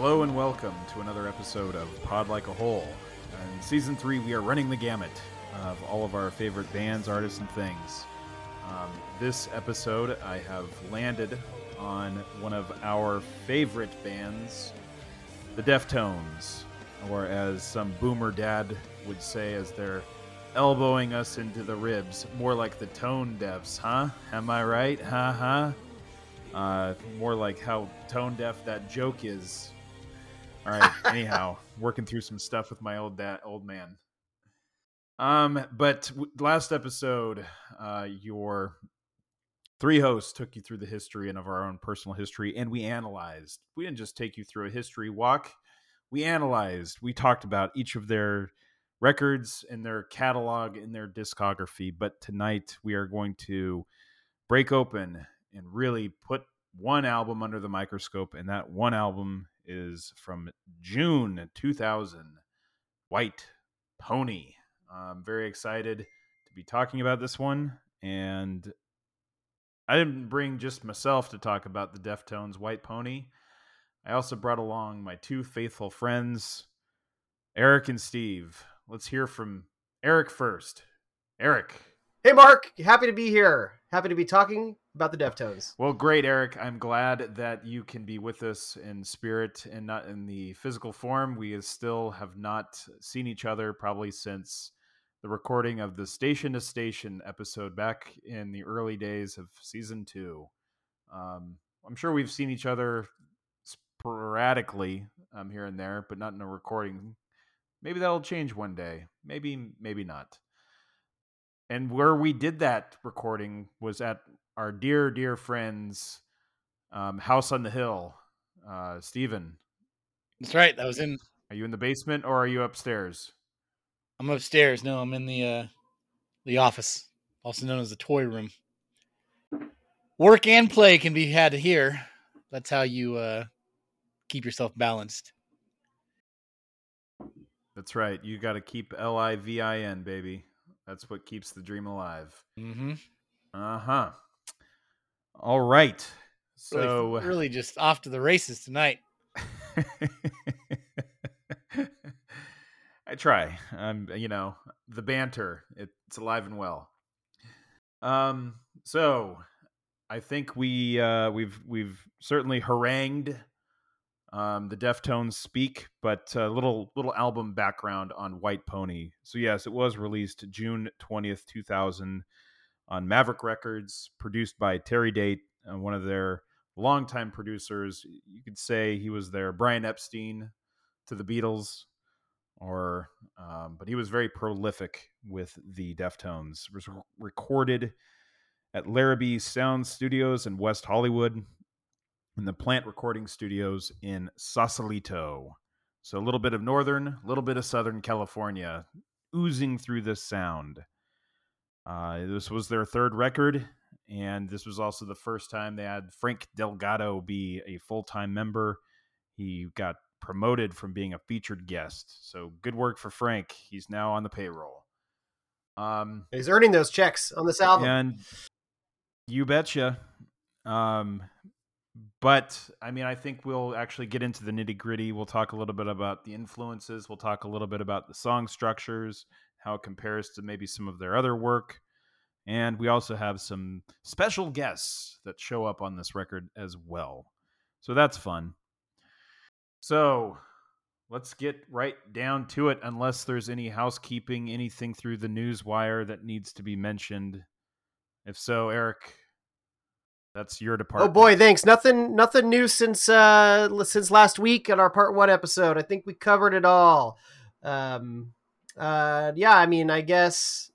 Hello and welcome to another episode of Pod Like a Whole. In Season 3, we are running the gamut of all of our favorite bands, artists, and things. This episode, I have landed on one of our favorite bands, the Deftones, or as some boomer dad would say as they're elbowing us into the ribs, more like the tone deafs, huh? Am I right? Ha ha. More like how tone deaf that joke is. All right. Anyhow, working through some stuff with my old man. But last episode, your three hosts took you through the history and of our own personal history, and we analyzed. We didn't just take you through a history walk. We analyzed. We talked about each of their records and their catalog and their discography. But tonight we are going to break open and really put one album under the microscope, and that one album is from June 2000, White Pony. I'm very excited to be talking about this one, and I didn't bring just myself to talk about the Deftones' White Pony. I also brought along my two faithful friends, Eric and Steve. Let's hear from Eric first. Eric. Hey, Mark. Happy to be here. Happy to be talking about the Deftones. Well, great, Eric. I'm glad that you can be with us in spirit and not in the physical form. We still have not seen each other probably since the recording of the Station to Station episode back in the early days of season 2. I'm sure we've seen each other sporadically here and there, but not in a recording. Maybe that'll change one day. Maybe not. And where we did that recording was at our dear, dear friend's house on the hill. Steven. That's right. That was in. Are you in the basement or are you upstairs? I'm upstairs. No, I'm in the office, also known as the toy room. Work and play can be had here. That's how you keep yourself balanced. That's right. You got to keep LIVIN, baby. That's what keeps the dream alive. Mm-hmm. Uh-huh. All right. So really just off to the races tonight. I try. The banter, it's alive and well. So I think we've certainly harangued the Deftones speak, but a little album background on White Pony. So yes, it was released June 20th, 2000 on Maverick Records, produced by Terry Date, one of their longtime producers. You could say he was their Brian Epstein to the Beatles, or but he was very prolific with the Deftones. It was recorded at Larrabee Sound Studios in West Hollywood, in the Plant Recording Studios in Sausalito. So a little bit of Northern, a little bit of Southern California oozing through this sound. This was their third record, and this was also the first time they had Frank Delgado be a full-time member. He got promoted from being a featured guest. So good work for Frank. He's now on the payroll. He's earning those checks on this album. And you betcha. But, I mean, I think we'll actually get into the nitty-gritty. We'll talk a little bit about the influences. We'll talk a little bit about the song structures, how it compares to maybe some of their other work. And we also have some special guests that show up on this record as well. So that's fun. So let's get right down to it, unless there's any housekeeping, anything through the news wire that needs to be mentioned. If so, Eric, that's your department. Oh boy, thanks. Nothing new since last week in our part 1 episode. I think we covered it all. Yeah, I mean, I guess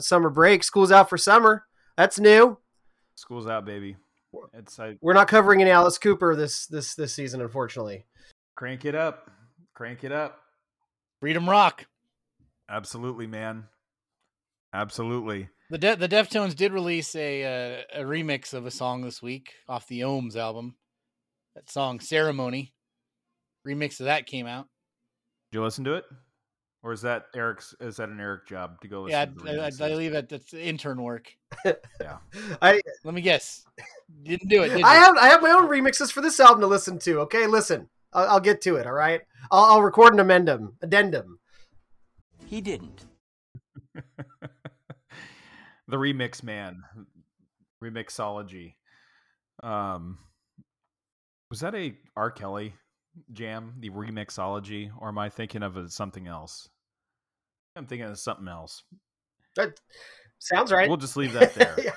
summer break, school's out for summer. That's new. School's out, baby. We're not covering any Alice Cooper this season, unfortunately. Crank it up, crank it up. Freedom rock. Absolutely, man. Absolutely. The Deftones did release a remix of a song this week off the Ohms album. That song, Ceremony. Remix of that came out. Did you listen to it? Or is that Eric's? Is that an Eric job to go listen to? Yeah, I believe that's intern work. Yeah. Let me guess. Didn't do it, did you? I have my own remixes for this album to listen to. Okay, listen. I'll get to it. All right. I'll record an addendum. He didn't. The remix man. Remixology. Was that a R. Kelly jam, the remixology, or am I thinking of something else? I'm thinking of something else. That sounds right. We'll just leave that there. Yeah.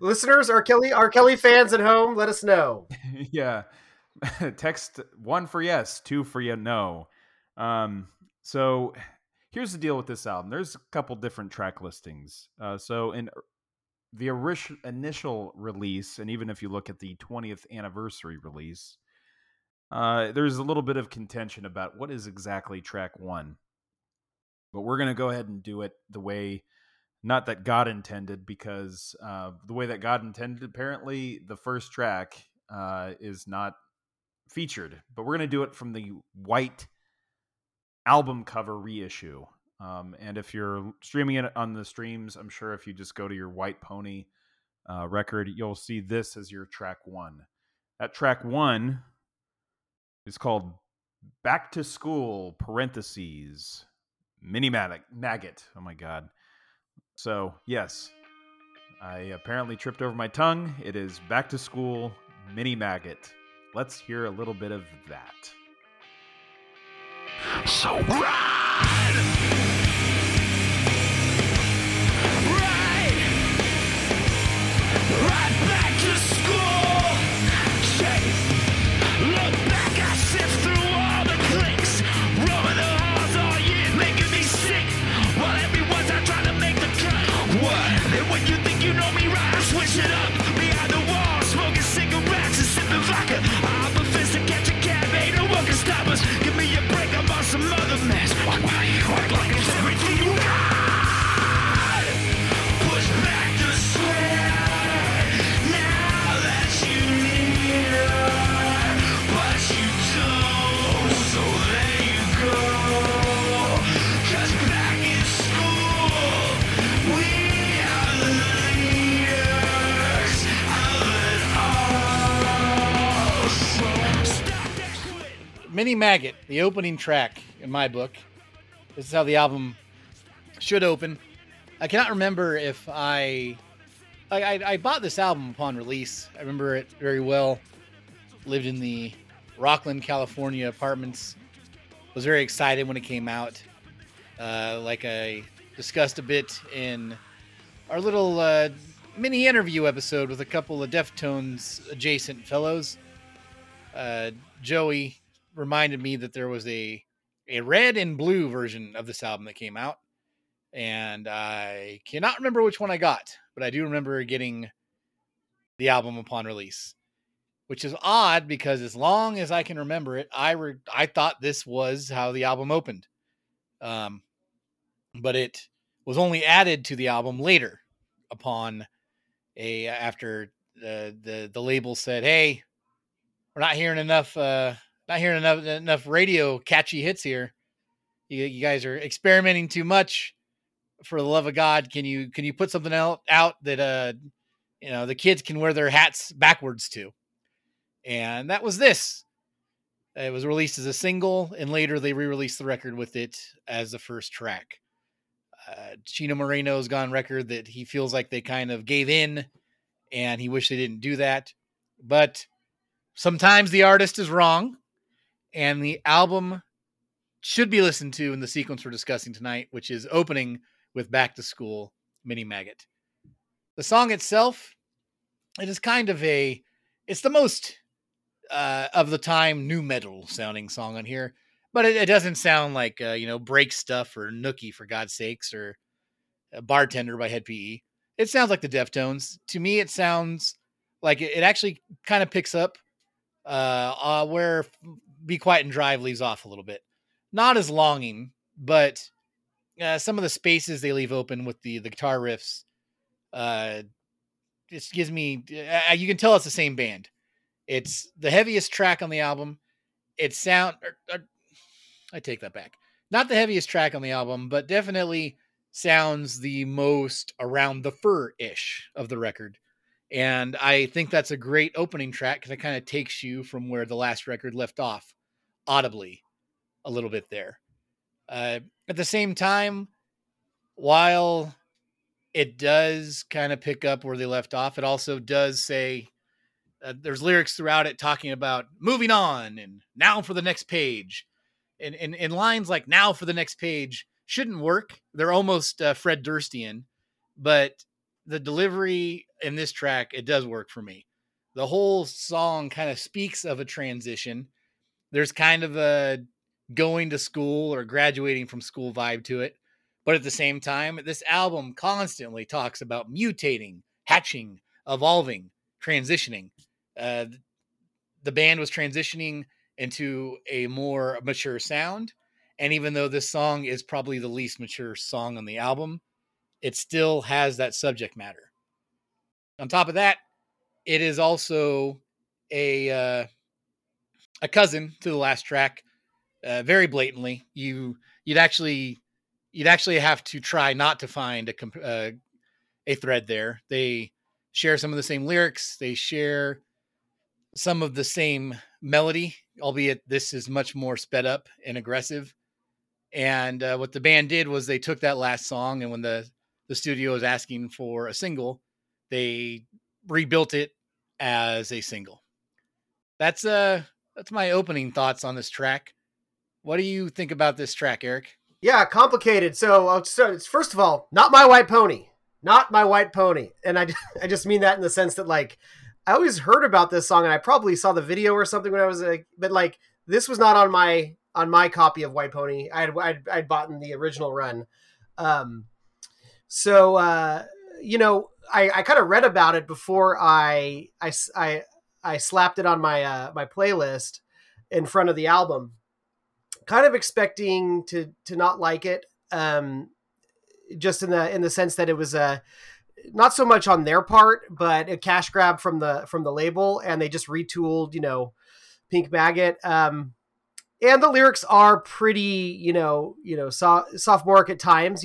Listeners, R. Kelly fans at home, let us know. Yeah. Text 1 for yes, 2 for no. So here's the deal with this album. There's a couple different track listings. So in the initial release, and even if you look at the 20th anniversary release, there's a little bit of contention about what is exactly track 1. But we're going to go ahead and do it the way, not that God intended, because the way that God intended, apparently the first track is not featured. But we're going to do it from the white album cover reissue. And if you're streaming it on the streams, I'm sure if you just go to your White Pony record, you'll see this as your track 1. That track 1 is called Back to School, .. Mini Maggot. Oh my God. So, yes, I apparently tripped over my tongue. It is Back to School, Mini Maggot. Let's hear a little bit of that. So ride! Mini Maggot, the opening track in my book. This is how the album should open. I cannot remember if I bought this album upon release. I remember it very well. Lived in the Rockland, California apartments. Was very excited when it came out. Like I discussed a bit in our little mini interview episode with a couple of Deftones adjacent fellows. Joey reminded me that there was a red and blue version of this album that came out, and I cannot remember which one I got, but I do remember getting the album upon release, which is odd because as long as I can remember it, I thought this was how the album opened. But it was only added to the album later upon after the label said, "Hey, we're not hearing enough, enough radio catchy hits here. You guys are experimenting too much. For the love of God, can you put something out that the kids can wear their hats backwards to?" And that was this. It was released as a single, and later they re-released the record with it as the first track. Chino Moreno's gone record that he feels like they kind of gave in, and he wished they didn't do that. But sometimes the artist is wrong. And the album should be listened to in the sequence we're discussing tonight, which is opening with Back to School, Mini Maggot. The song itself, it is kind of it's the most of the time new metal sounding song on here, but it doesn't sound like, Break Stuff or Nookie, for God's sakes, or Bartender by Head PE. It sounds like the Deftones. To me, it sounds like it actually kind of picks up where Be Quiet and Drive leaves off a little bit. Not as longing, but some of the spaces they leave open with the guitar riffs, it gives me, you can tell it's the same band. It's the heaviest track on the album. I take that back. Not the heaviest track on the album, but definitely sounds the most around the fur-ish of the record. And I think that's a great opening track because it kind of takes you from where the last record left off audibly a little bit there. At the same time, while it does kind of pick up where they left off, it also does say, there's lyrics throughout it talking about moving on and now for the next page. And lines like now for the next page shouldn't work. They're almost Fred Durstian, but the delivery in this track, it does work for me. The whole song kind of speaks of a transition. There's kind of a going to school or graduating from school vibe to it. But at the same time, this album constantly talks about mutating, hatching, evolving, transitioning. The band was transitioning into a more mature sound. And even though this song is probably the least mature song on the album, it still has that subject matter. On top of that, it is also a cousin to the last track, very blatantly. You'd actually have to try not to find a thread there. They share some of the same lyrics. They share some of the same melody, albeit this is much more sped up and aggressive. And what the band did was they took that last song, and when the studio was asking for a single, they rebuilt it as a single. That's my opening thoughts on this track. What do you think about this track, Eric? Yeah, complicated. So first of all, not my white pony. And I just mean that in the sense that, like, I always heard about this song and I probably saw the video or something when I was like, but like, this was not on my copy of White Pony. I'd bought in the original run. I kind of read about it before I slapped it on my, my playlist in front of the album, kind of expecting to not like it. Just in the sense that it was not so much on their part, but a cash grab from the label, and they just retooled, Pink Maggot. And the lyrics are pretty, sophomoric at times,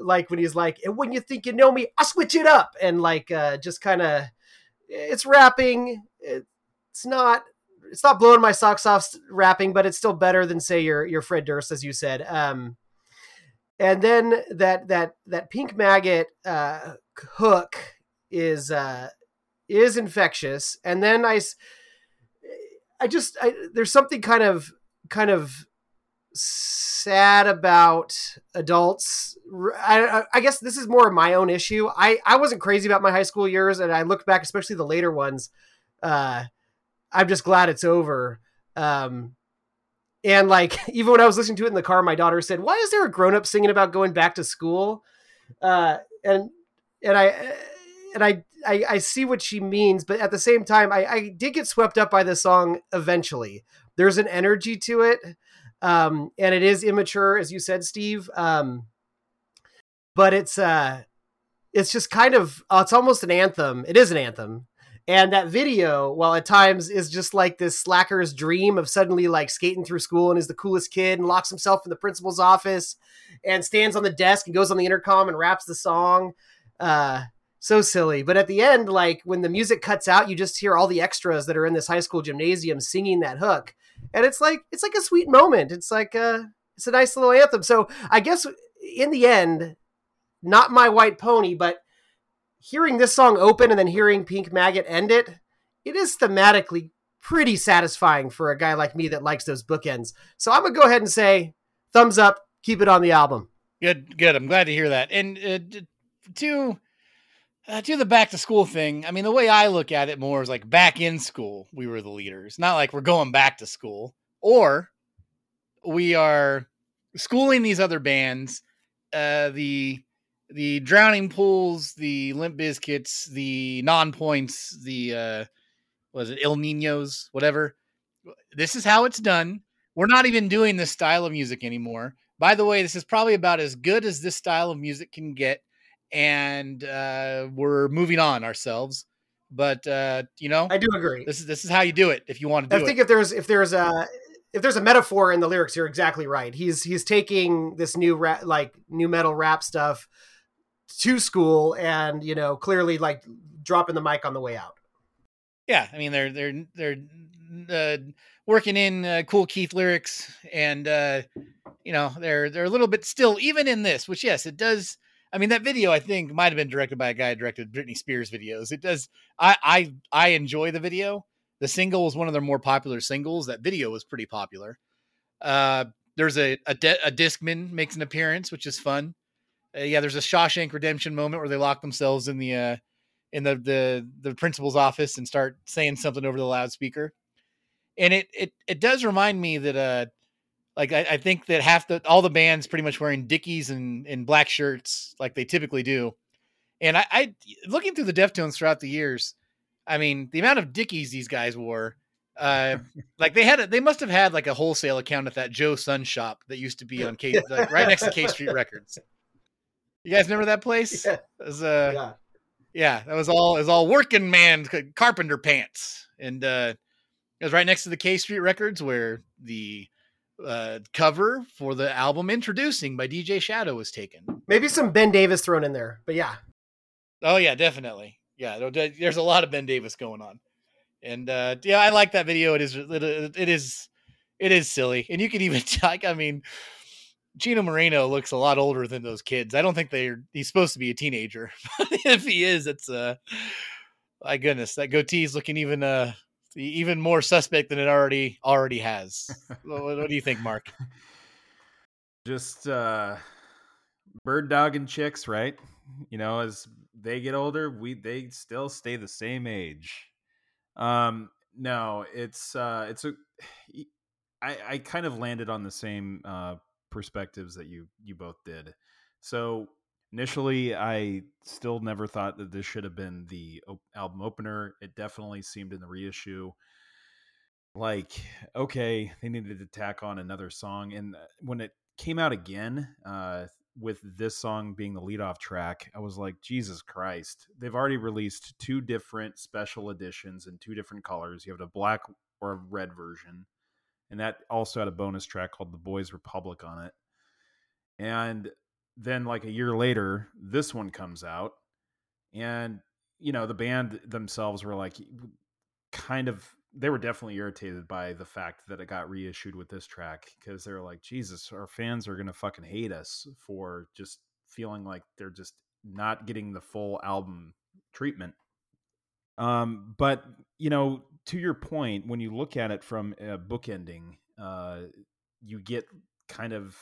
like when he's like, and when you think you know me, I switch it up. And like, just kind of, it's rapping. It's not blowing my socks off rapping, but it's still better than, say, your Fred Durst, as you said. And then that Pink Maggot hook is infectious. And then I there's something kind of sad about adults. I guess this is more of my own issue. I wasn't crazy about my high school years, and I look back, especially the later ones. I'm just glad it's over. And like, even when I was listening to it in the car, my daughter said, why is there a grown-up singing about going back to school? And I see what she means, but at the same time, I did get swept up by this song. Eventually there's an energy to it. And it is immature, as you said, Steve. But it's just kind of, it's almost an anthem. It is an anthem. And that video, while at times is just like this slacker's dream of suddenly like skating through school and is the coolest kid and locks himself in the principal's office and stands on the desk and goes on the intercom and raps the song. So silly. But at the end, like when the music cuts out, you just hear all the extras that are in this high school gymnasium singing that hook. And it's like a sweet moment. It's like it's a nice little anthem. So I guess in the end, not my white pony, but hearing this song open and then hearing Pink Maggot end it, it is thematically pretty satisfying for a guy like me that likes those bookends. So I'm going to go ahead and say thumbs up, keep it on the album. Good. I'm glad to hear that. And to the back to school thing, I mean, the way I look at it more is like back in school, we were the leaders. Not like we're going back to school or we are schooling these other bands. The Drowning Pools, the Limp Bizkits, the Non-Points, the, El Niños, whatever. This is how it's done. We're not even doing this style of music anymore. By the way, this is probably about as good as this style of music can get. And we're moving on ourselves. But, I do agree. This is how you do it if you want to do it. I think if there's a metaphor in the lyrics, you're exactly right. He's taking this new metal rap stuff to school and, clearly like dropping the mic on the way out. Yeah. I mean, they're working in Cool Keith lyrics, and you know, they're a little bit still, even in this, which, yes, it does. I mean, that video, I think, might have been directed by a guy who directed Britney Spears videos. It does. I enjoy the video. The single was one of their more popular singles. That video was pretty popular. There's a Discman makes an appearance, which is fun. Yeah, there's a Shawshank Redemption moment where they lock themselves in the principal's office and start saying something over the loudspeaker. And it does remind me that I think that all the bands pretty much wearing Dickies and black shirts like they typically do. And I looking through the Deftones throughout the years, I mean, the amount of Dickies these guys wore, like they must have had like a wholesale account at that Joe Sun shop that used to be on K, like right next to K Street Records. You guys remember that place? Yeah. It was, yeah, that was all working man carpenter pants. And it was right next to the K Street Records, where the cover for the album Introducing by DJ Shadow was taken. Maybe some Ben Davis thrown in there, but yeah. Oh yeah, definitely. Yeah, there's a lot of Ben Davis going on. And yeah, I like that video. It is silly. And you can even talk, I mean, Chino Moreno looks a lot older than those kids. I don't think he's supposed to be a teenager. But if he is, it's my goodness, that goatee is looking even more suspect than it already has. What do you think, Mark? Just bird dogging chicks, right? You know, as they get older, they still stay the same age. No, I kind of landed on the same perspectives that you both did. So initially, I still never thought that this should have been the album opener. It definitely seemed in the reissue like, okay, they needed to tack on another song. And when it came out again, with this song being the leadoff track, I was like, Jesus Christ, they've already released two different special editions in two different colors. You have a black or a red version. And that also had a bonus track called The Boys Republic on it. And then like a year later, this one comes out, and, you know, the band themselves were like, they were definitely irritated by the fact that it got reissued with this track, because they're like, Jesus, our fans are going to fucking hate us for just feeling like they're just not getting the full album treatment. But, you know, to your point, when you look at it from a bookending, you get kind of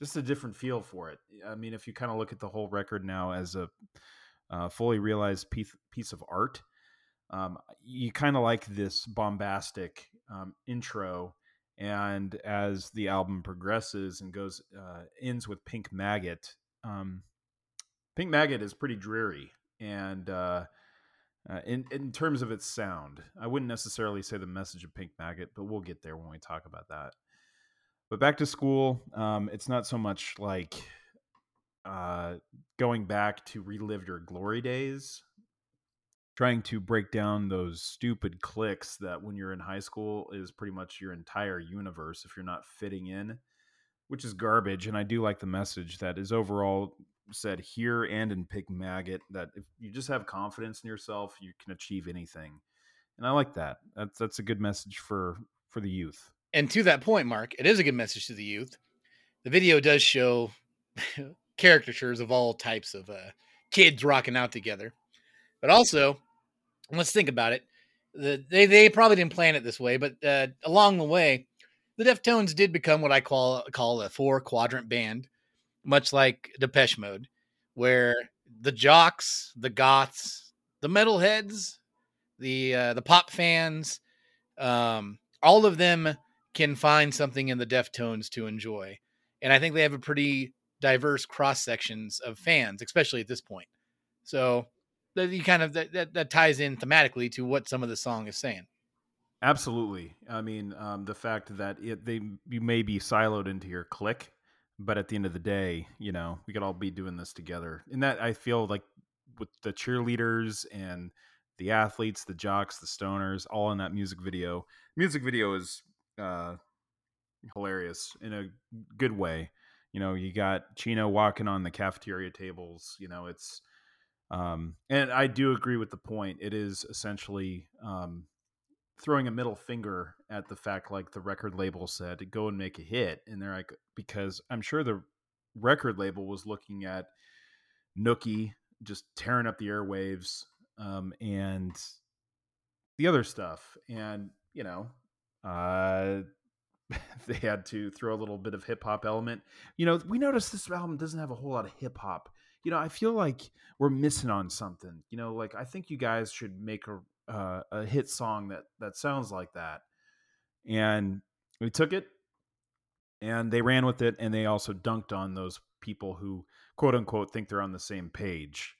just a different feel for it. I mean, if you kind of look at the whole record now as a fully realized piece of art, you kind of like this bombastic intro, and as the album progresses and goes, ends with Pink Maggot. Pink Maggot is pretty dreary, and in terms of its sound, I wouldn't necessarily say the message of Pink Maggot, but we'll get there when we talk about that. But Back to School, it's not so much like going back to relive your glory days, trying to break down those stupid cliques that when you're in high school is pretty much your entire universe if you're not fitting in, which is garbage. And I do like the message that is overall said here and in Pig Maggot, that if you just have confidence in yourself, you can achieve anything. And I like that. That's a good message for the youth. And to that point, Mark, it is a good message to the youth. The video does show caricatures of all types of kids rocking out together. But also, let's think about it. They probably didn't plan it this way, but along the way, the Deftones did become what I call a 4-quadrant band, much like Depeche Mode, where the jocks, the goths, the metalheads, the pop fans, all of them can find something in the Deftones to enjoy. And I think they have a pretty diverse cross sections of fans, especially at this point. So that you kind of that ties in thematically to what some of the song is saying. Absolutely. I mean, the fact that you may be siloed into your clique, but at the end of the day, you know, we could all be doing this together. And that, I feel like, with the cheerleaders and the athletes, the jocks, the stoners, all in that music video. Music video is hilarious in a good way. You know, you got Chino walking on the cafeteria tables. You know, it's. And I do agree with the point. It is essentially throwing a middle finger at the fact, like the record label said, go and make a hit. And they're like, because I'm sure the record label was looking at Nookie just tearing up the airwaves and the other stuff. And, you know, they had to throw a little bit of hip hop element. You know, we noticed this album doesn't have a whole lot of hip hop. You know, I feel like we're missing on something, you know, like I think you guys should make a hit song that sounds like that. And we took it and they ran with it. And they also dunked on those people who quote unquote think they're on the same page.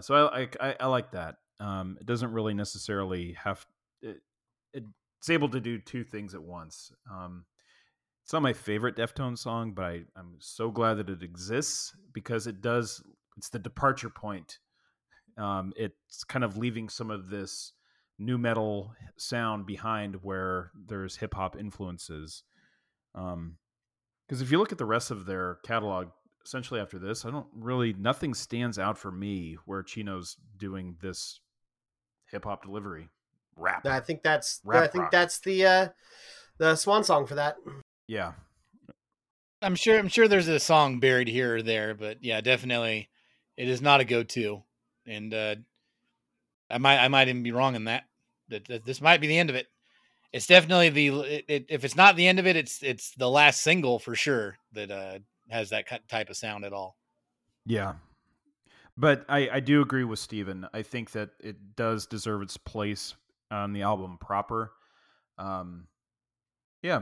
So I like that. It doesn't really necessarily have, it's able to do two things at once. It's not my favorite Deftones song, but I'm so glad that it exists because it does. It's the departure point. It's kind of leaving some of this new metal sound behind where there's hip hop influences. Because if you look at the rest of their catalog, essentially after this, nothing stands out for me where Chino's doing this hip hop delivery. Rap. I think that's the swan song for that. Yeah. I'm sure there's a song buried here or there, but yeah, definitely it is not a go-to. And I might even be wrong in that this might be the end of it. It's definitely if it's not the end of it, it's the last single for sure that has that type of sound at all. Yeah. But I do agree with Steven. I think that it does deserve its place on the album proper. Yeah,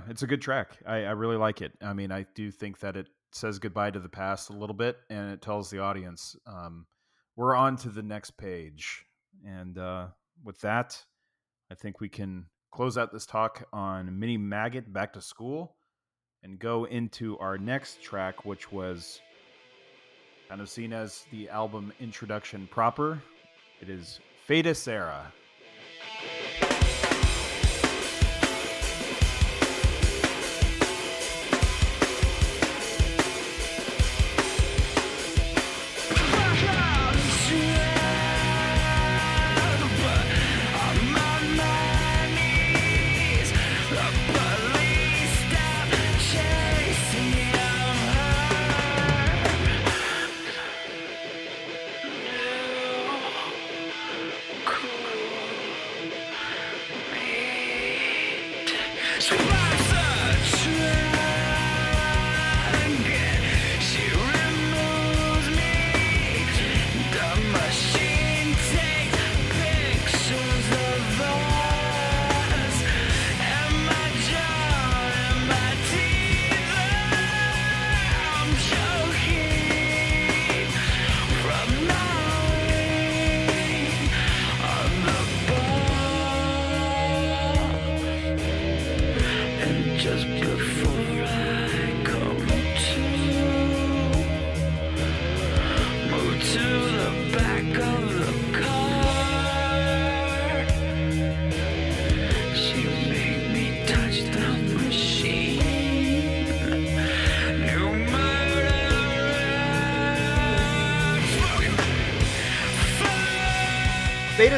it's a good track. I really like it. I mean, I do think that it says goodbye to the past a little bit, and it tells the audience we're on to the next page. And with that, I think we can close out this talk on Mini Maggot Back to School and go into our next track, which was kind of seen as the album introduction proper. It is Fata Sarah.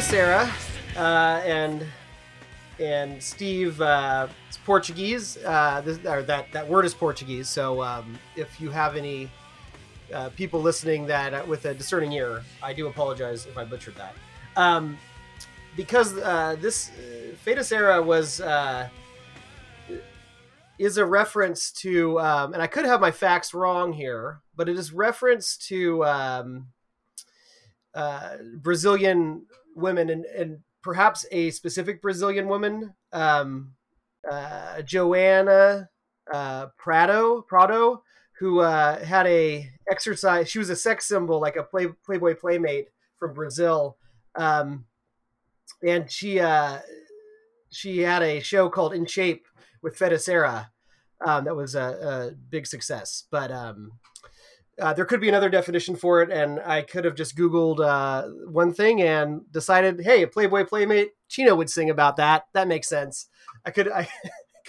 Sarah and Steve, it's Portuguese. That word is Portuguese. So if you have any people listening that with a discerning ear, I do apologize if I butchered that. Because this Fata Sarah is a reference to, and I could have my facts wrong here, but it is reference to Brazilian women and perhaps a specific Brazilian woman, Joana Prado, who had a exercise. She was a sex symbol, like a Playboy Playmate from Brazil. And she had a show called In Shape with Fata Sarah. That was a big success, but, there could be another definition for it, and I could have just Googled one thing and decided, hey, a Playboy Playmate, Chino would sing about that. That makes sense. I could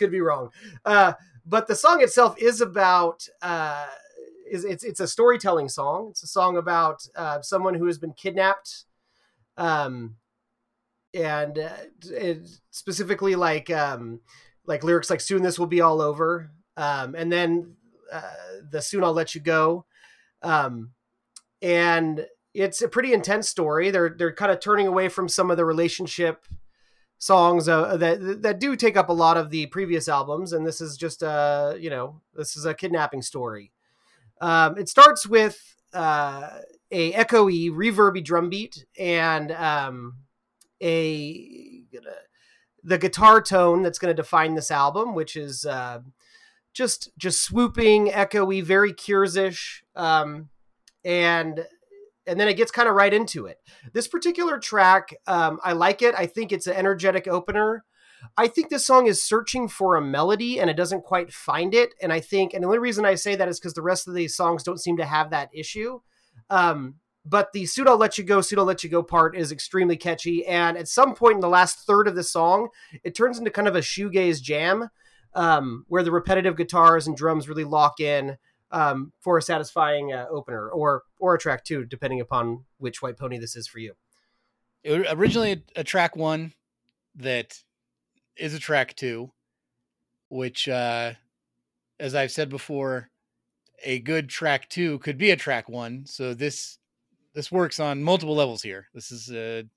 be wrong. But the song itself is about, it's a storytelling song. It's a song about someone who has been kidnapped and specifically like lyrics like "Soon this will be all over," and then the "Soon I'll let you go," and it's a pretty intense story. They're kind of turning away from some of the relationship songs that do take up a lot of the previous albums, and this is just a kidnapping story. It starts with a echoey, reverby drum beat and the guitar tone that's going to define this album, which is just swooping, echoey, very Cures-ish, and then it gets kind of right into it. This particular track, I like it. I think it's an energetic opener. I think this song is searching for a melody and it doesn't quite find it. And I think, and the only reason I say that is because the rest of these songs don't seem to have that issue. But the Soon I'll Let You Go part is extremely catchy. And at some point in the last third of the song, it turns into kind of a shoegaze jam, where the repetitive guitars and drums really lock in, for a satisfying opener or a track two, depending upon which White Pony this is for you. It was originally a track one that is a track two, which, as I've said before, a good track two could be a track one. So this works on multiple levels here. This is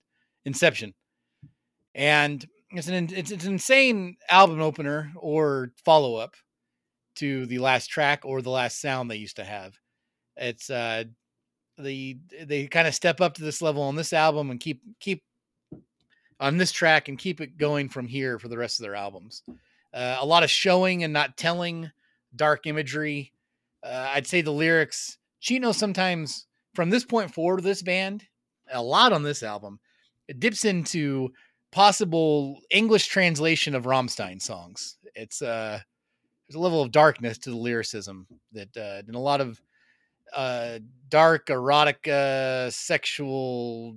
Inception, and it's an insane album opener or follow up to the last track or the last sound they used to have. It's they kind of step up to this level on this album and keep on this track and keep it going from here for the rest of their albums. A lot of showing and not telling, dark imagery. I'd say the lyrics, Chino sometimes from this point forward, this band, a lot on this album, it dips into possible English translation of Rammstein songs. It's there's a level of darkness to the lyricism that in a lot of dark, erotic, sexual,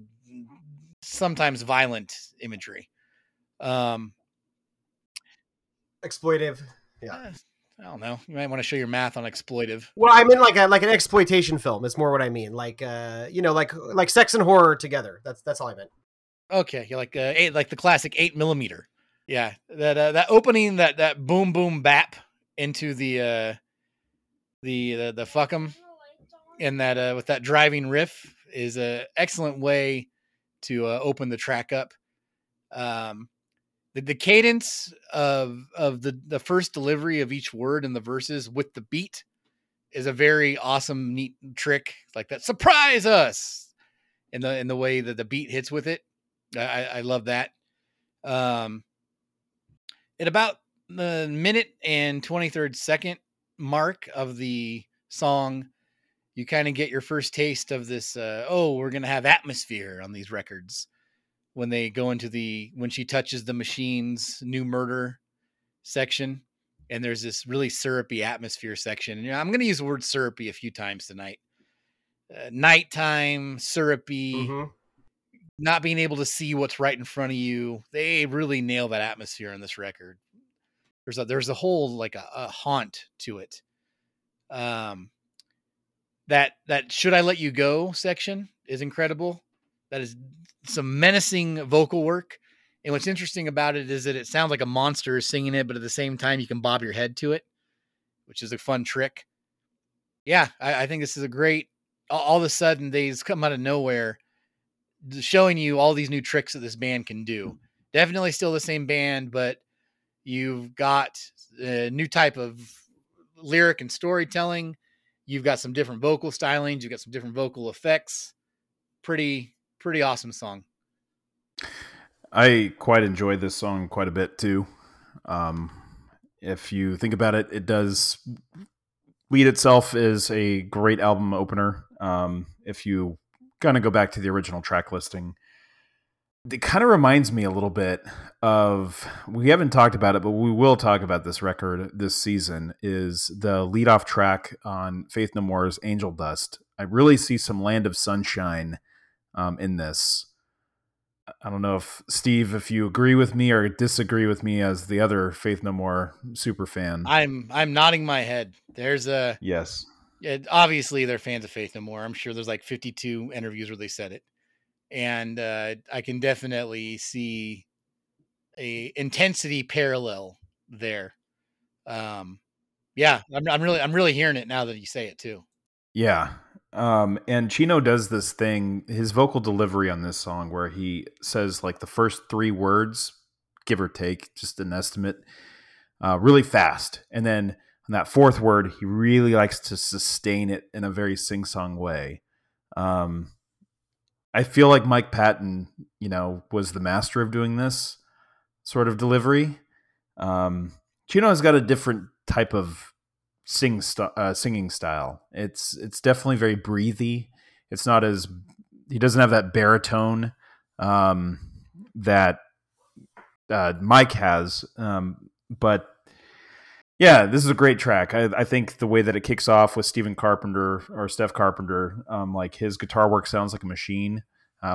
sometimes violent imagery. Exploitive. Yeah. I don't know. You might want to show your math on exploitive. Well, I mean, like an exploitation film is more what I mean. Like, like sex and horror together. That's all I meant. Okay. You're like the classic 8mm. Yeah. That opening, that boom, boom, bap into the fuck 'em. And that, with that driving riff is a excellent way to open the track up. The cadence of the first delivery of each word in the verses with the beat is a very awesome, neat trick. Like that surprise us in the way that the beat hits with it. I love that. At about the minute and 23rd second mark of the song, you kind of get your first taste of this. We're going to have atmosphere on these records. When they go into when she touches the machine's new murder section, and there's this really syrupy atmosphere section. And I'm going to use the word syrupy a few times tonight. Nighttime, syrupy, not being able to see what's right in front of you. They really nail that atmosphere on this record. There's a whole, like a haunt to it. That Should I Let You Go section is incredible. That is some menacing vocal work. And what's interesting about it is that it sounds like a monster is singing it, but at the same time, you can bob your head to it, which is a fun trick. Yeah, I think this is a great, all of a sudden, they just come out of nowhere, showing you all these new tricks that this band can do. Definitely still the same band, but you've got a new type of lyric and storytelling. You've got some different vocal stylings. You've got some different vocal effects. Pretty awesome song. I quite enjoy this song quite a bit too. If you think about it, it does lead itself as a great album opener. If you kind of go back to the original track listing, it kind of reminds me a little bit of, we haven't talked about it, but we will talk about this record this season, is the lead off track on Faith No More's Angel Dust. I really see some Land of Sunshine in this. I don't know if Steve, if you agree with me or disagree with me as the other Faith No More super fan. I'm nodding my head. There's a yes. Obviously, they're fans of Faith No More. I'm sure there's like 52 interviews where they said it, And I can definitely see a intensity parallel there. Yeah, I'm really hearing it now that you say it too. Yeah. And Chino does this thing, his vocal delivery on this song, where he says like the first three words, give or take, just an estimate, really fast. And then on that fourth word, he really likes to sustain it in a very sing-song way. I feel like Mike Patton, was the master of doing this sort of delivery. Chino has got a different type of singing style. It's definitely very breathy. It's not as, he doesn't have that baritone that Mike has. But yeah, this is a great track. I think the way that it kicks off with Stephen Carpenter or Steph Carpenter, like his guitar work sounds like a machine,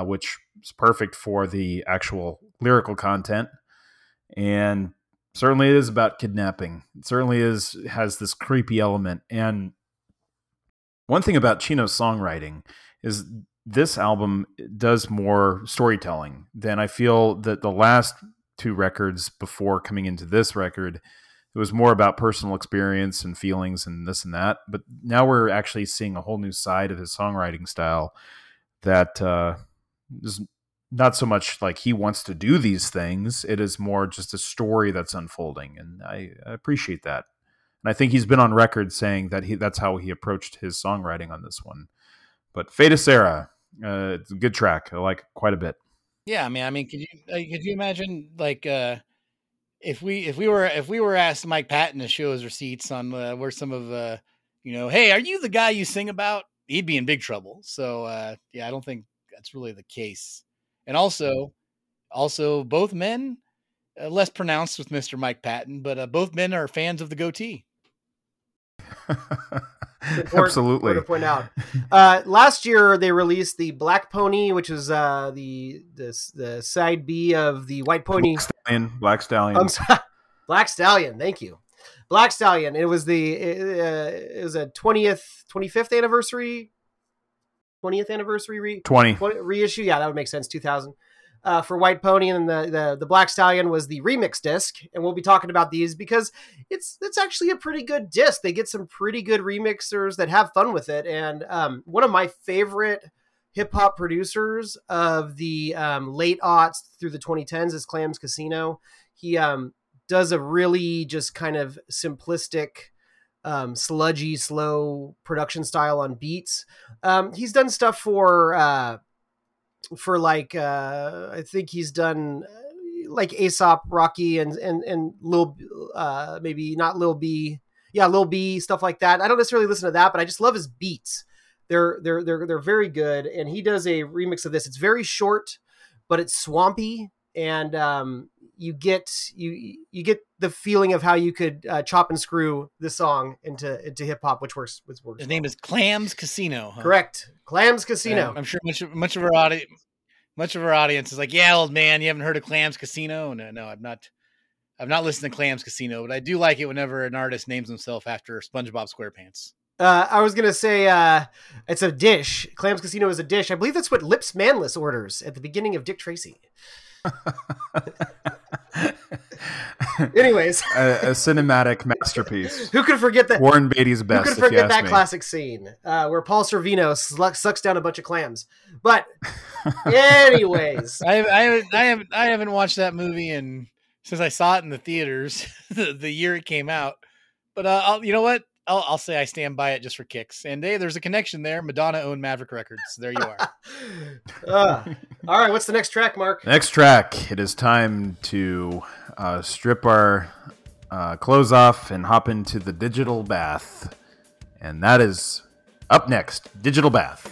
which is perfect for the actual lyrical content. And certainly it is about kidnapping. It certainly has this creepy element. And one thing about Chino's songwriting is this album does more storytelling than I feel that the last two records before coming into this record, it was more about personal experience and feelings and this and that. But now we're actually seeing a whole new side of his songwriting style that is not so much like he wants to do these things. It is more just a story that's unfolding. And I appreciate that. And I think he's been on record saying that that's how he approached his songwriting on this one. But Fata Sarah, it's a good track. I like it quite a bit. Yeah. I mean, could you imagine like, if we were asked Mike Patton to show his receipts on where some of hey, are you the guy you sing about? He'd be in big trouble. So yeah, I don't think that's really the case. And also both men, less pronounced with Mr. Mike Patton, but both men are fans of the goatee. Absolutely. To point out, last year they released the Black Pony, which is the side B of the White Pony. Black Stallion. Black Stallion. Thank you, Black Stallion. It was it was a 20th reissue. Yeah, that would make sense. 2000 for White Pony, and the Black Stallion was the remix disc. And we'll be talking about these because it's actually a pretty good disc. They get some pretty good remixers that have fun with it. And one of my favorite hip hop producers of the late aughts through the 2010s is Clams Casino. He does a really just kind of simplistic, sludgy, slow production style on beats. He's done stuff for I think he's done like Aesop, Rocky, and Lil, maybe not Lil B. Yeah. Lil B, stuff like that. I don't necessarily listen to that, but I just love his beats. They're very good, and he does a remix of this. It's very short, but it's swampy, and you get the feeling of how you could chop and screw this song into hip hop, which works. His name is Clams Casino. Huh? Correct, Clams Casino. I'm sure much of our audience is like, yeah, old man, you haven't heard of Clams Casino? No, I've not listened to Clams Casino, but I do like it whenever an artist names himself after SpongeBob SquarePants. I was going to say it's a dish. Clams Casino is a dish. I believe that's what Lips Manless orders at the beginning of Dick Tracy. Anyways. a cinematic masterpiece. Who could forget that? Warren Beatty's best. Who could forget that classic scene where Paul Sorvino sucks down a bunch of clams? But anyways. I haven't watched that movie since I saw it in the theaters the year it came out. But you know what? I'll say I stand by it just for kicks. And hey, there's a connection there. Madonna owned Maverick Records. There you are. All right. What's the next track, Mark? Next track. It is time to strip our clothes off and hop into the digital bath. And that is up next. Digital Bath.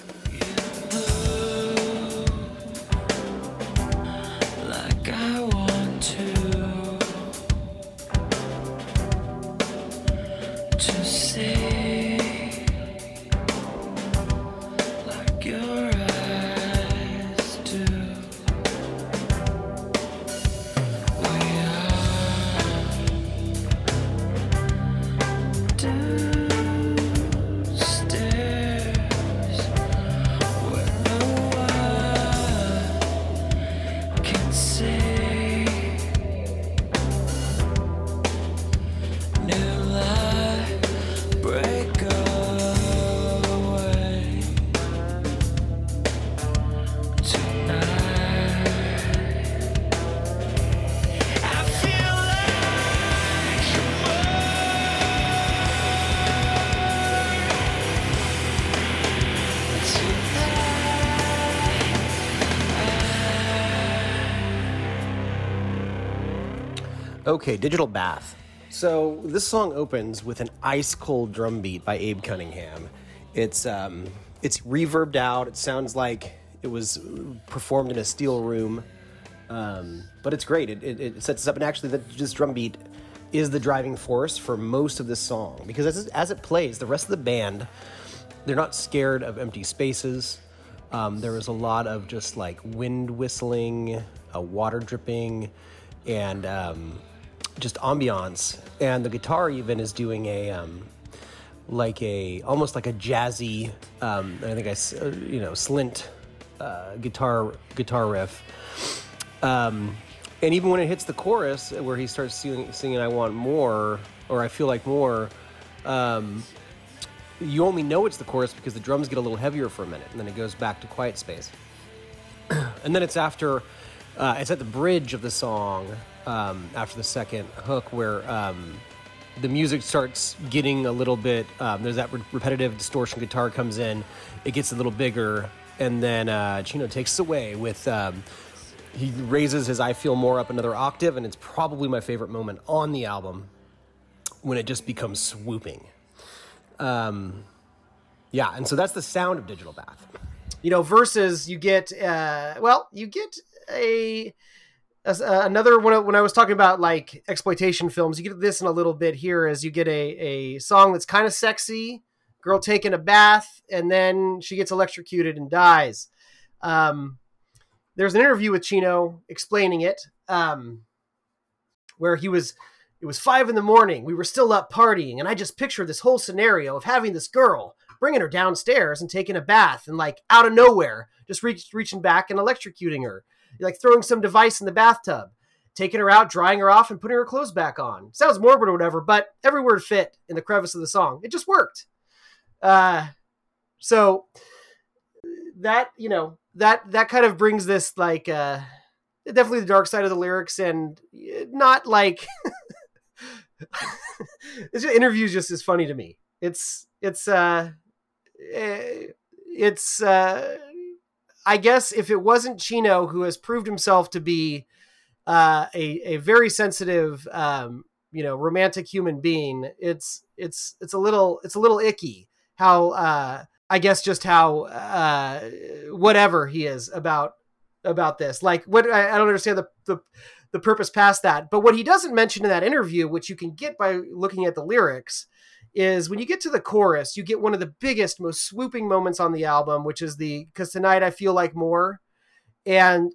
Okay, Digital Bath. So this song opens with an ice-cold drum beat by Abe Cunningham. It's reverbed out. It sounds like it was performed in a steel room, but it's great. It sets us up, and actually this drum beat is the driving force for most of this song, because as it plays, the rest of the band, they're not scared of empty spaces. There was a lot of just like wind whistling, water dripping, and just ambiance. And the guitar even is doing a almost like a jazzy, slint guitar riff. And even when it hits the chorus, where he starts singing, "I want more," or "I feel like more," you only know it's the chorus because the drums get a little heavier for a minute, and then it goes back to quiet space. And then it's after, it's at the bridge of the song, after the second hook, where the music starts getting a little bit, there's that repetitive distortion guitar comes in, it gets a little bigger, and then Chino takes us away with, he raises his "I Feel More" up another octave, and it's probably my favorite moment on the album, when it just becomes swooping. And so that's the sound of Digital Bath. You know, versus you get, another one. When I was talking about like exploitation films, you get this in a little bit here, as you get a song that's kind of sexy, girl taking a bath, and then she gets electrocuted and dies. There's an interview with Chino explaining it, where it was 5 a.m. We were still up partying, and I just pictured this whole scenario of having this girl, bringing her downstairs and taking a bath, and like out of nowhere, just reaching back and electrocuting her, like throwing some device in the bathtub, taking her out, drying her off, and putting her clothes back on. Sounds morbid or whatever, but every word fit in the crevice of the song. It just worked. So that, you know, that kind of brings this like definitely the dark side of the lyrics, and not like. This interview is just as funny to me. It's I guess if it wasn't Chino, who has proved himself to be a very sensitive, romantic human being, it's a little icky how whatever he is about this. Like, what I don't understand the purpose past that. But what he doesn't mention in that interview, which you can get by looking at the lyrics, is when you get to the chorus, you get one of the biggest, most swooping moments on the album, which is because tonight I feel like more. And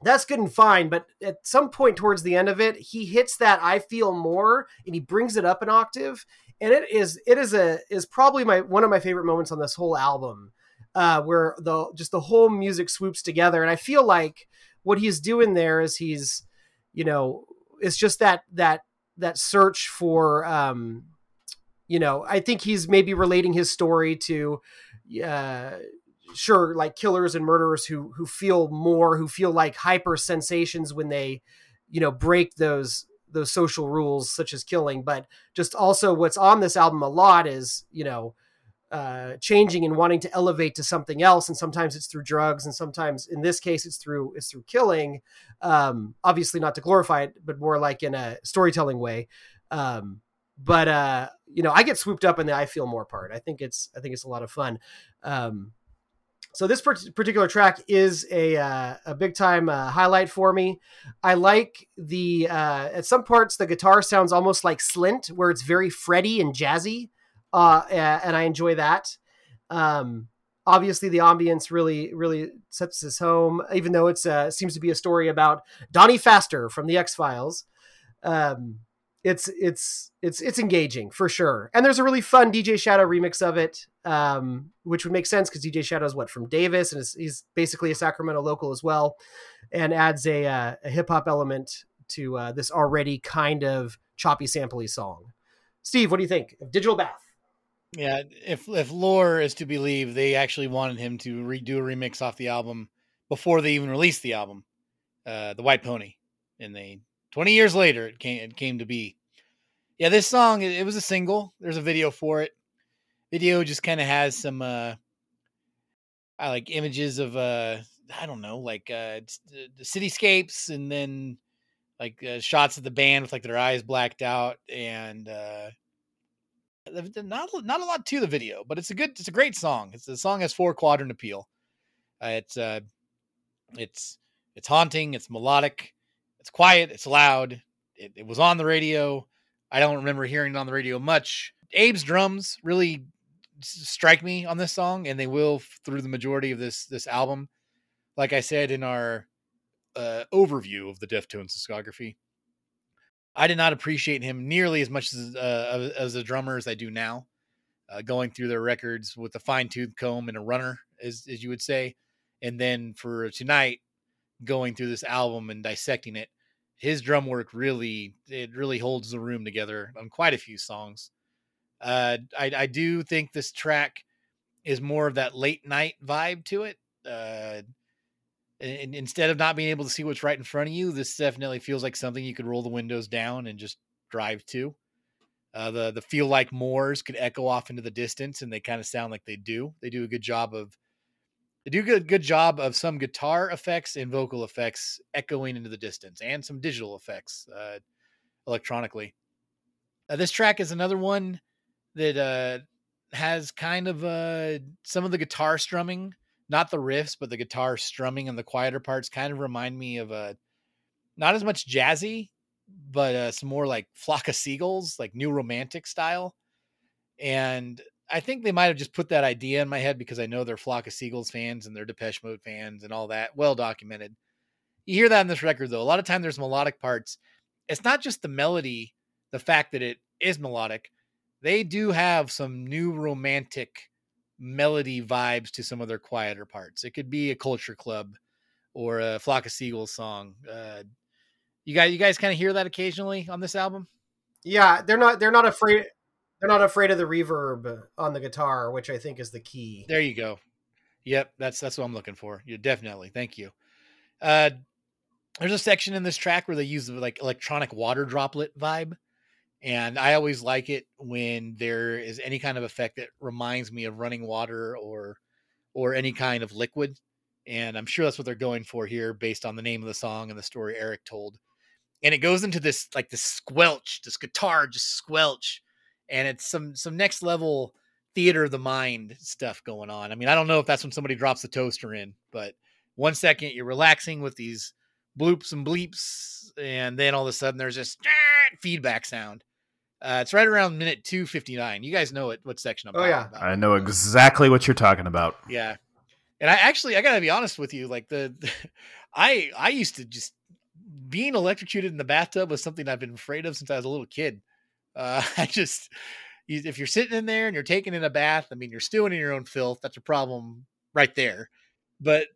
that's good and fine. But at some point towards the end of it, he hits that "I feel more" and he brings it up an octave. And it is probably one of my favorite moments on this whole album, where the whole music swoops together. And I feel like what he's doing there is it's just that search for, I think he's maybe relating his story to, like killers and murderers who feel more, who feel like hyper sensations when they, break those social rules such as killing. But just also what's on this album a lot is, changing and wanting to elevate to something else, and sometimes it's through drugs, and sometimes in this case it's through killing, obviously not to glorify it, but more like in a storytelling way. I get swooped up in the "I feel more" part. I think it's a lot of fun. So this particular track is a big time highlight for me. I like the at some parts the guitar sounds almost like slint, where it's very fretty and jazzy. And I enjoy that. Obviously, the ambience really, really sets this home, even though it seems to be a story about Donnie Faster from the X-Files. It's engaging for sure. And there's a really fun DJ Shadow remix of it, which would make sense because DJ Shadow is from Davis, and he's basically a Sacramento local as well, and adds a hip hop element to this already kind of choppy, sampley song. Steve, what do you think of Digital Bath? Yeah, if lore is to believe, they actually wanted him to redo a remix off the album before they even released the album, The White Pony. And 20 years later, it came to be. Yeah, this song, it was a single. There's a video for it. Video just kind of has some, images of, the cityscapes, and then like shots of the band with like their eyes blacked out, and not a lot to the video, but it's a great song. The song has 4-quadrant appeal. It's haunting. It's melodic. It's quiet. It's loud. It was on the radio. I don't remember hearing it on the radio much. Abe's drums really strike me on this song, and they will through the majority of this album. Like I said in our overview of the Deftones discography, I did not appreciate him nearly as much as a drummer as I do now. Going through their records with a fine-tooth comb and a runner, as you would say, and then for tonight, going through this album and dissecting it, his drum work really holds the room together on quite a few songs. I do think this track is more of that late night vibe to it. And instead of not being able to see what's right in front of you, this definitely feels like something you could roll the windows down and just drive to. The feel like moors could echo off into the distance, and they kind of sound like they do. They do a good job of some guitar effects and vocal effects echoing into the distance, and some digital effects electronically. This track is another one that has kind of some of the guitar strumming, not the riffs, but the guitar strumming and the quieter parts kind of remind me of not as much jazzy, but some more like Flock of Seagulls, like New Romantic style. And I think they might've just put that idea in my head because I know they're Flock of Seagulls fans and they're Depeche Mode fans and all that, well documented. You hear that in this record though. A lot of time there's melodic parts. It's not just the melody, the fact that it is melodic. They do have some New Romantic melody vibes to some of their quieter parts. It could be a Culture Club or a Flock of Seagulls song. You guys kind of hear that occasionally on this album. Yeah, they're not afraid. They're not afraid of the reverb on the guitar, which I think is the key. There you go. Yep. That's what I'm looking for. You definitely. Thank you. There's a section in this track where they use the like electronic water droplet vibe. And I always like it when there is any kind of effect that reminds me of running water or any kind of liquid. And I'm sure that's what they're going for here based on the name of the song and the story Eric told. And it goes into this, like this squelch, this guitar, just squelch. And it's some next level theater of the mind stuff going on. I mean, I don't know if that's when somebody drops the toaster in, but 1 second you're relaxing with these bloops and bleeps. And then all of a sudden there's this feedback sound. It's right around minute 2:59. You guys know what section I'm talking about. I know exactly what you're talking about. Yeah. And I gotta be honest with you. Like I used to just being electrocuted in the bathtub was something I've been afraid of since I was a little kid. If you're sitting in there and you're taking in a bath, I mean, you're stewing in your own filth. That's a problem right there. But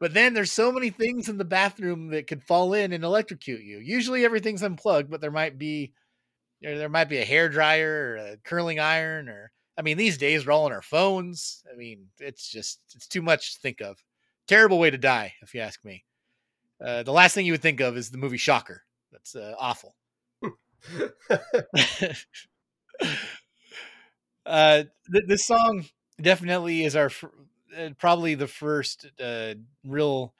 then there's so many things in the bathroom that could fall in and electrocute you. Usually everything's unplugged, but there might be a hairdryer or a curling iron, or, I mean, these days we're all on our phones. I mean, it's too much to think of. Terrible way to die, if you ask me. The last thing you would think of is the movie Shocker. That's awful. This song definitely is our probably the first real.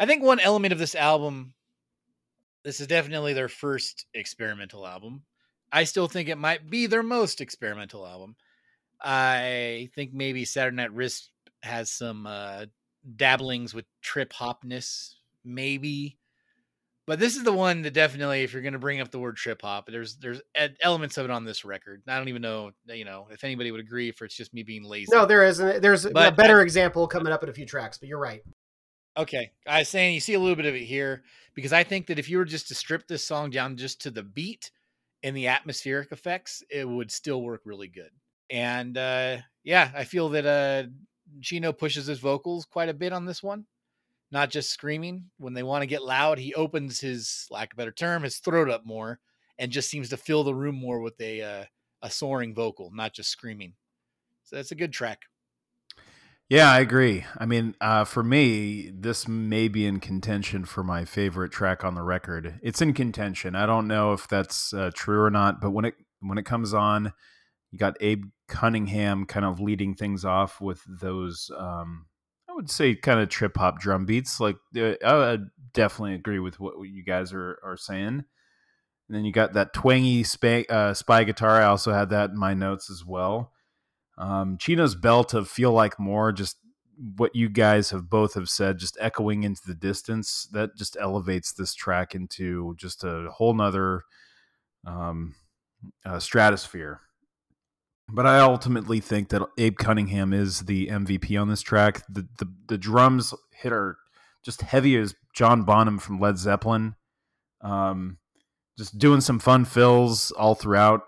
I think one element of this album. This is definitely their first experimental album. I still think it might be their most experimental album. I think maybe Saturday Night Wrist has some dabblings with trip hopness, maybe. But this is the one that definitely, if you're going to bring up the word trip hop, there's elements of it on this record. I don't even know, if anybody would agree if it's just me being lazy. No, there isn't. There's a better example coming up in a few tracks, but you're right. Okay. I was saying you see a little bit of it here because I think that if you were just to strip this song down just to the beat and the atmospheric effects, it would still work really good. And I feel that Chino pushes his vocals quite a bit on this one. Not just screaming. When they want to get loud, he opens his, lack of a better term, his throat up more and just seems to fill the room more with a soaring vocal, not just screaming. So that's a good track. Yeah, I agree. I mean, for me, this may be in contention for my favorite track on the record. It's in contention. I don't know if that's true or not, but when it comes on, you got Abe Cunningham kind of leading things off with those I would say kind of trip hop drum beats. Like I definitely agree with what you guys are saying. And then you got that twangy spy guitar. I also had that in my notes as well. Chino's belt of Feel Like More, just what you guys have said, just echoing into the distance, that just elevates this track into just a whole nother stratosphere. But I ultimately think that Abe Cunningham is the MVP on this track. The drums hit are just heavy as John Bonham from Led Zeppelin. Just doing some fun fills all throughout.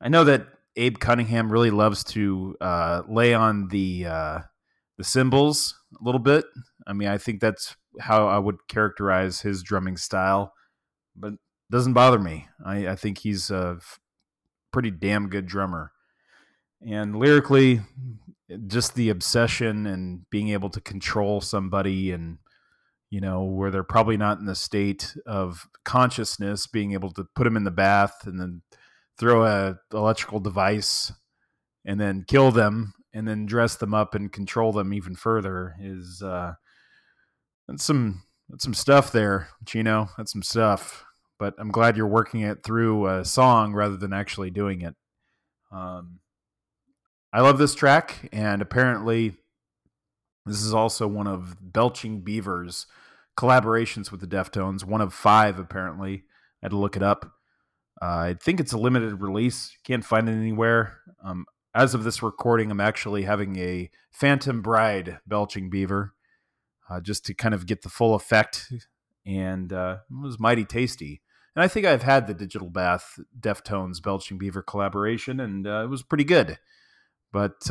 I know that Abe Cunningham really loves to lay on the cymbals a little bit. I mean, I think that's how I would characterize his drumming style, but it doesn't bother me. I think he's a pretty damn good drummer. And lyrically, just the obsession and being able to control somebody and, you know, where they're probably not in the state of consciousness, being able to put them in the bath and then throw a electrical device and then kill them and then dress them up and control them even further is that's some stuff there, Chino. That's some stuff. But I'm glad you're working it through a song rather than actually doing it. I love this track, and apparently this is also one of Belching Beaver's collaborations with the Deftones, one of 5 apparently. I had to look it up. I think it's a limited release. Can't find it anywhere. As of this recording, I'm actually having a Phantom Bride Belching Beaver just to kind of get the full effect, and it was mighty tasty. And I think I've had the Digital Bath Deftones Belching Beaver collaboration, and it was pretty good. But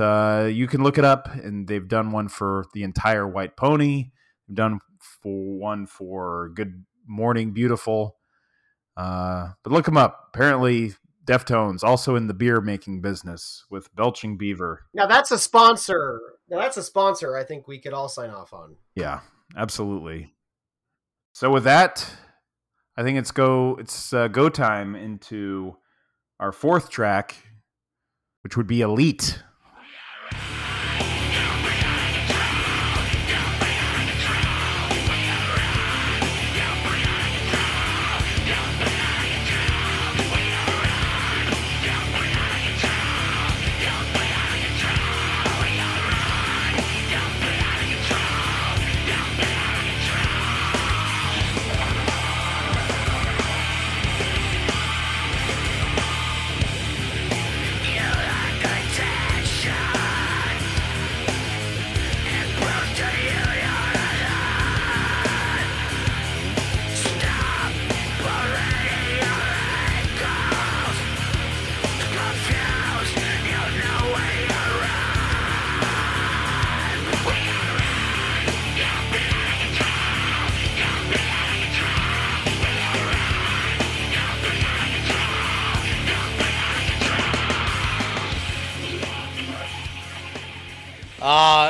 you can look it up, and they've done one for the entire White Pony. They've done one for Good Morning Beautiful. But look them up. Apparently, Deftones also in the beer making business with Belching Beaver. Now that's a sponsor. I think we could all sign off on. Yeah, absolutely. So with that, I think it's go time into our 4th track, which would be Elite.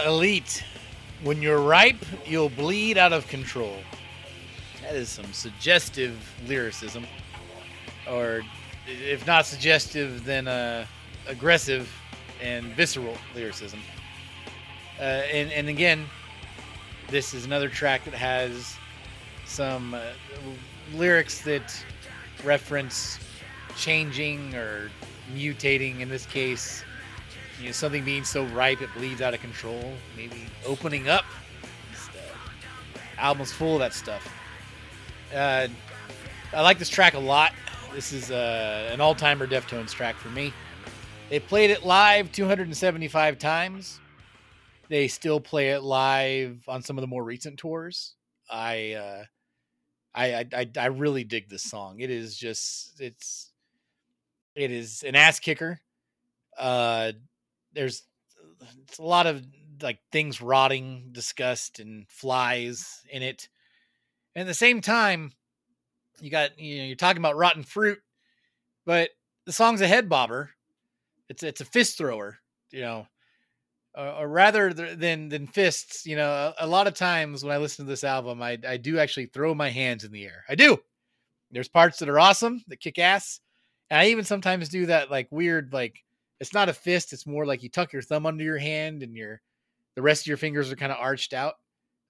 Elite. When you're ripe, you'll bleed out of control. That is some suggestive lyricism. Or, if not suggestive, then aggressive and visceral lyricism. And again, this is another track that has some lyrics that reference changing or mutating, in this case. You know, something being so ripe it bleeds out of control. Maybe opening up. Album's full of that stuff. I like this track a lot. This is an all-timer Deftones track for me. They played it live 275 times. They still play it live on some of the more recent tours. I really dig this song. It is just it is an ass kicker. There's a lot of like things rotting discussed and flies in it. And at the same time, you're talking about rotten fruit, but the song's a head bobber. It's a fist thrower, you know, or rather than fists. You know, a lot of times when I listen to this album, I do actually throw my hands in the air. I do. There's parts that are awesome that kick ass. And I even sometimes do that like weird, like, it's not a fist. It's more like you tuck your thumb under your hand and you're The rest of your fingers are kind of arched out.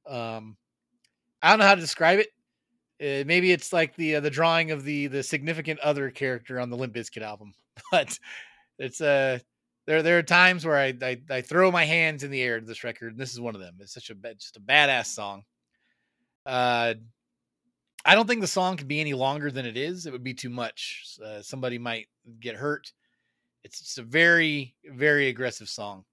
I don't know how to describe it. Maybe it's like the drawing of the significant other character on the Limp Bizkit album, but it's there are times where I throw my hands in the air to this record, and this is one of them. It's such just a badass song. I don't think the song could be any longer than it is. It would be too much. Somebody might get hurt. It's just a very, very aggressive song.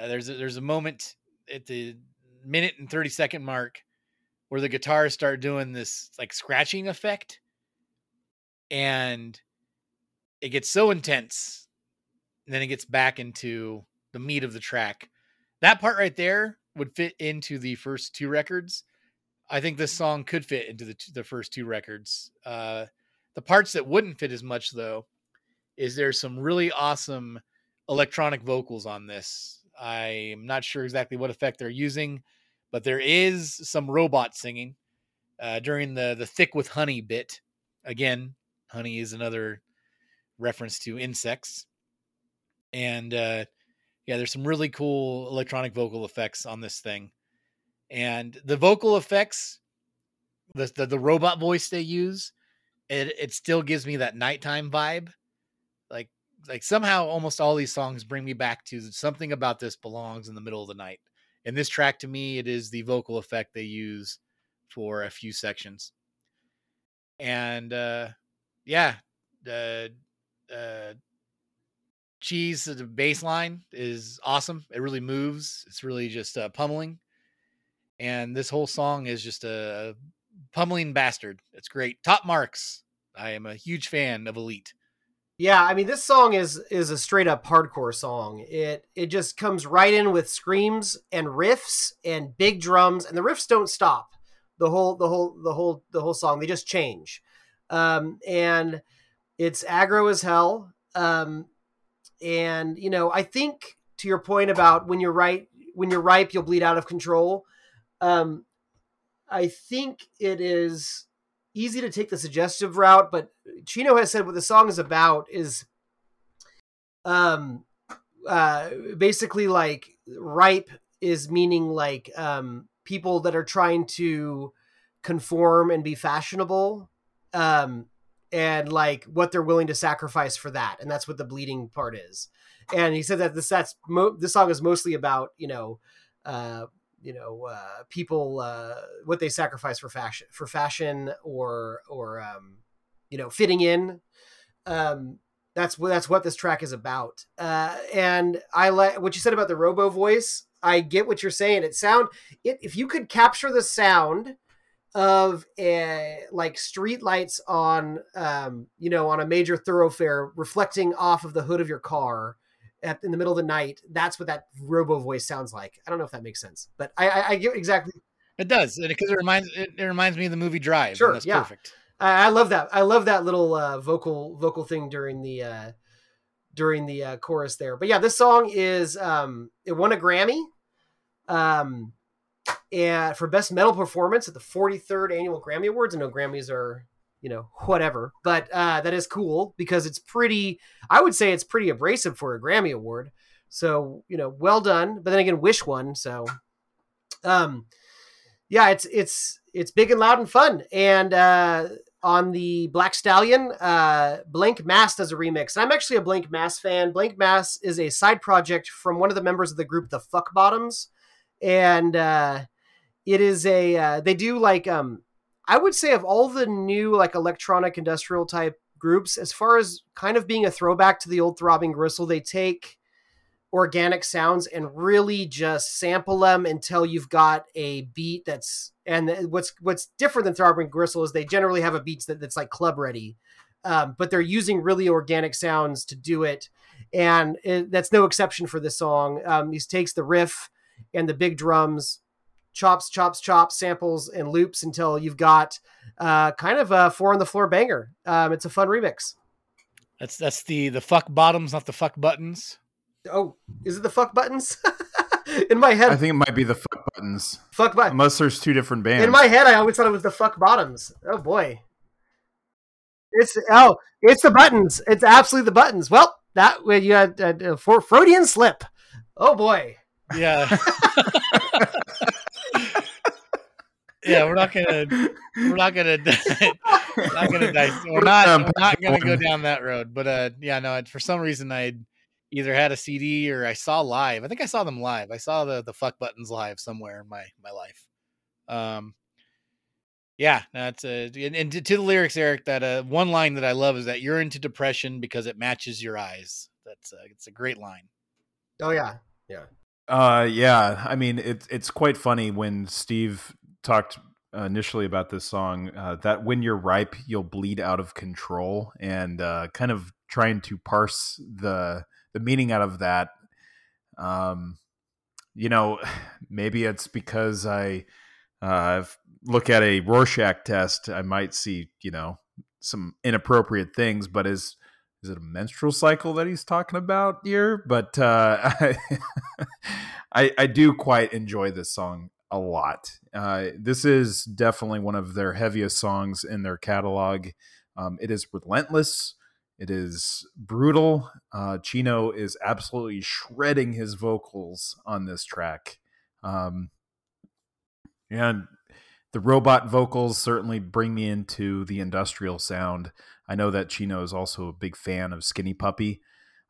There's a moment at the minute and 30 second mark where the guitars start doing this like scratching effect, and it gets so intense, and then it gets back into the meat of the track. That part right there would fit into the first two records. I think this song could fit into the first two records. The parts that wouldn't fit as much, though, is there's some really awesome electronic vocals on this. I'm not sure exactly what effect they're using, but there is some robot singing during the Thick with Honey bit. Again, honey is another reference to insects. And there's some really cool electronic vocal effects on this thing. And the vocal effects, the robot voice they use, it still gives me that nighttime vibe. Like somehow almost all these songs bring me back to something about this belongs in the middle of the night. And this track, to me, it is the vocal effect they use for a few sections. And Cheese, the bass line is awesome. It really moves. It's really just pummeling. And this whole song is just a pummeling bastard. It's great. Top marks. I am a huge fan of Elite. Yeah, I mean, this song is a straight up hardcore song. It just comes right in with screams and riffs and big drums, and the riffs don't stop the whole song. They just change, and it's aggro as hell. And I think to your point about when you're ripe, you'll bleed out of control. I think it is easy to take the suggestive route, but Chino has said what the song is about is basically like ripe is meaning like people that are trying to conform and be fashionable, and like what they're willing to sacrifice for that. And that's what the bleeding part is. And he said that this song is mostly about, people, what they sacrifice for fashion or fitting in. That's what this track is about. And I like what you said about the robo voice. I get what you're saying. If you could capture the sound of like street lights on, on a major thoroughfare reflecting off of the hood of your car, in the middle of the night, that's what that robo voice sounds like. I don't know if that makes sense, but I get exactly. It does, because it reminds me of the movie Drive. Sure, and that's perfect. I love that. I love that little vocal thing during the chorus there. But yeah, this song is it won a Grammy, and for best metal performance at the 43rd annual Grammy Awards. I know Grammys are, whatever, but that is cool because I would say it's pretty abrasive for a Grammy award. So, well done. But then again, Wish won. So, it's big and loud and fun. And on the Black Stallion, Blank Mass does a remix. And I'm actually a Blank Mass fan. Blank Mass is a side project from one of the members of the group, the Fuck Bottoms. And it is they do like, I would say of all the new like electronic industrial type groups, as far as kind of being a throwback to the old Throbbing Gristle, they take organic sounds and really just sample them until you've got a beat that's, and what's different than Throbbing Gristle is they generally have a beat that's like club ready, but they're using really organic sounds to do it. And that's no exception for this song. He takes the riff and the big drums, chops, samples and loops until you've got kind of a four on the floor banger. It's a fun remix. That's the Fuck Bottoms, not the Fuck Buttons. Oh, is it the Fuck Buttons? In my head, I think it might be the Fuck Buttons. Fuck Buttons. Unless there's two different bands. In my head, I always thought it was the Fuck Bottoms. Oh boy. It's the Buttons. It's absolutely the Buttons. Well, that you had a Freudian slip. Oh boy. Yeah. Yeah, we're not gonna go down that road. But yeah, no. For some reason, I either had a CD or I saw live. I think I saw them live. I saw the Fuck Buttons live somewhere in my life. Yeah, that's and to the lyrics, Eric. That one line that I love is that you're into depression because it matches your eyes. That's it's a great line. Oh yeah, yeah, yeah. I mean, it's quite funny when Steve talked initially about this song, that when you're ripe, you'll bleed out of control, and kind of trying to parse the meaning out of that. You know, maybe it's because I look at a Rorschach test, I might see, you know, some inappropriate things, but is it a menstrual cycle that he's talking about here? But I do quite enjoy this song a lot. This is definitely one of their heaviest songs in their catalog. It is relentless. It is brutal. Chino is absolutely shredding his vocals on this track. And the robot vocals certainly bring me into the industrial sound. I know that Chino is also a big fan of Skinny Puppy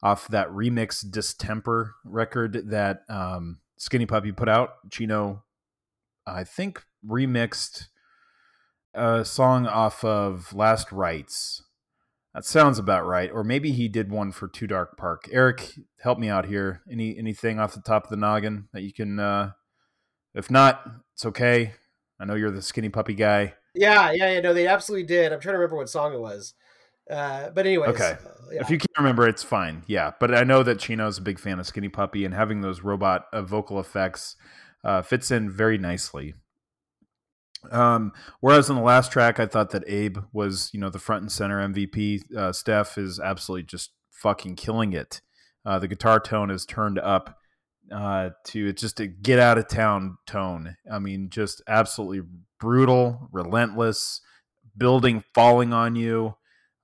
off that remix Distemper record that Skinny Puppy put out. Chino, I think, remixed a song off of Last Rites. That sounds about right. Or maybe he did one for Too Dark Park. Eric, help me out here. Anything off the top of the noggin that you can... if not, it's okay. I know you're the Skinny Puppy guy. Yeah. No, they absolutely did. I'm trying to remember what song it was. But anyways. Okay. Yeah. If you can't remember, it's fine. Yeah. But I know that Chino's a big fan of Skinny Puppy, and having those robot vocal effects... fits in very nicely. Whereas in the last track, I thought that Abe was, you know, the front and center MVP. Steph is absolutely just fucking killing it. The guitar tone is turned up to just a get out of town tone. I mean, just absolutely brutal, relentless, building, falling on you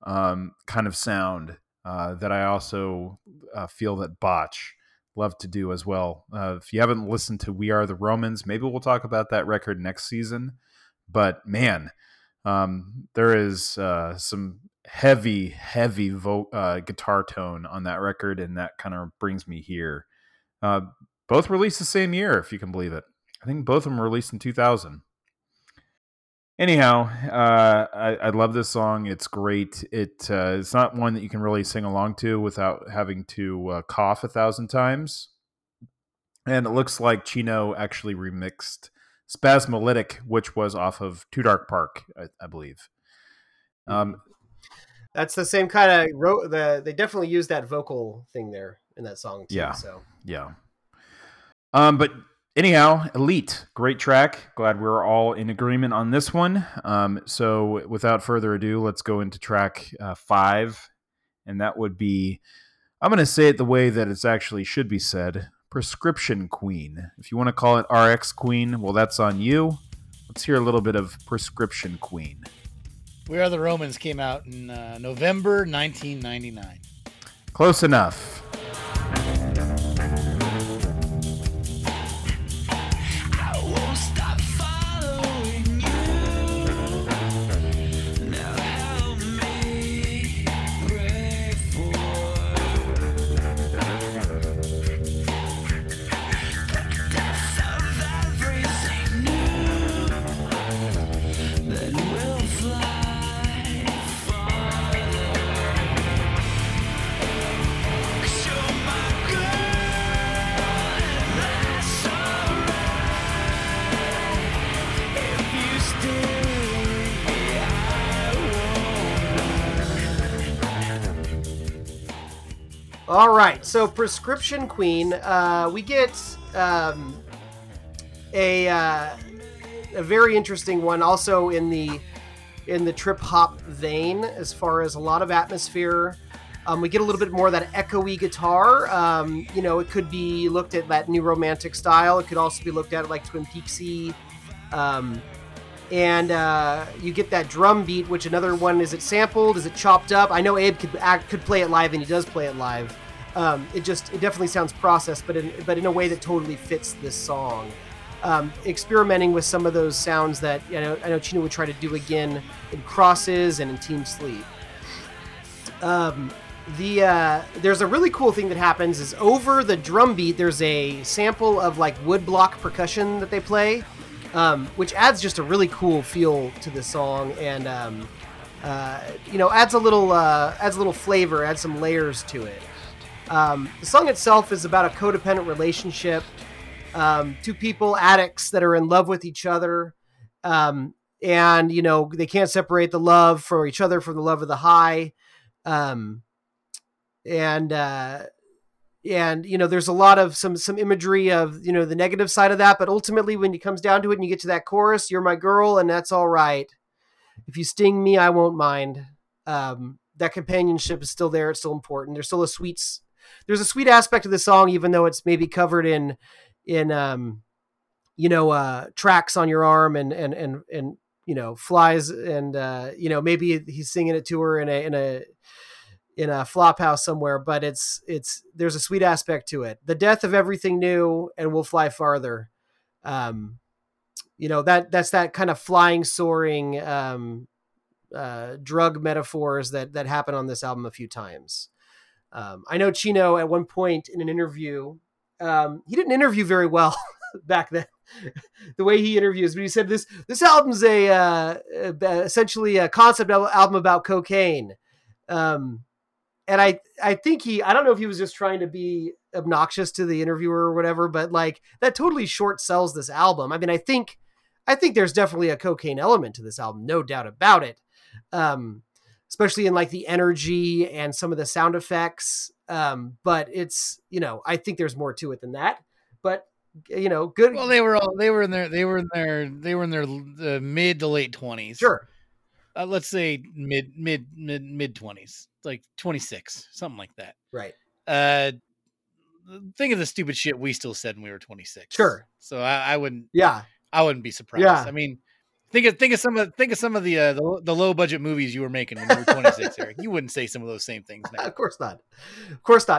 kind of sound that I also feel that Botch love to do as well. If you haven't listened to We Are the Romans, maybe we'll talk about that record next season. But man, there is some heavy guitar tone on that record, and that kind of brings me here. Both released the same year, if you can believe it. I think both of them released in 2000. Anyhow, I love this song. It's great. It's not one that you can really sing along to without having to cough 1,000 times. And it looks like Chino actually remixed Spasmolytic, which was off of Too Dark Park, I believe. That's the same kind of... they definitely used that vocal thing there in that song, too. Yeah, so. Yeah. But... Anyhow, Elite, great track. Glad we're all in agreement on this one. So without further ado, let's go into track 5. And that would be, I'm going to say it the way that it's actually should be said, Prescription Queen. If you want to call it RX Queen, well, that's on you. Let's hear a little bit of Prescription Queen. We Are the Romans came out in November 1999. Close enough. All right, so Prescription Queen, we get a very interesting one, also in the trip hop vein as far as a lot of atmosphere. We get a little bit more of that echoey guitar. You know, it could be looked at that new romantic style. It could also be looked at like Twin Peaksy, and you get that drum beat. Which another one is it sampled? Is it chopped up? I know Abe could play it live, and he does play it live. It definitely sounds processed, but in a way that totally fits this song. Experimenting with some of those sounds that I know Chino would try to do again in Crosses and in Team Sleep. There's a really cool thing that happens is over the drum beat, there's a sample of like woodblock percussion that they play, which adds just a really cool feel to the song, and adds a little flavor, adds some layers to it. The song itself is about a codependent relationship. Two people, addicts that are in love with each other, and they can't separate the love for each other from the love of the high. And there's a lot of some imagery of, the negative side of that, but ultimately when it comes down to it and you get to that chorus, "You're my girl and that's all right. If you sting me, I won't mind." That companionship is still there. It's still important. There's a sweet aspect of the song, even though it's maybe covered in tracks on your arm and flies, and maybe he's singing it to her in a flop house somewhere, but there's a sweet aspect to it. The death of everything new and we'll fly farther. That's that kind of flying, soaring, drug metaphors that happen on this album a few times. I know Chino at one point in an interview, he didn't interview very well back then, the way he interviews, but he said this album's essentially a concept album about cocaine. And I think I don't know if he was just trying to be obnoxious to the interviewer or whatever, but like that totally short sells this album. I mean, I think there's definitely a cocaine element to this album, no doubt about it. Especially in like the energy and some of the sound effects. But it's, I think there's more to it than that, but good. Well, they were in their mid to late 20s. Sure. Let's say mid 20s, like 26, something like that. Right. Think of the stupid shit we still said when we were 26. Sure. So I wouldn't be surprised. Yeah. I mean, think of some of the low budget movies you were making when you were 26, Eric. You wouldn't say some of those same things now. Of course not.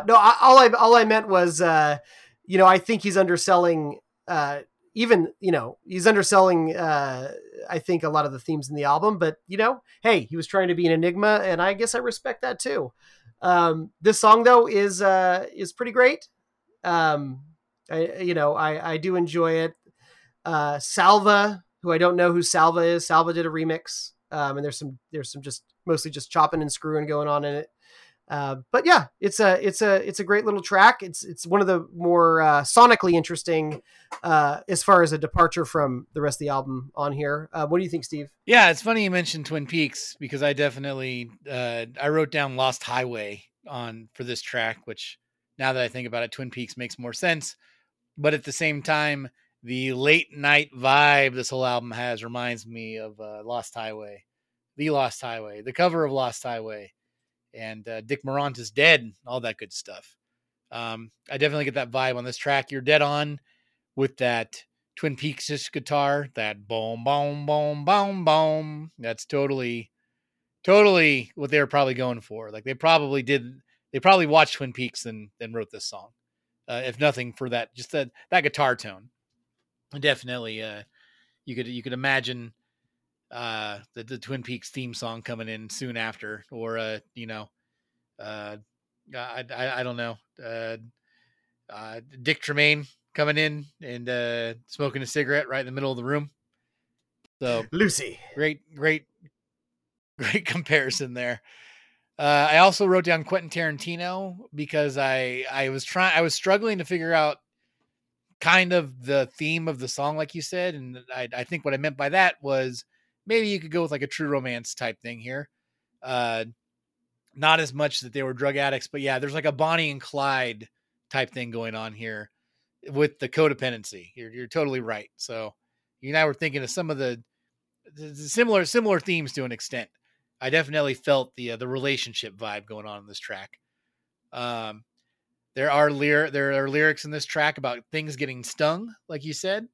No, all I meant was, I think he's underselling, I think a lot of the themes in the album, but hey, he was trying to be an enigma, and I guess I respect that too. This song though is pretty great. I do enjoy it. Salva, who I don't know who Salva is. Salva did a remix. And there's some just mostly just chopping and screwing going on in it. But yeah, it's a great little track. It's one of the more sonically interesting as far as a departure from the rest of the album on here. What do you think, Steve? Yeah, it's funny you mentioned Twin Peaks, because I definitely I wrote down Lost Highway for this track, which now that I think about it, Twin Peaks makes more sense. But at the same time, the late night vibe this whole album has reminds me of the cover of Lost Highway. And Dick Morant is dead, all that good stuff. I definitely get that vibe on this track. You're dead on with that Twin Peaks guitar, that boom, boom, boom, boom, boom. That's totally what they were probably going for. Like they probably watched Twin Peaks and then wrote this song. If nothing for that, just that guitar tone. Definitely, you could imagine the Twin Peaks theme song coming in soon after, or I don't know, Dick Tremaine coming in and smoking a cigarette right in the middle of the room. So Lucy, great comparison there. I also wrote down Quentin Tarantino, because I was struggling to figure out kind of the theme of the song, like you said, and I think what I meant by that was, maybe you could go with like a True Romance type thing here. Not as much that they were drug addicts, but yeah, there's like a Bonnie and Clyde type thing going on here with the codependency. You're totally right. So you and I were thinking of some of the similar themes to an extent. I definitely felt the relationship vibe going on in this track. There are lyrics in this track about things getting stung, like you said.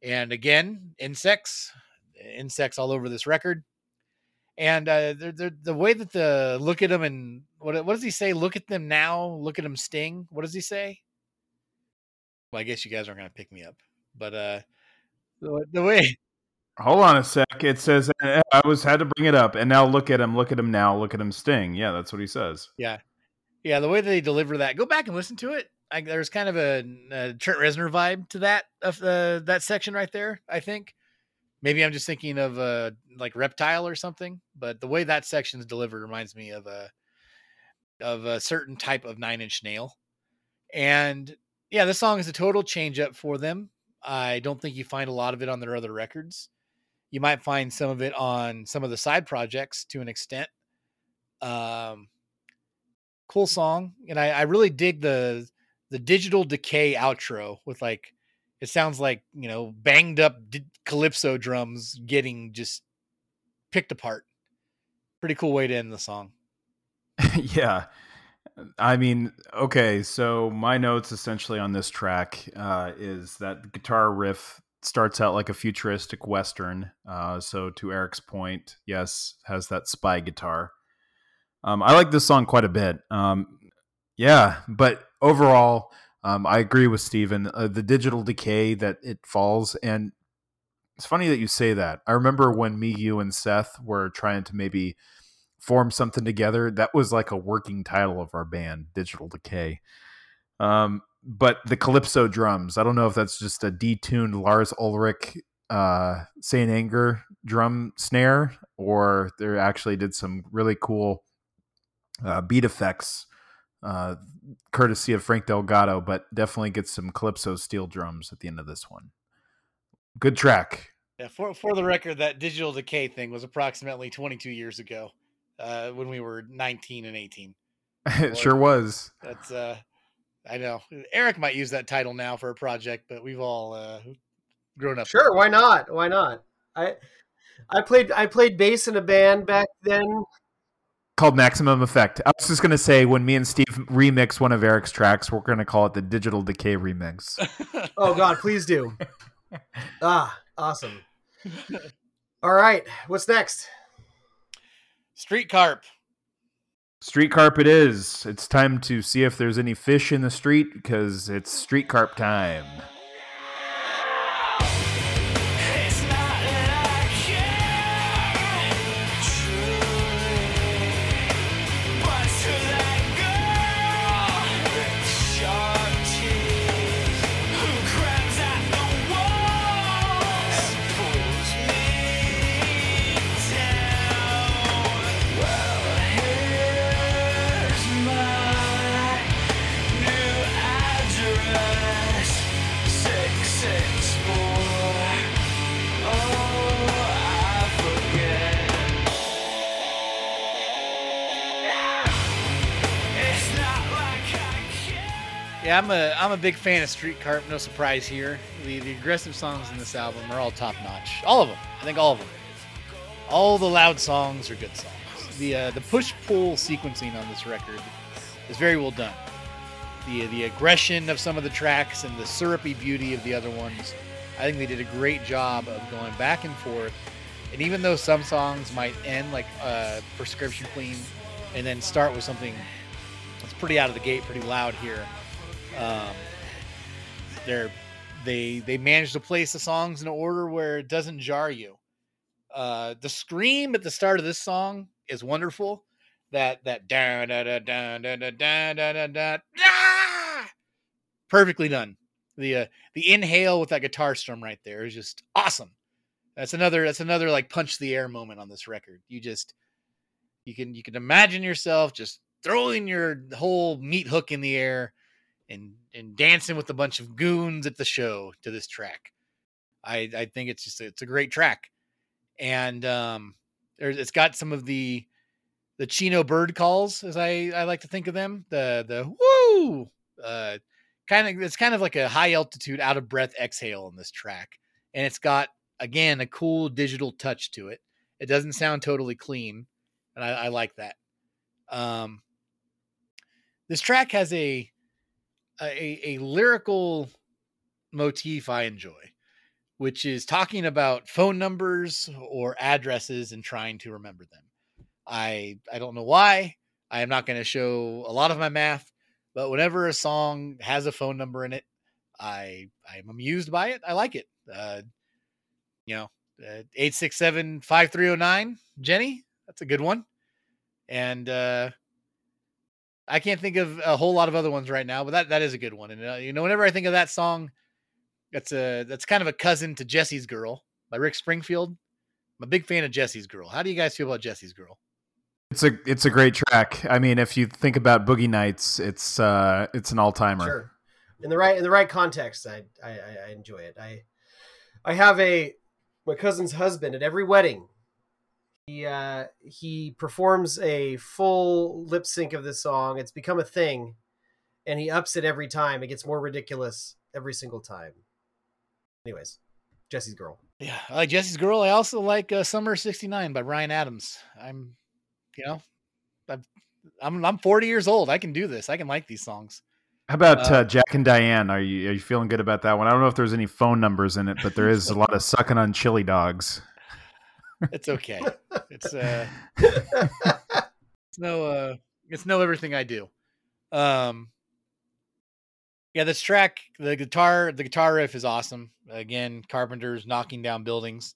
And again, insects all over this record. And they're, the way that the look at them and what does he say? Look at them now. Look at them sting. What does he say? Well, I guess you guys aren't going to pick me up, but the way. Hold on a sec. It says I was had to bring it up, and now look at him. Look at him now. Look at him sting. Yeah, that's what he says. Yeah, yeah. The way that they deliver that. Go back and listen to it. There's kind of a Trent Reznor vibe to that of that section right there. I think. Maybe I'm just thinking of like Reptile or something, but the way that section's delivered reminds me of a certain type of Nine Inch Nail. And yeah, this song is a total change up for them. I don't think you find a lot of it on their other records. You might find some of it on some of the side projects to an extent. Cool song. And I really dig the Digital Decay outro with like, it sounds like, you know, banged up calypso drums getting just picked apart. Pretty cool way to end the song. Yeah. I mean, okay. So my notes essentially on this track is that guitar riff starts out like a futuristic Western. So to Eric's point, yes, has that spy guitar. I like this song quite a bit. Yeah, but overall, I agree with Steven, the Digital Decay that it falls. And it's funny that you say that. I remember when me, you and Seth were trying to maybe form something together. That was like a working title of our band, Digital Decay. But the calypso drums, I don't know if that's just a detuned Lars Ulrich Saint Anger drum snare, or they actually did some really cool beat effects courtesy of Frank Delgado, but definitely gets some calypso steel drums at the end of this one. Good track. Yeah, for the record, that Digital Decay thing was approximately 22 years ago, when we were 19 and 18. It sure was. That's I know Eric might use that title now for a project, but we've all grown up. Sure, why not? Why not? I played bass in a band back then called Maximum Effect. I was just going to say, when me and Steve remix one of Eric's tracks, we're going to call it the Digital Decay remix. Oh God, please do. Awesome. All right. What's next? Street Carp. Street Carp it is. It's time to see if there's any fish in the street, because it's Street Carp time. Yeah, I'm a big fan of Street Carp. No surprise here. The aggressive songs in this album are all top notch. All of them. I think all of them. All the loud songs are good songs. The push pull sequencing on this record is very well done. The aggression of some of the tracks and the syrupy beauty of the other ones. I think they did a great job of going back and forth. And even though some songs might end like Prescription Queen, and then start with something that's pretty out of the gate, pretty loud here. They manage to place the songs in an order where it doesn't jar you. The scream at the start of this song is wonderful. That da da da da da da da da da, perfectly done. The inhale with that guitar strum right there is just awesome. That's another like punch the air moment on this record. You can imagine yourself just throwing your whole meat hook in the air and dancing with a bunch of goons at the show to this track. I think it's a great track. And it's got some of the Chino bird calls, as I like to think of them. The woo, it's kind of like a high altitude, out of breath exhale in this track. And it's got, again, a cool digital touch to it. It doesn't sound totally clean, and I like that. This track has a lyrical motif I enjoy, which is talking about phone numbers or addresses and trying to remember them. I don't know why. I am not going to show a lot of my math, but whenever a song has a phone number in it, I'm amused by it. I like it. 867-5309, Jenny, that's a good one. And I can't think of a whole lot of other ones right now, but that is a good one. And whenever I think of that song, that's kind of a cousin to Jesse's Girl by Rick Springfield. I'm a big fan of Jesse's Girl. How do you guys feel about Jesse's Girl? It's a great track. I mean, if you think about Boogie Nights, it's an all timer. Sure. In the right context, I enjoy it. I have my cousin's husband at every wedding. He performs a full lip sync of this song. It's become a thing, and he ups it every time. It gets more ridiculous every single time. Anyways, Jesse's Girl. Yeah, I like Jesse's Girl. I also like Summer of '69 by Bryan Adams. I'm 40 years old. I can do this. I can like these songs. How about Jack and Diane? Are you feeling good about that one? I don't know if there's any phone numbers in it, but there is a lot of sucking on chili dogs. It's okay. It's no everything I do. This track, the guitar riff is awesome. Again, Carpenter's knocking down buildings.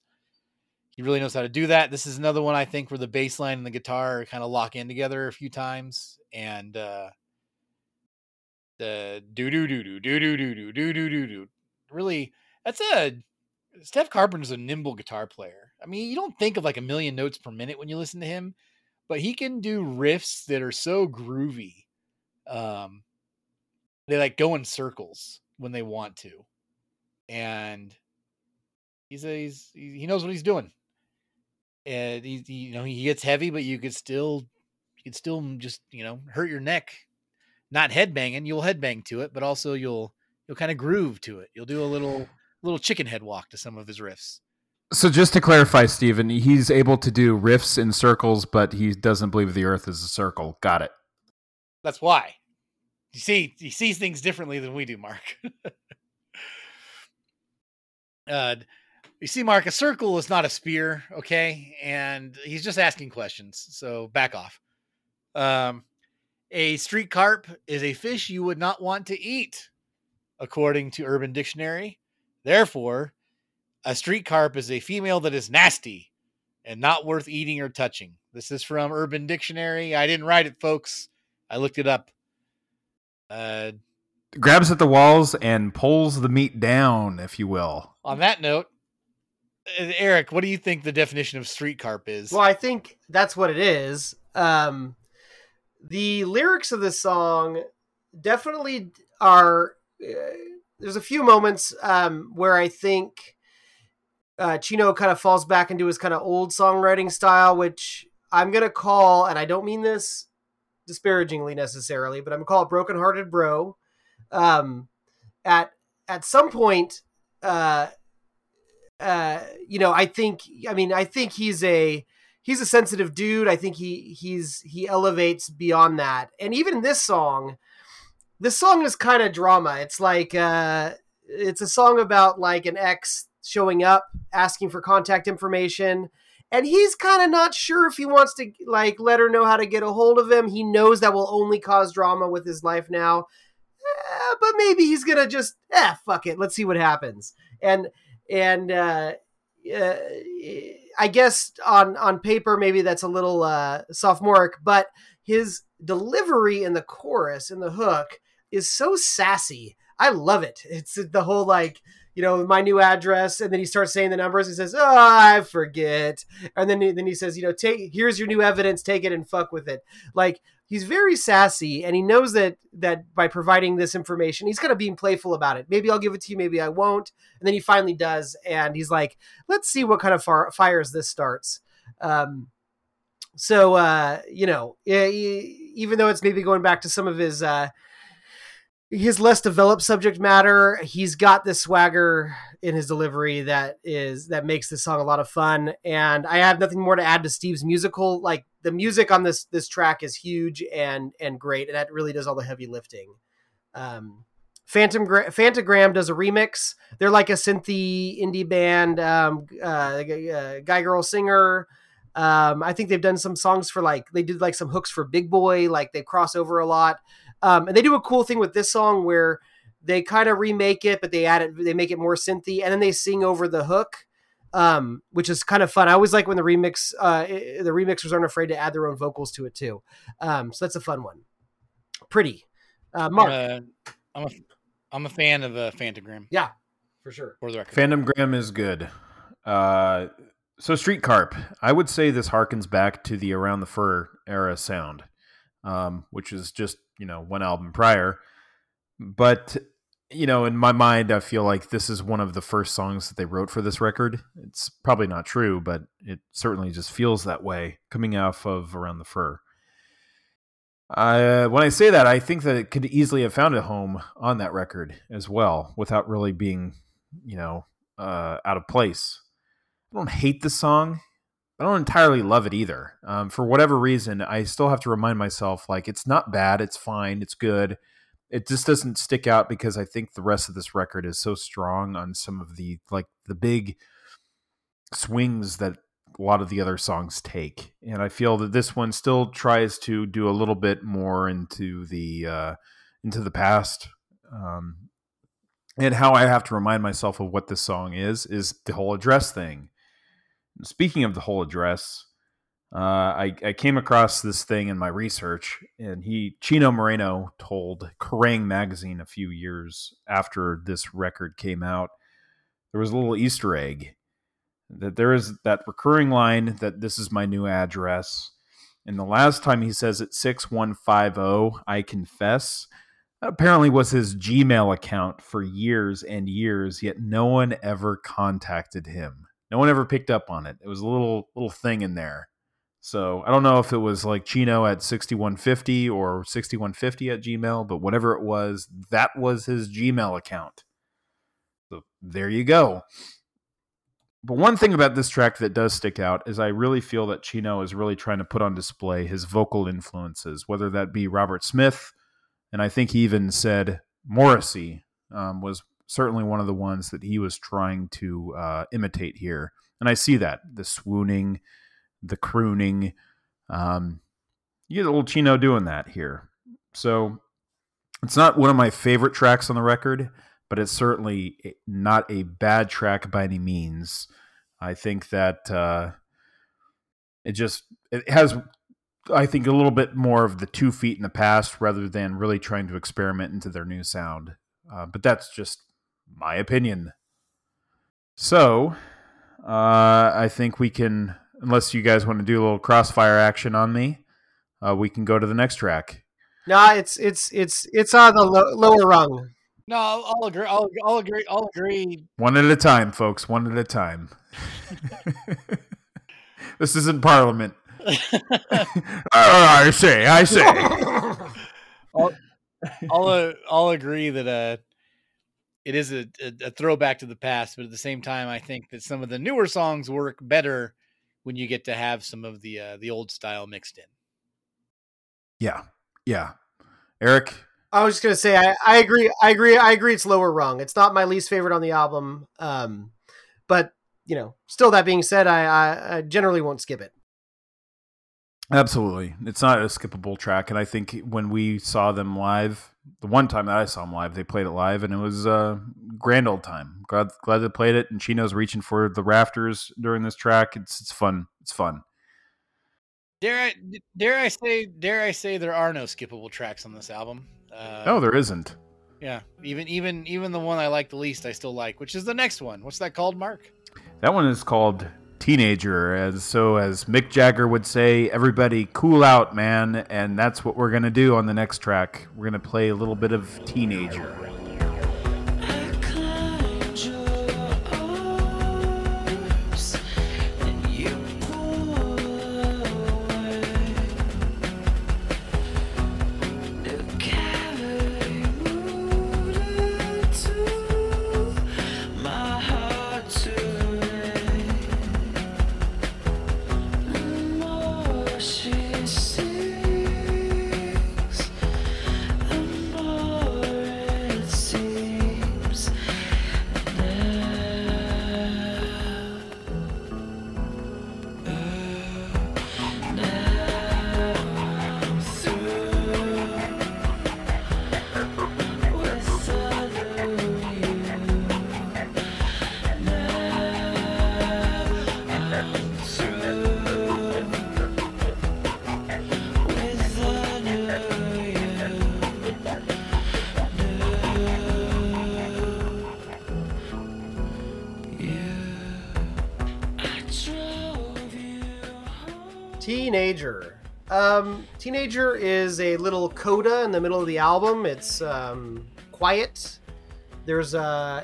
He really knows how to do that. This is another one I think where the bass line and the guitar kind of lock in together a few times, and the do do do do do do do do do do do. Really, Steph Carpenter's a nimble guitar player. I mean, you don't think of like a million notes per minute when you listen to him, but he can do riffs that are so groovy. They like go in circles when they want to. And he knows what he's doing. And he gets heavy, but you could still just, hurt your neck. Not headbanging. You'll headbang to it, but also you'll kind of groove to it. You'll do a little chicken head walk to some of his riffs. So just to clarify, Steven, he's able to do riffs in circles, but he doesn't believe the earth is a circle. Got it. That's why. You see, he sees things differently than we do, Mark. You see, Mark, a circle is not a sphere. Okay. And he's just asking questions. So back off. A street carp is a fish you would not want to eat, according to Urban Dictionary. Therefore, a street carp is a female that is nasty and not worth eating or touching. This is from Urban Dictionary. I didn't write it, folks. I looked it up. Grabs at the walls and pulls the meat down, if you will. On that note, Eric, what do you think the definition of street carp is? Well, I think that's what it is. The lyrics of this song definitely are... there's a few moments where I think Chino kind of falls back into his kind of old songwriting style, which I'm going to call, and I don't mean this disparagingly necessarily, but I'm going to call it brokenhearted bro. At some point, I think he's a sensitive dude. I think he elevates beyond that. And even this song is kind of drama. It's like, it's a song about like an ex showing up, asking for contact information. And he's kind of not sure if he wants to like, let her know how to get a hold of him. He knows that will only cause drama with his life now, but maybe he's going to just, fuck it. Let's see what happens. And I guess on paper, maybe that's a little, sophomoric, but his delivery in the chorus in the hook is so sassy. I love it. It's the whole like, my new address. And then he starts saying the numbers. He says, I forget. And then he says, here's your new evidence, take it and fuck with it. Like he's very sassy and he knows that by providing this information, he's kind of being playful about it. Maybe I'll give it to you. Maybe I won't. And then he finally does. And he's like, let's see what kind of fires this starts. Even though it's maybe going back to some of his less developed subject matter, he's got this swagger in his delivery that makes this song a lot of fun. And I have nothing more to add to Steve's musical. Like the music on this track is huge and great. And that really does all the heavy lifting. Phantogram does a remix. They're like a synthy indie band, guy girl singer. I think they've done some songs for they did some hooks for Big Boy, like they cross over a lot. And they do a cool thing with this song where they kind of remake it, but they add it, they make it more synthy, and then they sing over the hook, which is kind of fun. I always like when the remixers aren't afraid to add their own vocals to it too. So that's a fun one. Pretty. Mark. I'm a fan of Phantogram. Yeah, for sure. For the record. Phantogram is good. So Street Carp, I would say this harkens back to the Around the Fur era sound, which is just, one album prior. But, in my mind, I feel like this is one of the first songs that they wrote for this record. It's probably not true, but it certainly just feels that way coming off of Around the Fur. When I say that, I think that it could easily have found a home on that record as well without really being, out of place. I don't hate the song. I don't entirely love it either. For whatever reason, I still have to remind myself, it's not bad. It's fine. It's good. It just doesn't stick out because I think the rest of this record is so strong on some of the, the big swings that a lot of the other songs take. And I feel that this one still tries to do a little bit more into the past. And how I have to remind myself of what this song is the whole address thing. Speaking of the whole address, I came across this thing in my research, and Chino Moreno told Kerrang! Magazine a few years after this record came out, there was a little Easter egg that there is that recurring line that this is my new address. And the last time he says it, 6150, I confess, that apparently was his Gmail account for years and years, yet no one ever contacted him. No one ever picked up on it. It was a little thing in there. So I don't know if it was Chino at 6150 or 6150 at Gmail, but whatever it was, that was his Gmail account. So there you go. But one thing about this track that does stick out is I really feel that Chino is really trying to put on display his vocal influences, whether that be Robert Smith, and I think he even said Morrissey was certainly one of the ones that he was trying to imitate here. And I see that, the swooning, the crooning. You get a little Chino doing that here. So it's not one of my favorite tracks on the record, but it's certainly not a bad track by any means. I think that it has, I think, a little bit more of the 2 feet in the past rather than really trying to experiment into their new sound. But that's just my opinion. So I think we can, unless you guys want to do a little crossfire action on me, we can go to the next track. No, it's on the lower rung. No, I'll agree. I'll agree. One at a time, folks. One at a time. This isn't Parliament. I say. I'll agree that it is a throwback to the past, but at the same time, I think that some of the newer songs work better when you get to have some of the old style mixed in. Yeah. Eric. I was just going to say, I agree. It's lower rung. It's not my least favorite on the album. But still, that being said, I generally won't skip it. Absolutely. It's not a skippable track. And I think when we saw them live, the one time that I saw them live, they played it live and it was a grand old time. Glad they played it. And Chino's reaching for the rafters during this track. It's fun. It's fun. Dare I say there are no skippable tracks on this album. No, there isn't. Yeah. Even the one I like the least, I still like, which is the next one. What's that called, Mark? That one is called Teenager. As Mick Jagger would say, everybody cool out, man. And that's what we're going to do on the next track. We're going to play a little bit of Teenager. Teenager. Teenager is a little coda in the middle of the album. It's quiet. There's a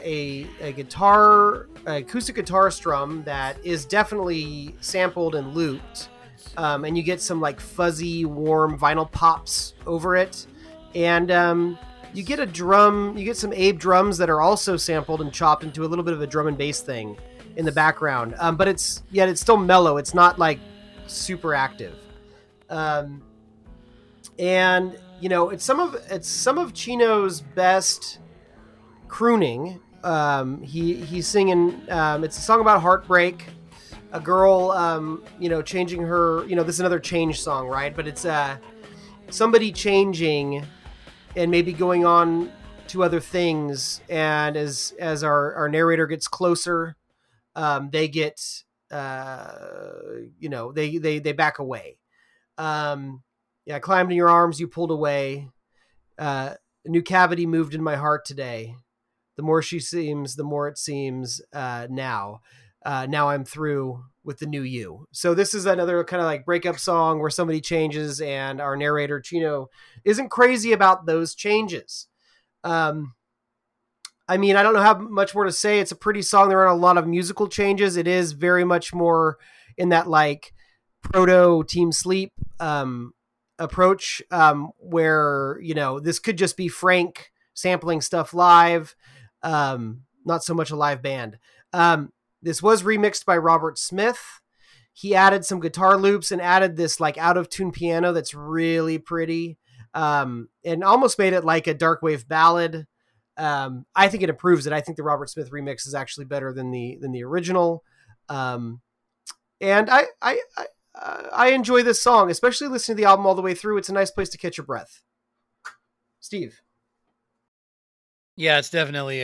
guitar, acoustic guitar strum that is definitely sampled and looped. And you get some like fuzzy, warm vinyl pops over it. And you get a drum, you get some Abe drums that are also sampled and chopped into a little bit of a drum and bass thing in the background. But it's still mellow. It's not like super active. And you know, it's some of Chino's best crooning. He's singing, it's a song about heartbreak, a girl, changing her, this is another change song, right? But it's, somebody changing and maybe going on to other things. And as our narrator gets closer, they get, they back away. I climbed in your arms, you pulled away. A new cavity moved in my heart today. The more she seems, the more it seems now. Now I'm through with the new you. So this is another kind of like breakup song where somebody changes, and our narrator Chino isn't crazy about those changes. I don't know how much more to say. It's a pretty song. There aren't a lot of musical changes. It is very much more in that like proto Team Sleep approach, where, this could just be Frank sampling stuff live. Not so much a live band. This was remixed by Robert Smith. He added some guitar loops and added this like out of tune piano that's really pretty, and almost made it like a dark wave ballad. I think it improves it. I think the Robert Smith remix is actually better than the original. And I enjoy this song, especially listening to the album all the way through. It's a nice place to catch your breath. Steve. Yeah, it's definitely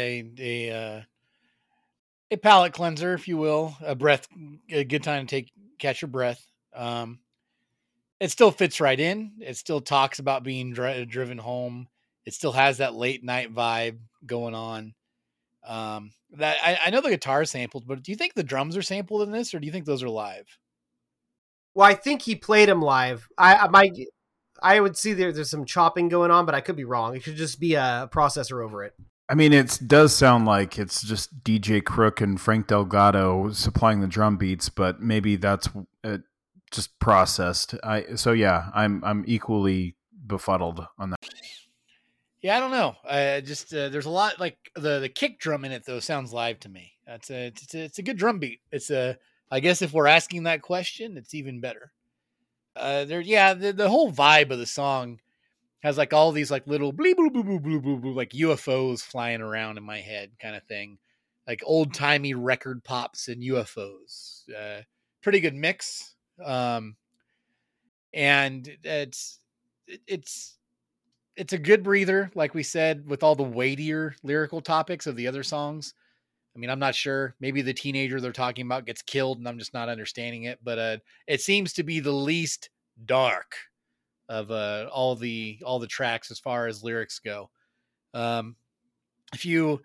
a palate cleanser, if you will, a good time to catch your breath. It still fits right in. It still talks about being driven home. It still has that late night vibe going on. I know the guitar is sampled, but do you think the drums are sampled in this, or do you think those are live? Well, I think he played them live. I would see there's some chopping going on, but I could be wrong. It could just be a processor over it. I mean, it does sound like it's just DJ Crook and Frank Delgado supplying the drum beats, but maybe that's just processed. I'm equally befuddled on that. Yeah, I don't know. There's a lot like the kick drum in it though sounds live to me. It's a good drum beat. I guess if we're asking that question, it's even better. The whole vibe of the song has like all these like little bleep bloop bloop bloop bloop bloop like UFOs flying around in my head kind of thing, like old timey record pops and UFOs. Pretty good mix, and it's a good breather, like we said, with all the weightier lyrical topics of the other songs. I mean, I'm not sure. Maybe the teenager they're talking about gets killed and I'm just not understanding it, but it seems to be the least dark of all the tracks as far as lyrics go. If you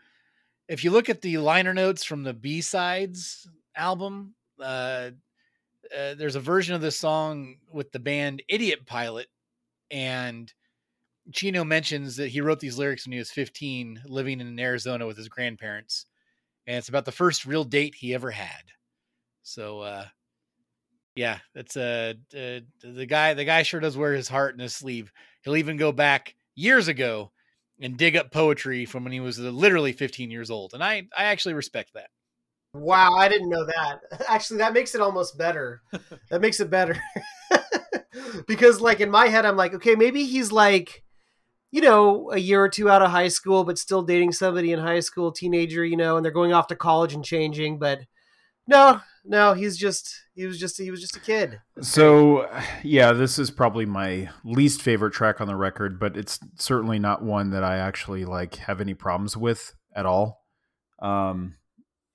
look at the liner notes from the B-sides album, there's a version of this song with the band Idiot Pilot, and Chino mentions that he wrote these lyrics when he was 15, living in Arizona with his grandparents. And it's about the first real date he ever had. So, that's the guy sure does wear his heart in his sleeve. He'll even go back years ago and dig up poetry from when he was literally 15 years old. And I actually respect that. Wow. I didn't know that. Actually, that makes it almost better. That makes it better because like in my head, I'm like, okay, maybe he's like, a year or two out of high school, but still dating somebody in high school, teenager, and they're going off to college and changing. But no, he was just a kid. So yeah, this is probably my least favorite track on the record, but it's certainly not one that I actually like have any problems with at all.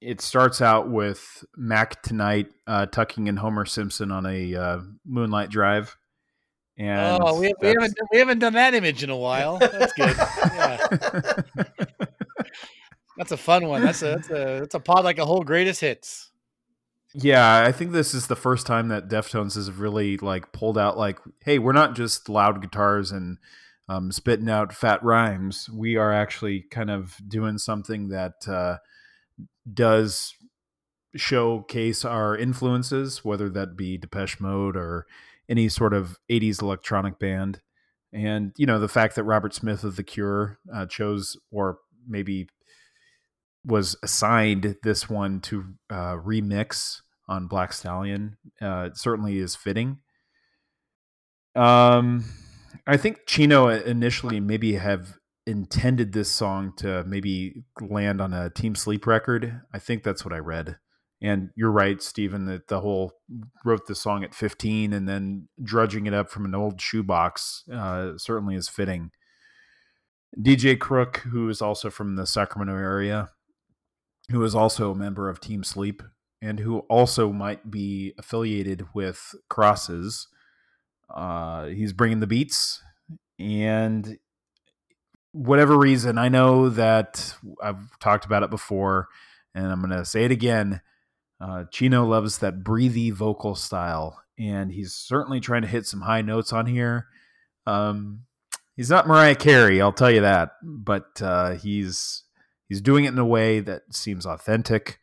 It starts out with Mac Tonight, tucking in Homer Simpson on a moonlight drive. And we haven't done that image in a while. That's good. Yeah. That's a fun one. That's a pod like a whole greatest hits. Yeah, I think this is the first time that Deftones has really like pulled out like, hey, we're not just loud guitars and spitting out fat rhymes. We are actually kind of doing something that does showcase our influences, whether that be Depeche Mode or any sort of 80s electronic band. And, you know, the fact that Robert Smith of The Cure chose, or maybe was assigned this one to remix on Black Stallion, certainly is fitting. I think Chino initially maybe have intended this song to maybe land on a Team Sleep record. I think that's what I read. And you're right, Stephen, that the whole wrote the song at 15 and then drudging it up from an old shoebox certainly is fitting. DJ Crook, who is also from the Sacramento area, who is also a member of Team Sleep and who also might be affiliated with Crosses, he's bringing the beats. And whatever reason, I know that I've talked about it before, and I'm going to say it again. Chino loves that breathy vocal style, and he's certainly trying to hit some high notes on here. He's not Mariah Carey, I'll tell you that, but he's doing it in a way that seems authentic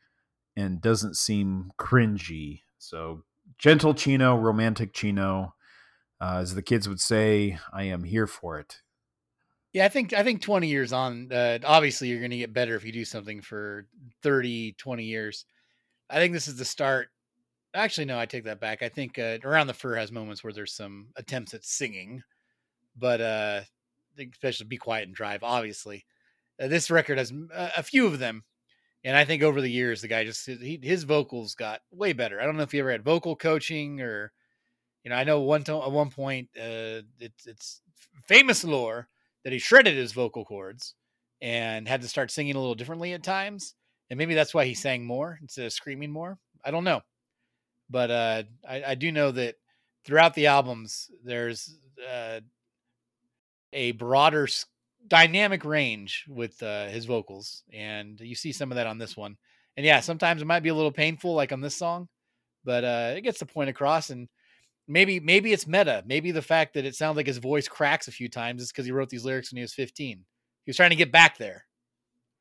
and doesn't seem cringy. So gentle Chino, romantic Chino, as the kids would say, I am here for it. Yeah, I think 20 years on, obviously you're going to get better if you do something for 30, 20 years. I think this is the start. Actually, no, I take that back. I think Around the Fur has moments where there's some attempts at singing, but especially Be Quiet and Drive, obviously. This record has a few of them. And I think over the years, the guy just, his vocals got way better. I don't know if he ever had vocal coaching or, you know, I know at one point it's famous lore that he shredded his vocal cords and had to start singing a little differently at times. And maybe that's why he sang more instead of screaming more. I don't know. But I do know that throughout the albums, there's a broader dynamic range with his vocals, and you see some of that on this one. And yeah, sometimes it might be a little painful, like on this song, but it gets the point across. And maybe it's meta. Maybe the fact that it sounds like his voice cracks a few times is because he wrote these lyrics when he was 15. He was trying to get back there.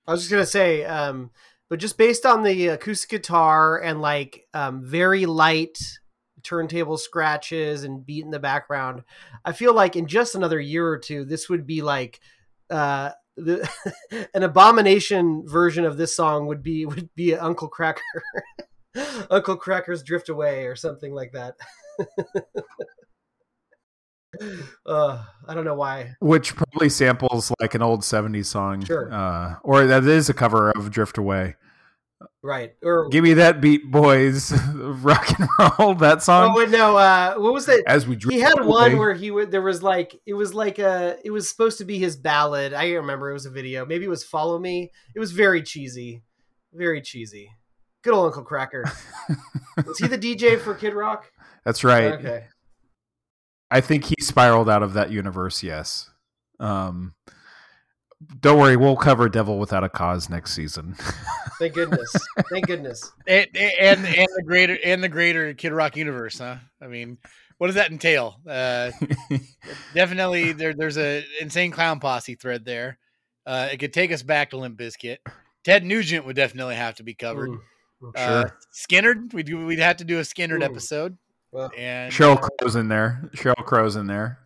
I was just gonna say, but just based on the acoustic guitar and like very light turntable scratches and beat in the background, I feel like in just another year or two, this would be like. An abomination version of this song would be Uncle Cracker, Uncle Cracker's Drift Away or something like that. I don't know why. Which probably samples like an old 70s song, sure. Or that is a cover of Drift Away, right? Or Give Me That Beat, Boys, rock and roll. That song. Oh no! What was that? As we drift, he had away. One where it was supposed to be his ballad. I remember it was a video. Maybe it was Follow Me. It was very cheesy, very cheesy. Good old Uncle Cracker. Was he the DJ for Kid Rock? That's right. Okay. I think he spiraled out of that universe. Yes. Don't worry, we'll cover Devil Without a Cause next season. Thank goodness. Thank goodness. And the greater Kid Rock universe, huh? I mean, what does that entail? Definitely there's a Insane Clown Posse thread there. It could take us back to Limp Bizkit. Ted Nugent would definitely have to be covered. Sure. Skinnerd, we'd have to do a Skinnerd episode. Well, and Sheryl Crow's in there.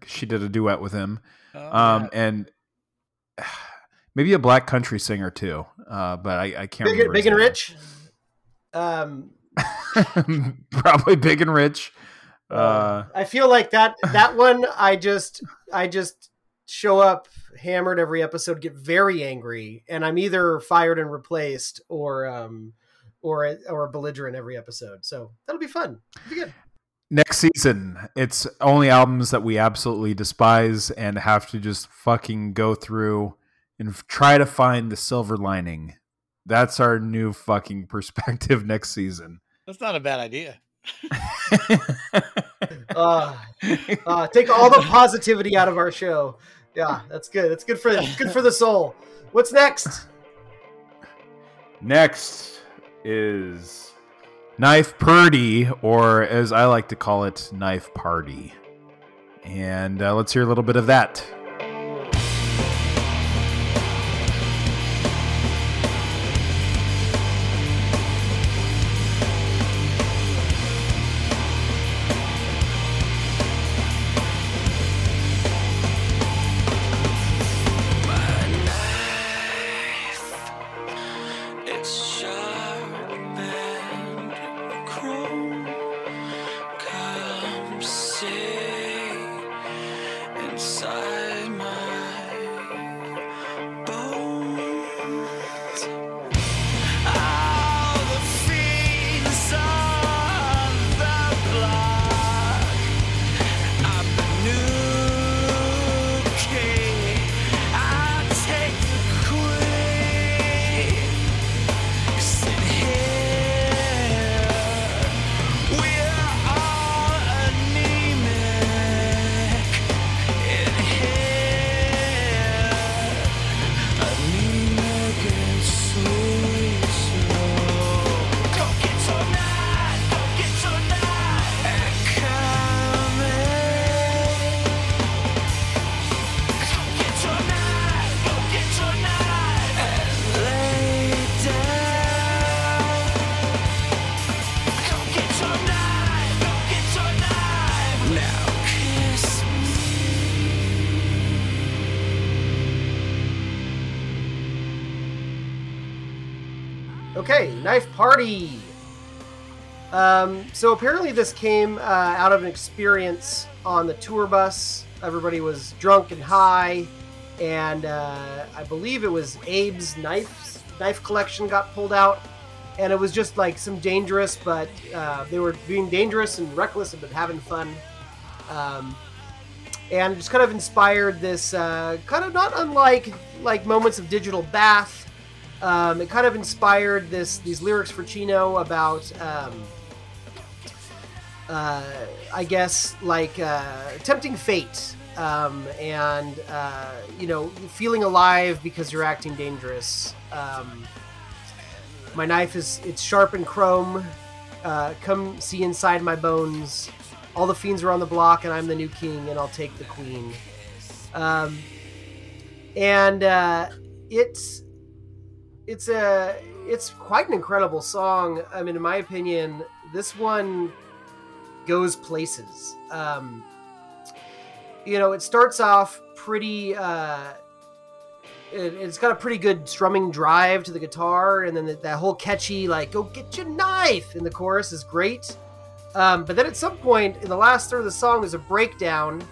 She did a duet with him. And maybe a black country singer too, but I can't remember. Big and Rich? Probably Big and Rich. I feel like that one, I just show up hammered every episode, get very angry, and I'm either fired and replaced or belligerent every episode. So that'll be fun. It'll be good. Next season, it's only albums that we absolutely despise and have to just fucking go through and try to find the silver lining. That's our new fucking perspective next season. That's not a bad idea. Take all the positivity out of our show. Yeah, that's good. That's good for the soul. What's next? Next is Knife Purdy, or as I like to call it, Knife Party. And let's hear a little bit of that. Knife Party. So apparently this came out of an experience on the tour bus. Everybody was drunk and high, and I believe it was Abe's knife collection got pulled out, and it was just like some dangerous, but they were being dangerous and reckless and been having fun, and just kind of inspired this kind of not unlike like moments of Digital Bath. It kind of inspired these lyrics for Chino about, I guess, like tempting fate, and feeling alive because you're acting dangerous. My knife it's sharp and chrome. Come see inside my bones. All the fiends are on the block, and I'm the new king, and I'll take the queen. It's quite an incredible song. I mean, in my opinion, this one goes places. It starts off pretty. It's got a pretty good strumming drive to the guitar, and then that whole catchy like "Go get your knife" in the chorus is great. But then at some point in the last third of the song, there's a breakdown.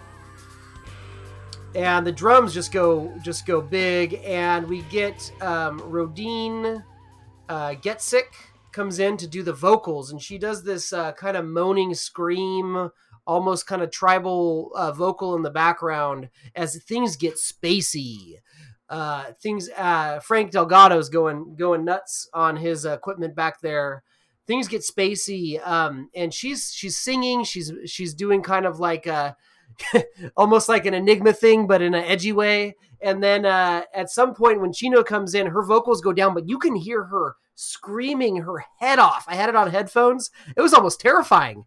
And the drums just go big, and we get Rodleen Getsic comes in to do the vocals, and she does this kind of moaning scream, almost kind of tribal vocal in the background as things get spacey. Frank Delgado's going nuts on his equipment back there. Things get spacey, and she's singing. She's doing kind of like a. almost like an Enigma thing, but in an edgy way. And then at some point when Chino comes in, her vocals go down, but you can hear her screaming her head off. I had it on headphones. It was almost terrifying.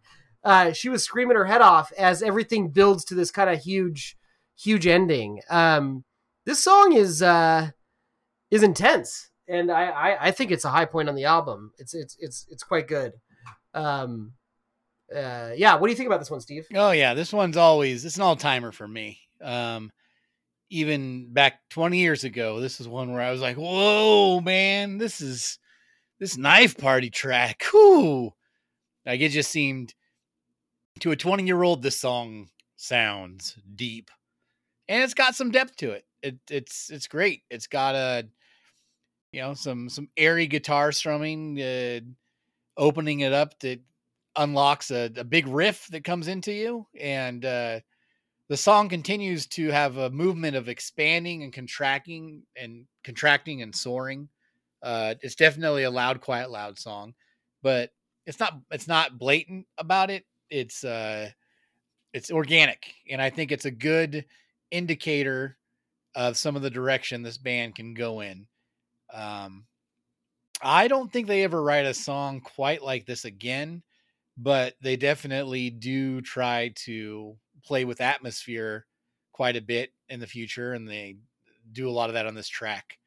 She was screaming her head off as everything builds to this kind of huge, huge ending. This song is intense, and I think it's a high point on the album. It's quite good. What do you think about this one, Steve? Oh yeah, this one's it's an all-timer for me. Even back 20 years ago, this is one where I was like, whoa man, this Knife Party track, whoo, like it just seemed to a 20-year-old this song sounds deep, and it's got some depth to it. It's great. It's got some airy guitar strumming, opening it up that unlocks a big riff that comes into you, and the song continues to have a movement of expanding and contracting and soaring. It's definitely a loud, quiet, loud song, but it's not blatant about it. It's organic, and I think it's a good indicator of some of the direction this band can go in. I don't think they ever write a song quite like this again, but they definitely do try to play with atmosphere quite a bit in the future. And they do a lot of that on this track.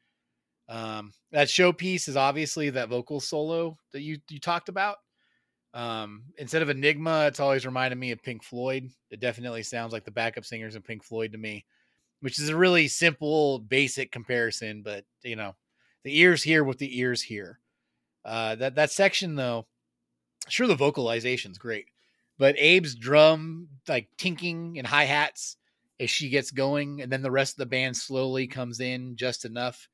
That showpiece is obviously that vocal solo that you talked about. Instead of Enigma, it's always reminded me of Pink Floyd. It definitely sounds like the backup singers in Pink Floyd to me, which is a really simple, basic comparison, but you know, the ears hear what the ears hear. That section though, sure, the vocalization's great, but Abe's drum like tinking and hi-hats as she gets going, and then the rest of the band slowly comes in just enough.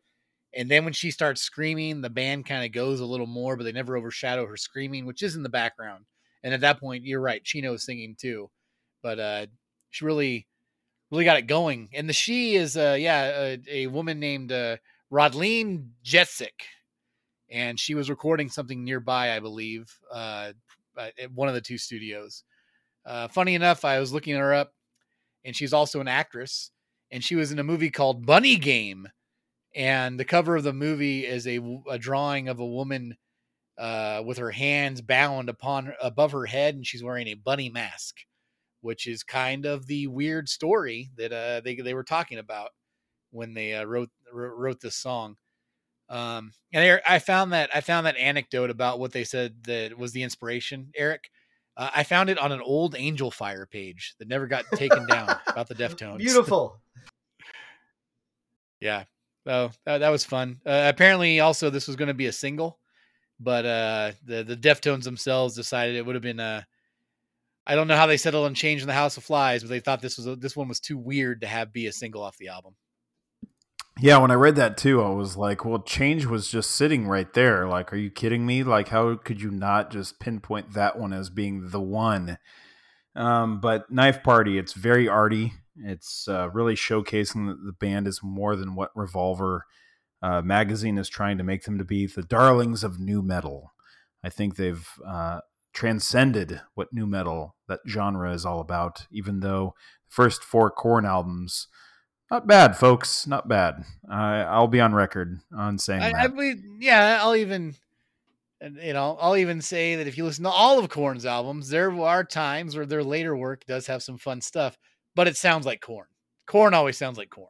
And then when she starts screaming, the band kind of goes a little more, but they never overshadow her screaming, which is in the background. And at that point, you're right, Chino is singing too, but she really got it going. And the she is a woman named Rodleen Getsic, and she was recording something nearby, I believe, at one of the two studios. Funny enough, I was looking her up, and she's also an actress, and she was in a movie called Bunny Game. And the cover of the movie is a drawing of a woman with her hands bound above her head, and she's wearing a bunny mask, which is kind of the weird story that they were talking about when they wrote this song. And I found that anecdote about what they said that was the inspiration, Eric. I found it on an old Angel Fire page that never got taken down about the Deftones. Beautiful. Yeah. So that was fun. Apparently also this was going to be a single, but the Deftones themselves decided it would have been I don't know how they settled on Change in the House of Flies, but they thought this one was too weird to have be a single off the album. Yeah, when I read that too, I was like, well, Change was just sitting right there. Like, are you kidding me? Like, how could you not just pinpoint that one as being the one? But Knife Party, it's very arty. It's really showcasing that the band is more than what Revolver magazine is trying to make them to be, the darlings of nu metal. I think they've transcended what nu metal, that genre, is all about, even though the first four Korn albums, not bad, folks, not bad. I'll be on record on saying that. I believe, yeah, I'll even say that if you listen to all of Korn's albums, there are times where their later work does have some fun stuff. But it sounds like Korn. Korn always sounds like Korn.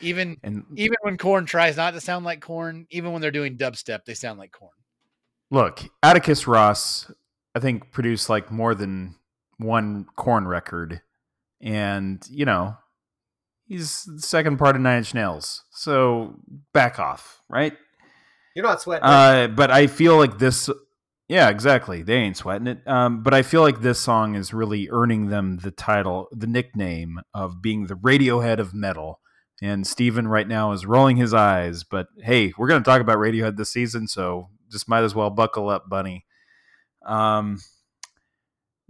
Even when Korn tries not to sound like Korn, even when they're doing dubstep, they sound like Korn. Look, Atticus Ross, I think, produced like more than one Korn record. And, you know, he's the second part of Nine Inch Nails. So back off, right? You're not sweating. But I feel like this... Yeah, exactly. They ain't sweating it. But I feel like this song is really earning them the title, the nickname of being the Radiohead of metal. And Steven right now is rolling his eyes. But hey, we're going to talk about Radiohead this season, so just might as well buckle up, bunny.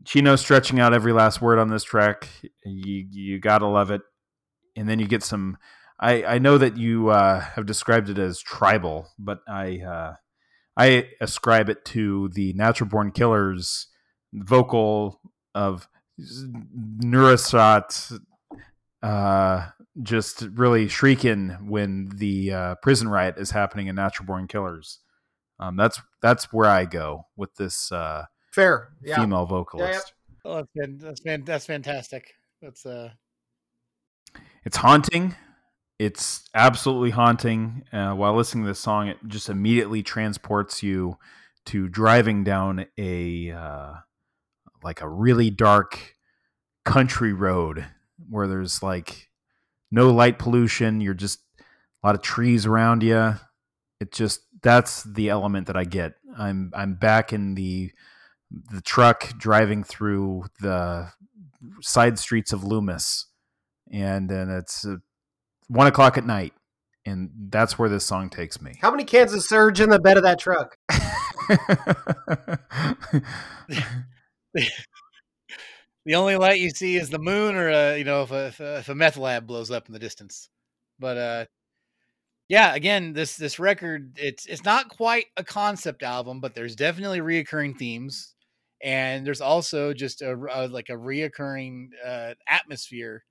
Chino stretching out every last word on this track. You got to love it. And then you get some... I know that you have described it as tribal, but I ascribe it to the Natural Born Killers vocal of Neurasat, just really shrieking when the prison riot is happening in Natural Born Killers. That's where I go with this fair female vocalist. Yeah. Oh, that's fantastic. It's haunting. It's absolutely haunting. While listening to this song, it just immediately transports you to driving down a really dark country road where there's like no light pollution. You're just a lot of trees around you. That's the element that I get. I'm back in the truck driving through the side streets of Loomis, and then it's 1:00 at night, and that's where this song takes me. How many cans of Surge in the bed of that truck? The only light you see is the moon, or if a meth lab blows up in the distance. But again, this record, it's not quite a concept album, but there's definitely reoccurring themes, and there's also just a reoccurring atmosphere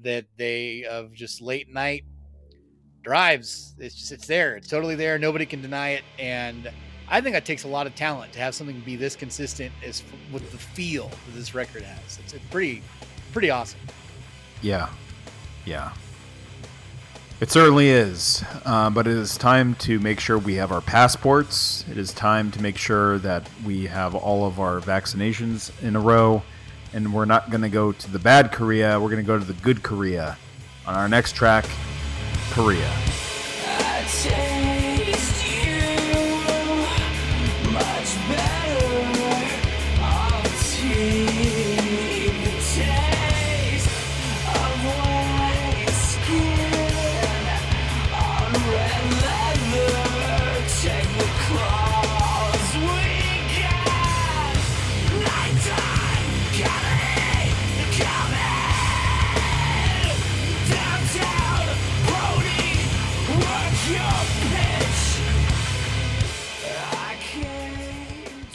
that they of just late night drives. It's just, it's there. It's totally there. Nobody can deny it. And I think that takes a lot of talent to have something be this consistent as with the feel that this record has. It's pretty awesome. Yeah. Yeah. It certainly is. But it is time to make sure we have our passports. It is time to make sure that we have all of our vaccinations in a row. And we're not going to go to the bad Korea. We're going to go to the good Korea on our next track, Korea.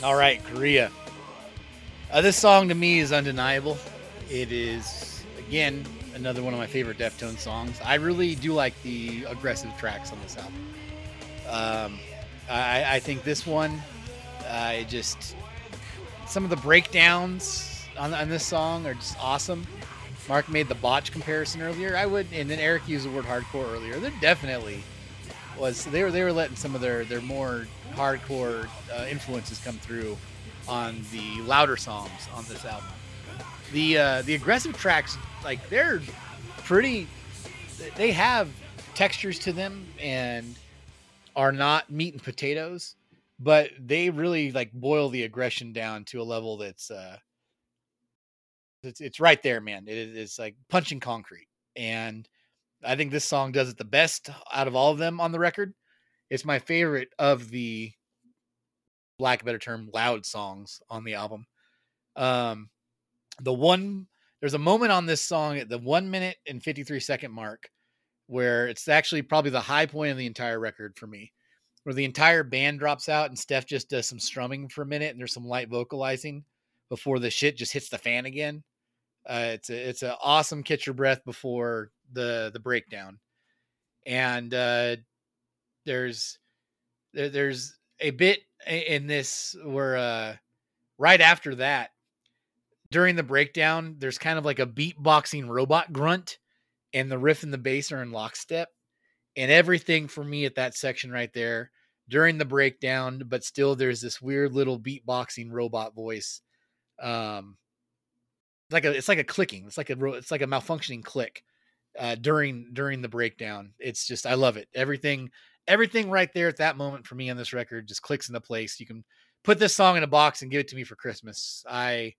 All right, Korea. This song to me is undeniable. It is, again, another one of my favorite Deftones songs. I really do like the aggressive tracks on this album. I think this one, it just, some of the breakdowns on this song are just awesome. Mark made the Botch comparison earlier. And then Eric used the word hardcore earlier. There definitely was. They were letting some of their more hardcore influences come through on the louder songs on this album. The aggressive tracks, like, they're pretty, they have textures to them and are not meat and potatoes, but they really like boil the aggression down to a level that's it's right there, man. It's like punching concrete, and I think this song does it the best out of all of them on the record. It's my favorite of the, lack of a better term, loud songs on the album. There's a moment on this song at the 1 minute and 53 second mark where it's actually probably the high point of the entire record for me, where the entire band drops out and Steph just does some strumming for a minute and there's some light vocalizing before the shit just hits the fan again. It's an awesome catch your breath before the breakdown. And, there's a bit in this where right after that, during the breakdown, there's kind of like a beatboxing robot grunt, and the riff and the bass are in lockstep, and everything for me at that section right there during the breakdown, but still there's this weird little beatboxing robot voice. It's like a clicking. It's like a malfunctioning click during the breakdown. It's just, I love it. Everything right there at that moment for me on this record just clicks into place. You can put this song in a box and give it to me for Christmas. I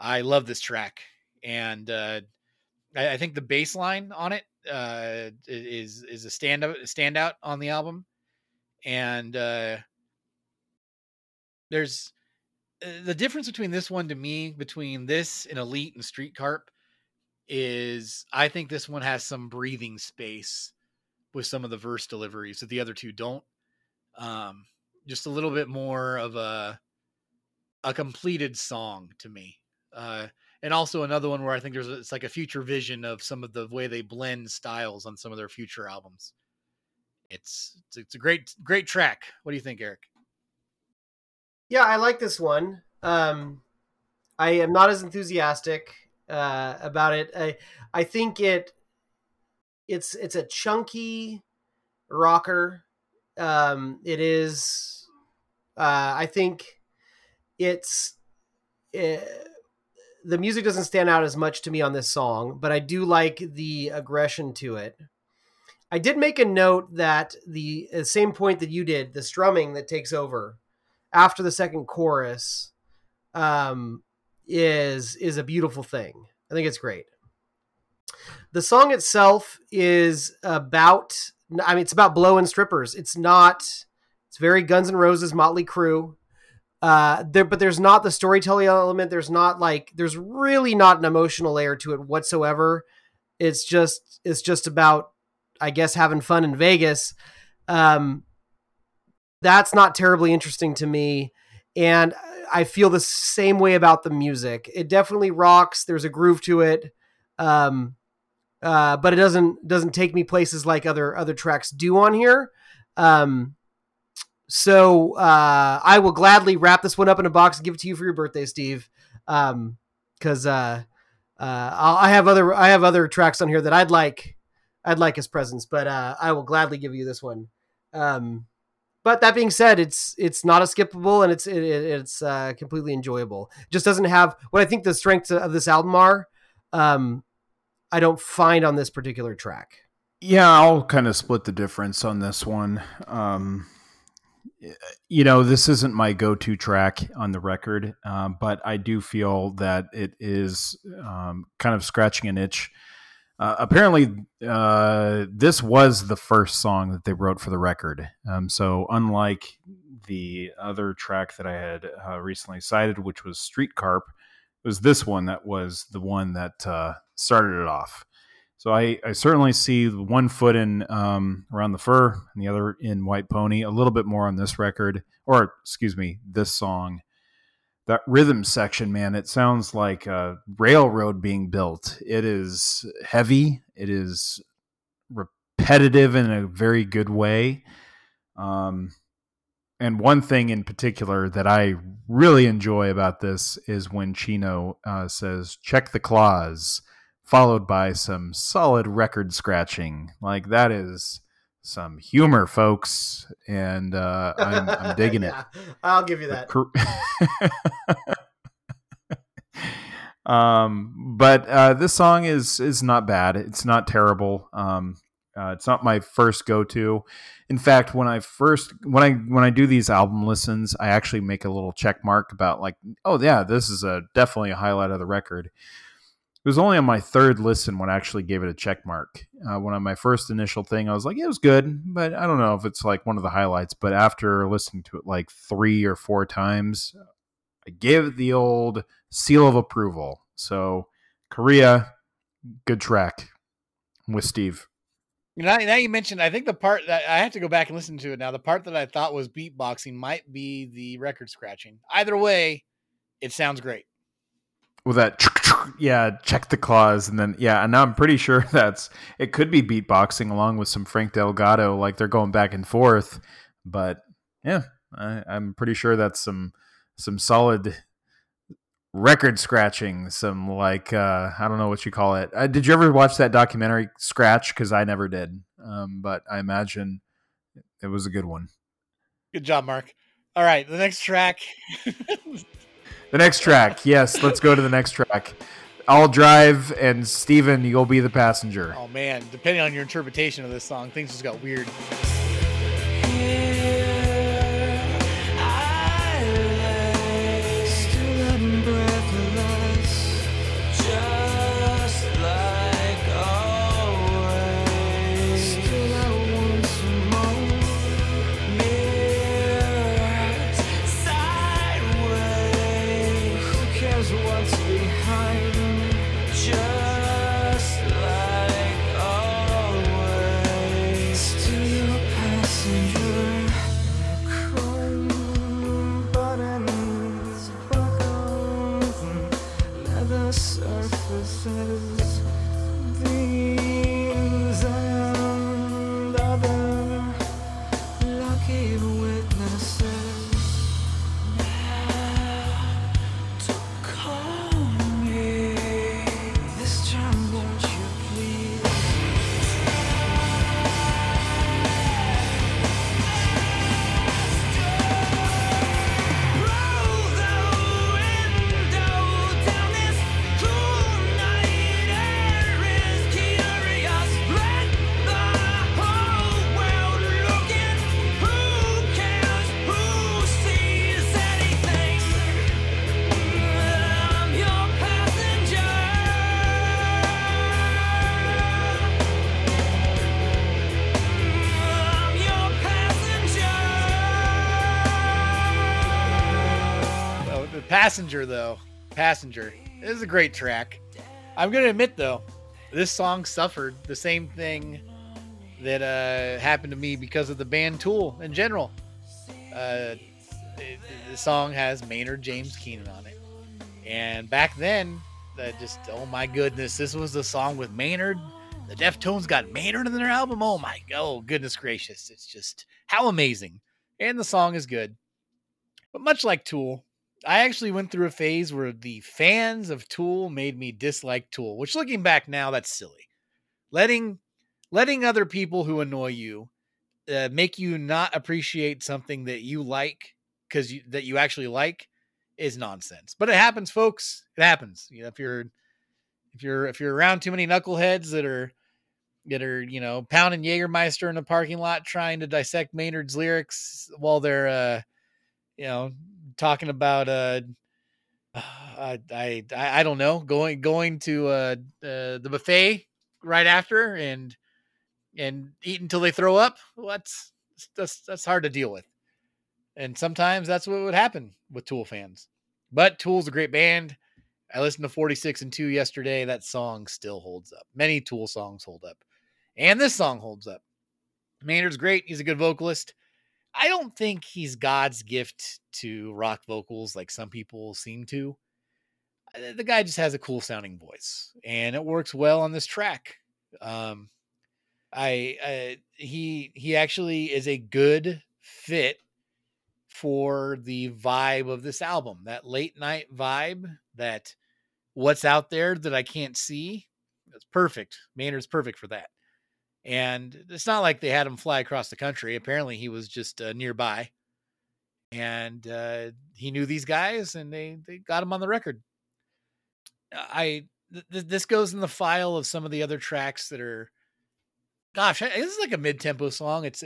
love this track. And I think the bass line on it is a standout on the album. And there's the difference between this one to me, between this and Elite and Street Carp, is I think this one has some breathing space with some of the verse deliveries that the other two don't. Just a little bit more of a completed song to me. And also another one where I think it's like a future vision of some of the way they blend styles on some of their future albums. It's a great track. What do you think, Eric? Yeah, I like this one. I am not as enthusiastic about it. I think it's a chunky rocker. It is, I think the music doesn't stand out as much to me on this song, but I do like the aggression to it. I did make a note that the same point that you did, the strumming that takes over after the second chorus, is a beautiful thing. I think it's great. The song itself is about blowing strippers. It's very Guns N' Roses, Motley Crue. But there's not the storytelling element. There's really not an emotional layer to it whatsoever. It's just about, I guess, having fun in Vegas. That's not terribly interesting to me. And I feel the same way about the music. It definitely rocks. There's a groove to it. but it doesn't take me places like other tracks do on here. So I will gladly wrap this one up in a box and give it to you for your birthday, Steve. Because I have other tracks on here that I'd like as presents, but I will gladly give you this one. But that being said, it's not a skippable, and it's completely enjoyable. Just doesn't have what I think the strengths of this album are. I don't find on this particular track. Yeah, I'll kind of split the difference on this one. This isn't my go-to track on the record, but I do feel that it is kind of scratching an itch. Apparently, this was the first song that they wrote for the record. So unlike the other track that I had recently cited, which was Street Carp, it was this one that was the one that started it off. So I certainly see one foot in Around the Fur and the other in White Pony, a little bit more on this record, this song. That rhythm section, man, it sounds like a railroad being built. It is heavy. It is repetitive in a very good way. And one thing in particular that I really enjoy about this is when Chino says, "Check the claws," followed by some solid record scratching. Like, that is some humor, folks, and I'm digging it. I'll give you that. But this song is not bad. It's not terrible. It's not my first go-to. In fact, when I do these album listens, I actually make a little check mark about, like, oh yeah, this is definitely a highlight of the record. It was only on my third listen when I actually gave it a check mark. When on my first initial thing, I was like, yeah, it was good, but I don't know if it's like one of the highlights. But after listening to it like 3 or 4 times, I gave it the old seal of approval. So Korea, good track. I'm with Steve. Now you mentioned, I think the part that I have to go back and listen to it now, the part that I thought was beatboxing might be the record scratching. Either way, it sounds great. With that, yeah, check the claws, and then, yeah, and now I'm pretty sure it could be beatboxing along with some Frank Delgado, like they're going back and forth, but yeah, I'm pretty sure that's some solid record scratching, some like, I don't know what you call it. Did you ever watch that documentary, Scratch? Because I never did, but I imagine it was a good one. Good job, Mark. All right, the next track... The next track. Yes, let's go to the next track. I'll drive, and Steven, you'll be the passenger. Oh, man. Depending on your interpretation of this song, things just got weird. Passenger. This is a great track. I'm going to admit, though, this song suffered the same thing that happened to me because of the band Tool in general. The song has Maynard James Keenan on it. And back then, oh my goodness, this was the song with Maynard The Deftones got Maynard in their album. Oh my, oh goodness gracious. It's just how amazing. And the song is good. But much like Tool, I actually went through a phase where the fans of Tool made me dislike Tool, which looking back now, that's silly. Letting other people who annoy you make you not appreciate something that you like because that you actually like is nonsense. But it happens, folks. It happens. You know, if you're around too many knuckleheads that are, you know, pounding Jägermeister in the parking lot trying to dissect Maynard's lyrics while they're you know, talking about I don't know, going to the buffet right after and eat until they throw up. Well, that's hard to deal with. And sometimes that's what would happen with Tool fans. But Tool's a great band. I listened to 46 and 2 yesterday. That song still holds up. Many Tool songs hold up. And this song holds up. Maynard's great. He's a good vocalist. I don't think he's God's gift to rock vocals like some people seem to. The guy just has a cool sounding voice and it works well on this track. He actually is a good fit for the vibe of this album, that late night vibe, that what's out there that I can't see. That's perfect. Maynard's perfect for that. And it's not like they had him fly across the country. Apparently he was just nearby and he knew these guys and they got him on the record. This goes in the file of some of the other tracks that are, gosh, this is like a mid-tempo song. It's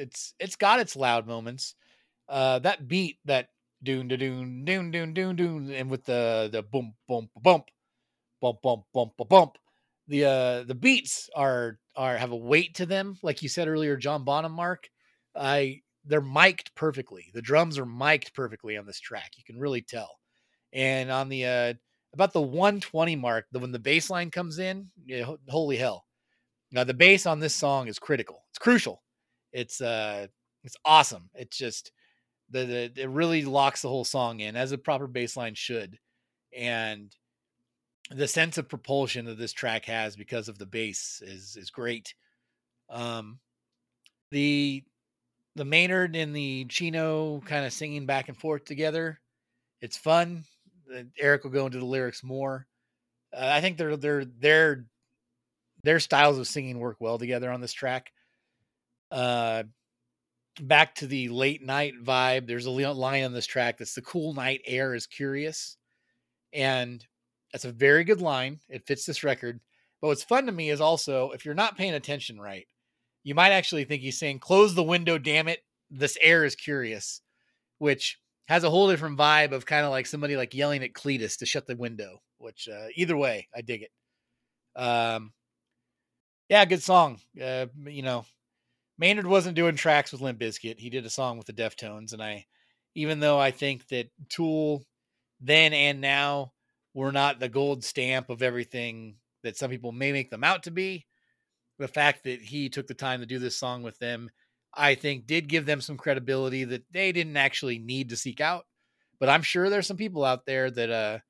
got its loud moments. That beat, that doon doon doon doon doon doon, and with the boom boom bump bump bump bump bump, the beats are have a weight to them. Like you said earlier, John Bonham, Mark, they're mic'd perfectly. The drums are mic'd perfectly on this track. You can really tell. And on the about the 120 mark, when the bass line comes in, holy hell. Now the bass on this song is critical. It's crucial. It's awesome. It's just it really locks the whole song in, as a proper bass line should. And the sense of propulsion that this track has because of the bass is great. The Maynard and the Chino kind of singing back and forth together. It's fun. Eric will go into the lyrics more. I think their styles of singing work well together on this track. Back to the late night vibe. There's a line on this track that's the cool night air is curious. And that's a very good line. It fits this record. But what's fun to me is also, if you're not paying attention right, you might actually think he's saying, close the window, damn it. This air is curious, which has a whole different vibe of kind of like somebody like yelling at Cletus to shut the window, which either way, I dig it. Yeah, good song. You know, Maynard wasn't doing tracks with Limp Bizkit. He did a song with the Deftones. And even though I think that Tool then and now were not the gold stamp of everything that some people may make them out to be, the fact that he took the time to do this song with them, I think did give them some credibility that they didn't actually need to seek out. But I'm sure there's some people out there that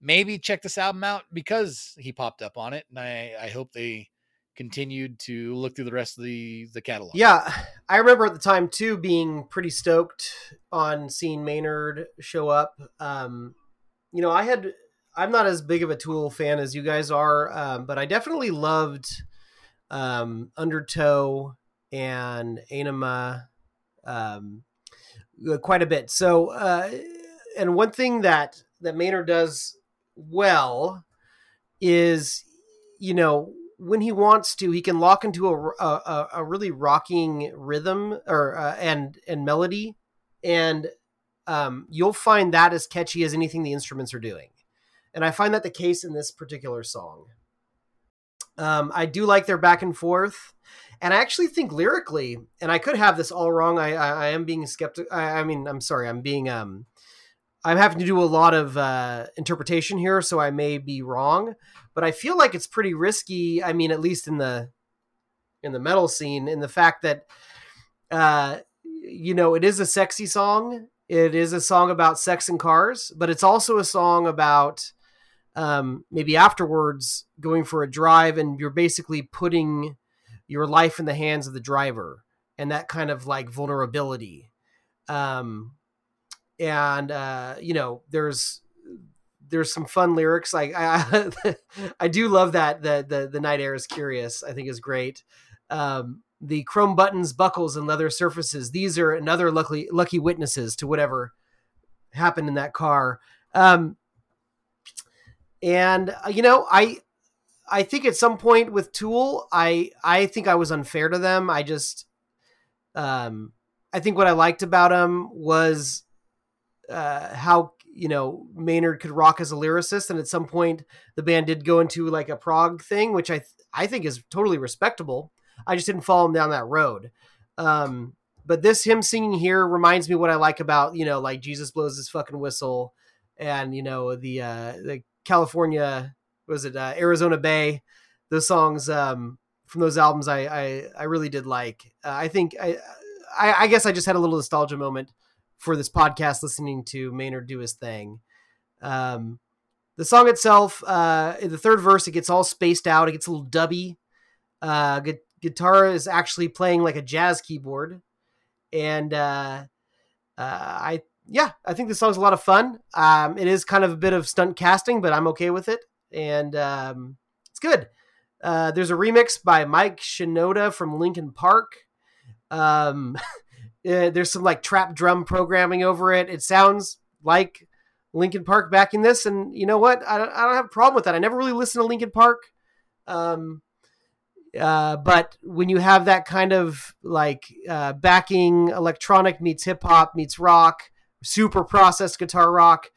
maybe check this album out because he popped up on it. And I hope they continued to look through the rest of the catalog. Yeah. I remember at the time too, being pretty stoked on seeing Maynard show up. You know, I'm not as big of a Tool fan as you guys are, but I definitely loved Undertow and Anima quite a bit. So and one thing that Maynard does well is, you know, when he wants to, he can lock into a really rocking rhythm or and melody, and you'll find that as catchy as anything the instruments are doing. And I find that the case in this particular song. I do like their back and forth. And I actually think lyrically, and I could have this all wrong. I am being skeptical. I'm sorry. I'm having to do a lot of interpretation here, so I may be wrong. But I feel like it's pretty risky. I mean, at least in the metal scene, in the fact that, you know, it is a sexy song. It is a song about sex and cars, but it's also a song about maybe afterwards going for a drive, and you're basically putting your life in the hands of the driver and that kind of like vulnerability. You know, there's some fun lyrics. Like I do love that. The night air is curious, I think, is great. The chrome buttons, buckles, and leather surfaces. These are another lucky witnesses to whatever happened in that car. You know, I think at some point with Tool, I think I was unfair to them. I just, I think what I liked about them was how, you know, Maynard could rock as a lyricist. And at some point the band did go into like a prog thing, which I think is totally respectable. I just didn't follow him down that road. But him singing here reminds me what I like about, you know, like Jesus Blows His Fucking Whistle and, you know, the California, Arizona Bay, those songs from those albums I really did like. I think I guess I just had a little nostalgia moment for this podcast listening to Maynard do his thing. The song itself, in the third verse, it gets all spaced out. It gets a little dubby. Guitar is actually playing like a jazz keyboard. And I think this song's a lot of fun. It is kind of a bit of stunt casting, but I'm okay with it. And it's good. There's a remix by Mike Shinoda from Linkin Park. There's some like trap drum programming over it. It sounds like Linkin Park back in this. And you know what? I don't have a problem with that. I never really listened to Linkin Park. But when you have that kind of like backing electronic meets hip hop meets rock, super processed guitar rock,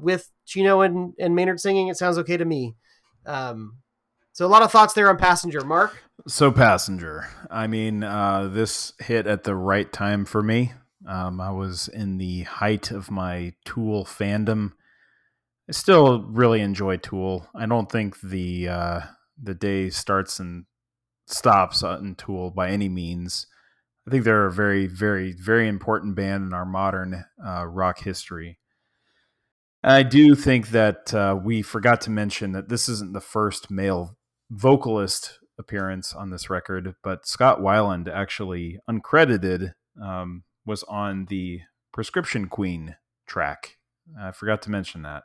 with Chino and Maynard singing, it sounds okay to me. So a lot of thoughts there on Passenger, Mark. So Passenger, I mean, this hit at the right time for me. I was in the height of my Tool fandom. I still really enjoy Tool. I don't think the day starts and stops in Tool by any means. I think they're a very, very, very important band in our modern rock history. And I do think that we forgot to mention that this isn't the first male vocalist appearance on this record, but Scott Weiland, actually uncredited, was on the Prescription Queen track. I forgot to mention that.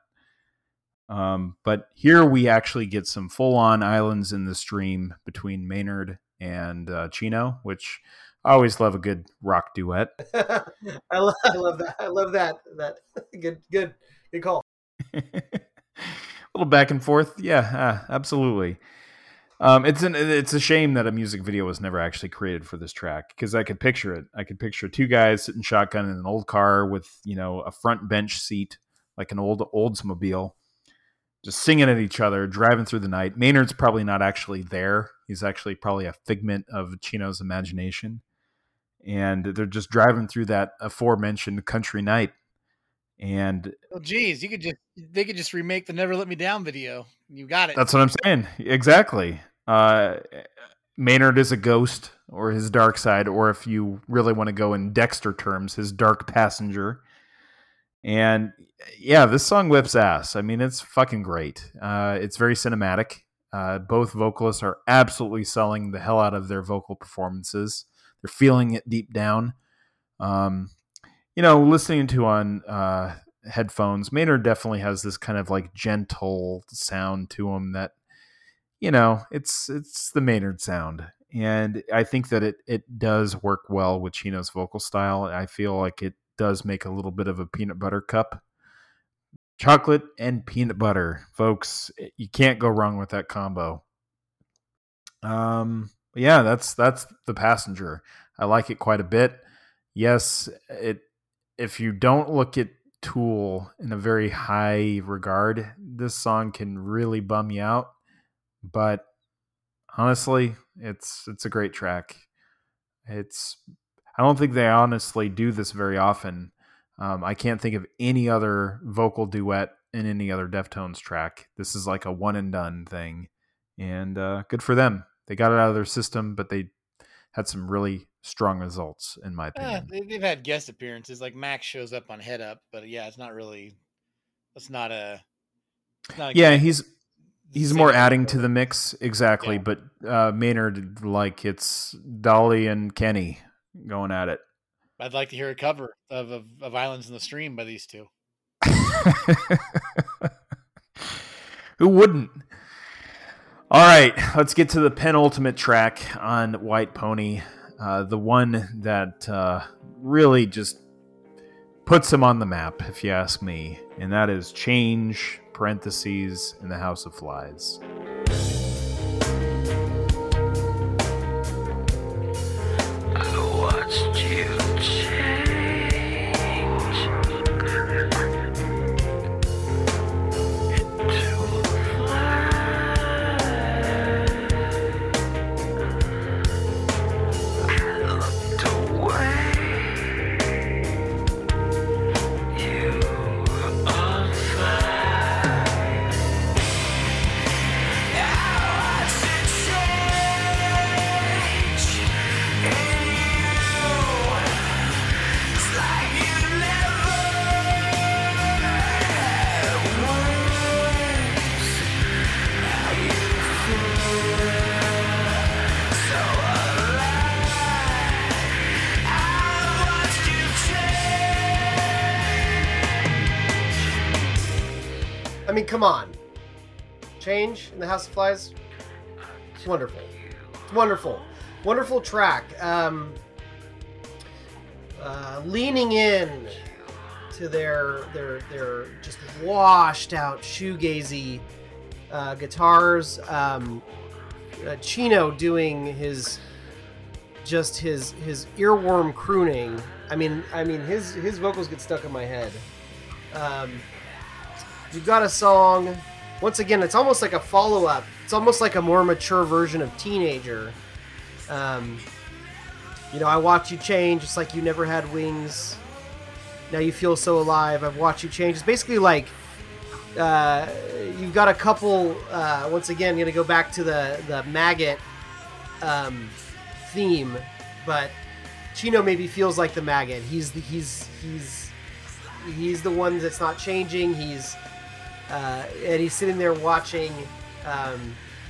But here we actually get some full-on Islands in the Stream between Maynard and Chino, which I always love a good rock duet. I love that. I love that. Good call. A little back and forth. Yeah, absolutely. It's a shame that a music video was never actually created for this track, because I could picture it. I could picture two guys sitting shotgun in an old car with, you know, a front bench seat, like an old Oldsmobile, just singing at each other, driving through the night. Maynard's probably not actually there. He's actually probably a figment of Chino's imagination. And they're just driving through that aforementioned country night. And geez, they could just remake the Never Let Me Down video. You got it. That's what I'm saying. Exactly. Maynard is a ghost, or his dark side, or if you really want to go in Dexter terms, his dark passenger. And yeah, this song whips ass. I mean, it's fucking great. It's very cinematic. Both vocalists are absolutely selling the hell out of their vocal performances. They're feeling it deep down. You know, listening to on headphones, Maynard definitely has this kind of like gentle sound to him that, you know, it's the Maynard sound. And I think that it does work well with Chino's vocal style. I feel like it does make a little bit of a peanut butter cup. Chocolate and peanut butter, folks. You can't go wrong with that combo. Yeah, that's the Passenger. I like it quite a bit. Yes, if you don't look at Tool in a very high regard, this song can really bum you out. But honestly, it's a great track. I don't think they honestly do this very often. I can't think of any other vocal duet in any other Deftones track. This is like a one and done thing, and good for them. They got it out of their system, but they had some really strong results, in my opinion. They've had guest appearances, like Max shows up on Head Up, but yeah, it's not really. That's not a Yeah, he's more adding to the mix, exactly. Yeah. But Maynard, like, it's Dolly and Kenny going at it. I'd like to hear a cover of Islands in the Stream by these two. Who wouldn't? All right, let's get to the penultimate track on White Pony. The one that really just puts him on the map, if you ask me. And that is Change, parentheses, in the House of Flies. I watched you change. I mean, come on. Change in the House of Flies. It's wonderful. It's wonderful. Wonderful track. Leaning in to their just washed out shoegazy guitars. Chino doing his earworm crooning. I mean his vocals get stuck in my head. You've got a song. Once again, it's almost like a follow-up. It's almost like a more mature version of Teenager. I watch you change. It's like you never had wings. Now you feel so alive. I've watched you change. It's basically like you've got a couple. Once again, I'm going to go back to the maggot theme, but Chino maybe feels like the maggot. He's the one that's not changing. And he's sitting there watching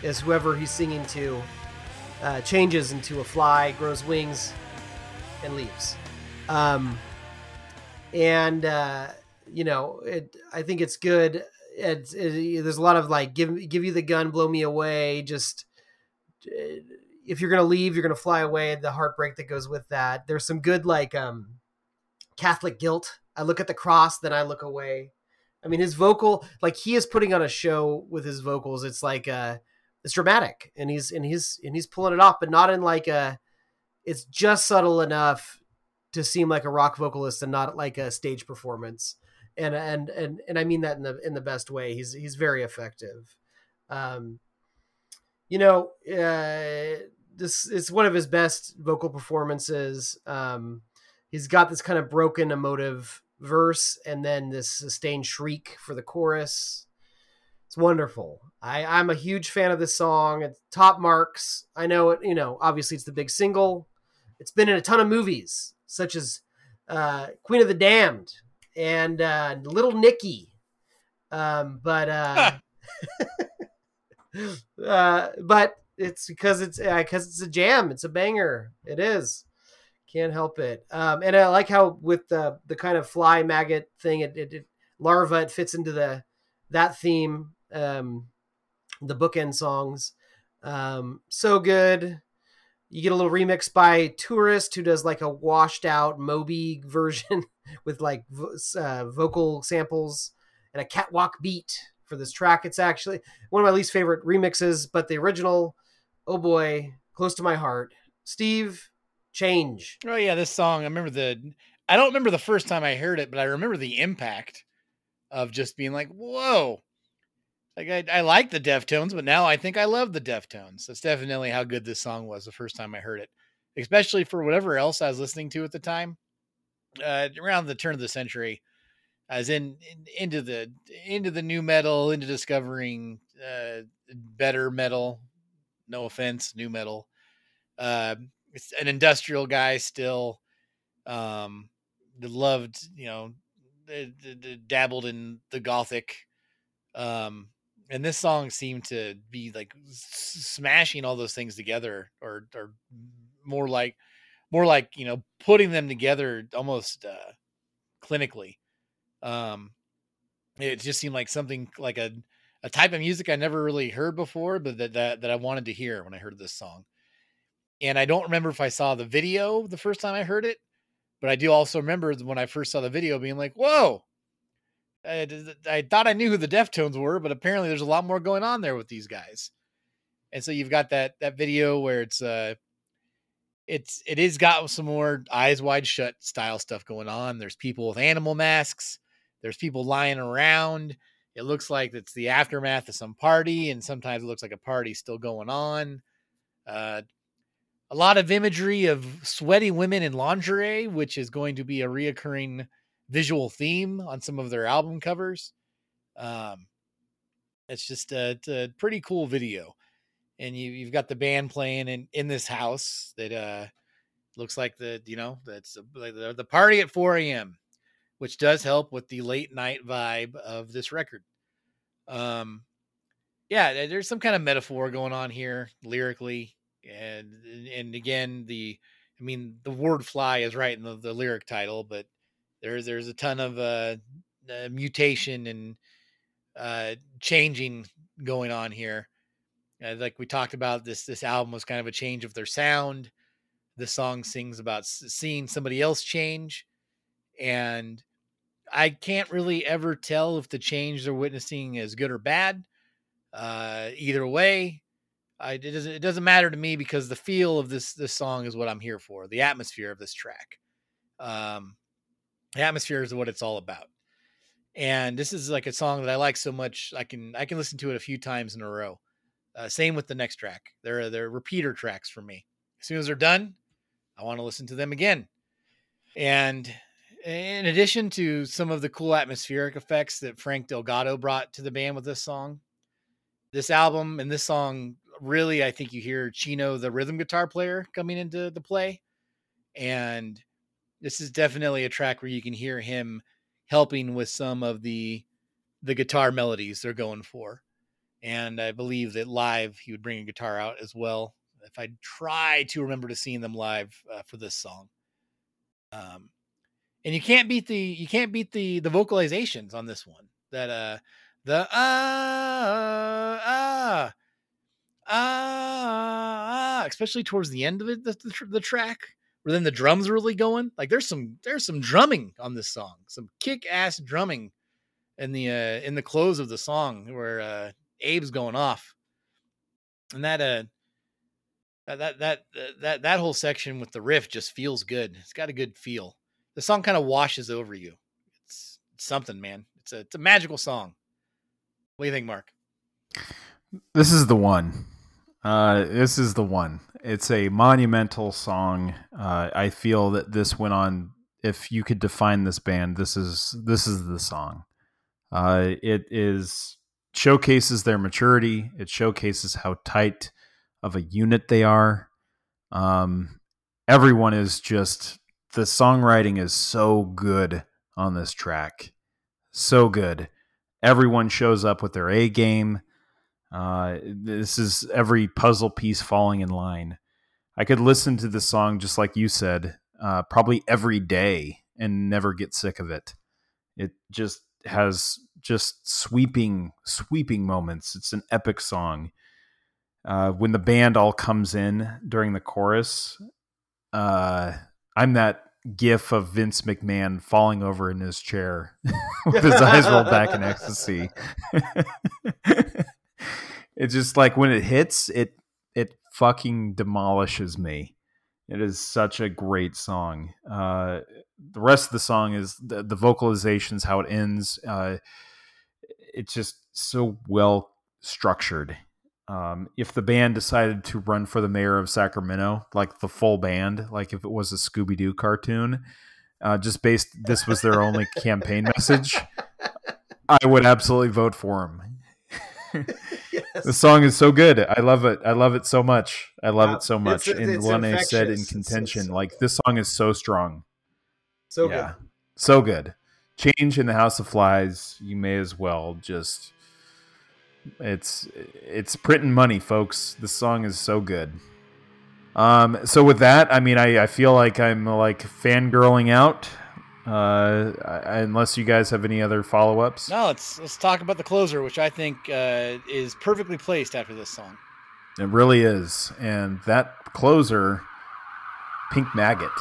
as whoever he's singing to changes into a fly, grows wings, and leaves. I think it's good. There's a lot of like, give you the gun, blow me away. Just if you're going to leave, you're going to fly away. The heartbreak that goes with that. There's some good like Catholic guilt. I look at the cross, then I look away. I mean, his vocal, like he is putting on a show with his vocals. It's like it's dramatic, and he's pulling it off, but not in like it's just subtle enough to seem like a rock vocalist and not like a stage performance. And I mean that in the best way. He's very effective. It's one of his best vocal performances. He's got this kind of broken emotive verse and then this sustained shriek for the chorus. It's wonderful. I'm a huge fan of this song. It's top marks. I know it, obviously it's the big single. It's been in a ton of movies, such as Queen of the Damned and Little Nicky. But it's because it's a jam. It's a banger. It is. Can't help it. And I like how with the kind of fly maggot thing, it fits into that theme, the bookend songs. So good. You get a little remix by Tourist, who does like a washed out Moby version with like vocal samples and a catwalk beat for this track. It's actually one of my least favorite remixes, but the original, oh boy, close to my heart. Steve, Change. Oh yeah, this song. I don't remember the first time I heard it, but I remember the impact of just being like, whoa. Like I like the Deftones, but now I think I love the Deftones. That's definitely how good this song was the first time I heard it, especially for whatever else I was listening to at the time. Around the turn of the century, I was into the new metal, into discovering better metal. No offense, new metal. It's an industrial guy still, loved, dabbled in the Gothic, And this song seemed to be like smashing all those things together, or more like, you know, putting them together almost clinically. It just seemed like something like a type of music I never really heard before, but that I wanted to hear when I heard this song. And I don't remember if I saw the video the first time I heard it, but I do also remember when I first saw the video being like, whoa, I thought I knew who the Deftones were, but apparently there's a lot more going on there with these guys. And so you've got that video where it is got some more eyes wide shut style stuff going on. There's people with animal masks. There's people lying around. It looks like it's the aftermath of some party, and sometimes it looks like a party still going on. A lot of imagery of sweaty women in lingerie, which is going to be a reoccurring visual theme on some of their album covers. It's just a pretty cool video. And you've got the band playing in this house that looks like the party at 4 a.m., which does help with the late night vibe of this record. Yeah, there's some kind of metaphor going on here lyrically. And again, the word fly is right in the lyric title, but there's a ton of mutation and changing going on here. Like we talked about, this album was kind of a change of their sound. The song sings about seeing somebody else change. And I can't really ever tell if the change they're witnessing is good or bad. Either way, it doesn't matter to me, because the feel of this song is what I'm here for. The atmosphere of this track, the atmosphere is what it's all about. And this is like a song that I like so much, I can listen to it a few times in a row. Same with the next track. They're repeater tracks for me. As soon as they're done, I want to listen to them again. And in addition to some of the cool atmospheric effects that Frank Delgado brought to the band with this song, this album and this song, really, I think you hear Chino, the rhythm guitar player, coming into the play. And this is definitely a track where you can hear him helping with some of the guitar melodies they're going for. And I believe that live, he would bring a guitar out as well. If I try to remember to seeing them live for this song. And you can't beat the vocalizations on this one. That especially towards the end of it, the track, where then the drums are really going. Like there's some drumming on this song, some kick ass drumming in the close of the song, where Abe's going off, and that whole section with the riff just feels good. It's got a good feel. The song kind of washes over you. It's something, man. It's a magical song. What do you think, Mark? This is the one. It's a monumental song. I feel that this went on. If you could define this band, this is the song. It showcases their maturity. It showcases how tight of a unit they are. Everyone is just. The songwriting is so good on this track. So good. Everyone shows up with their A game. This is every puzzle piece falling in line. I could listen to this song, just like you said, probably every day and never get sick of it. It just has just sweeping moments. It's an epic song. When the band all comes in during the chorus, I'm that gif of Vince McMahon falling over in his chair with his eyes rolled back in ecstasy. It's just like when it hits, it fucking demolishes me. It is such a great song. The rest of the song is the vocalizations, how it ends. It's just so well structured. If the band decided to run for the mayor of Sacramento, like the full band, like if it was a Scooby-Doo cartoon, this was their only campaign message, I would absolutely vote for him. Yes. The song is so good. I love it. I love it so much. I love it so much. And Lene said in contention, like this song is so strong. So good. Change in the House of Flies. You may as well just It's printing money, folks. This song is so good. So with that, I mean, I feel like I'm like fangirling out. Unless you guys have any other follow-ups. No, let's talk about the closer, which I think is perfectly placed after this song. It really is, and that closer, Pink Maggot.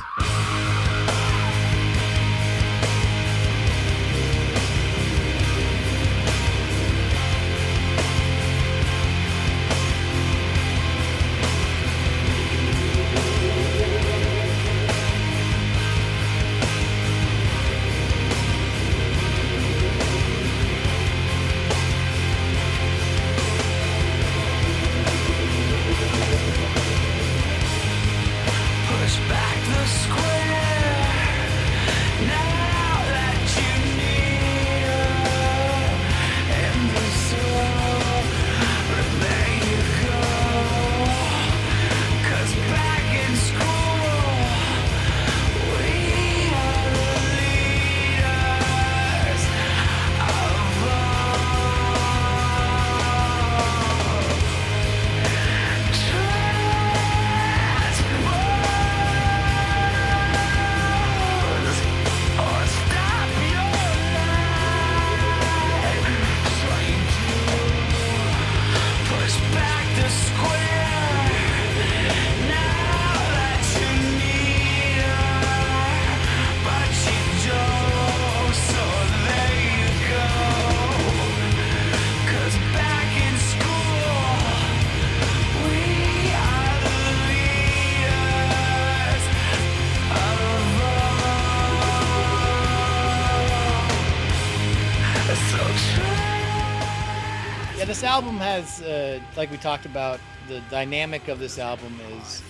This album has, like we talked about, the dynamic of this album is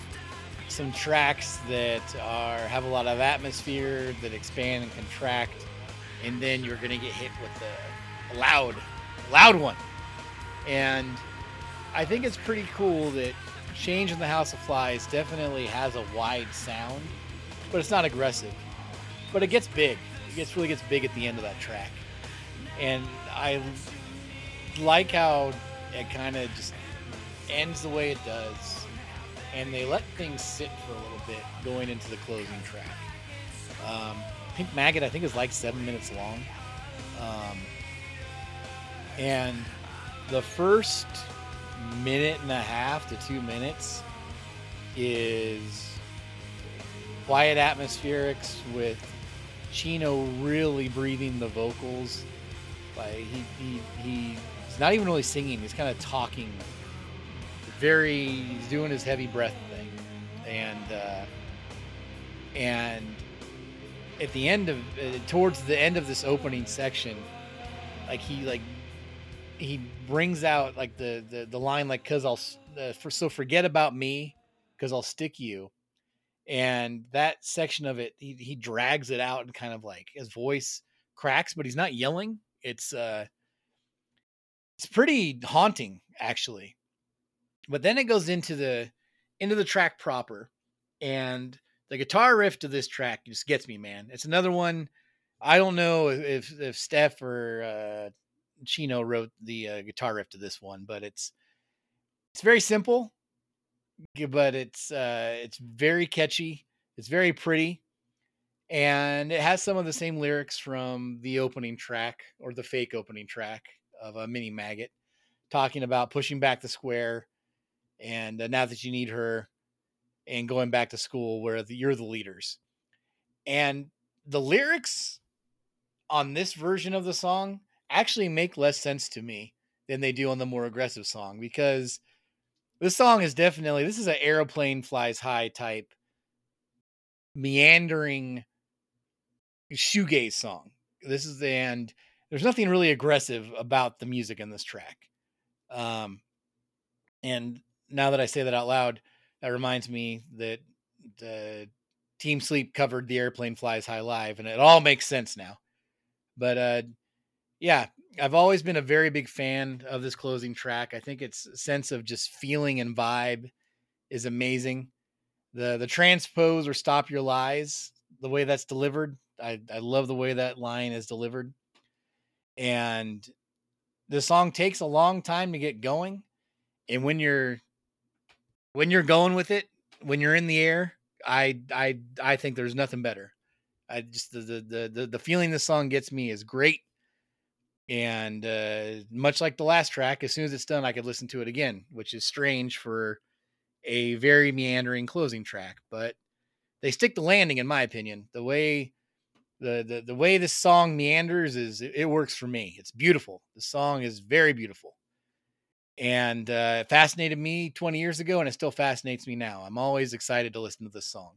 some tracks that have a lot of atmosphere that expand and contract, and then you're going to get hit with a loud one. And I think it's pretty cool that Change in the House of Flies definitely has a wide sound, but it's not aggressive. But it gets big. It really gets big at the end of that track. And I like how it kind of just ends the way it does, and they let things sit for a little bit going into the closing track. Pink Maggot, I think, is like 7 minutes long, and the first minute and a half to 2 minutes is quiet atmospherics with Chino really breathing the vocals. Like he's not even really singing. He's kind of talking. He's doing his heavy breath thing, and at the end of towards the end of this opening section, he brings out like the line like forget about me, 'cause I'll stick you, and that section of it he drags it out and kind of like his voice cracks, but he's not yelling. It's pretty haunting, actually. But then it goes into the track proper, and the guitar riff to this track just gets me, man. It's another one. I don't know if Steph or Chino wrote the guitar riff to this one, but it's very simple, but it's very catchy. It's very pretty. And it has some of the same lyrics from the opening track, or the fake opening track of a Mini Maggot, talking about pushing back the square and now that you need her, and going back to school where you're the leaders. And the lyrics on this version of the song actually make less sense to me than they do on the more aggressive song, because this song is definitely, this is an airplane flies high type meandering shoegaze song. And there's nothing really aggressive about the music in this track. And now that I say that out loud, that reminds me that the Team Sleep covered The Airplane Flies High live, and it all makes sense now. But yeah, I've always been a very big fan of this closing track. I think its sense of just feeling and vibe is amazing. The transpose or stop your lies, the way that's delivered. I love the way that line is delivered. And The song takes a long time to get going. And when you're going with it, when you're in the air, I think there's nothing better. I just, the feeling this song gets me is great. And much like the last track, as soon as it's done, I could listen to it again, which is strange for a very meandering closing track, but they stick the landing, in my opinion. The way the way this song meanders is it works for me. It's beautiful. The song is very beautiful, and it fascinated me 20 years ago, and it still fascinates me now. I'm always excited to listen to this song,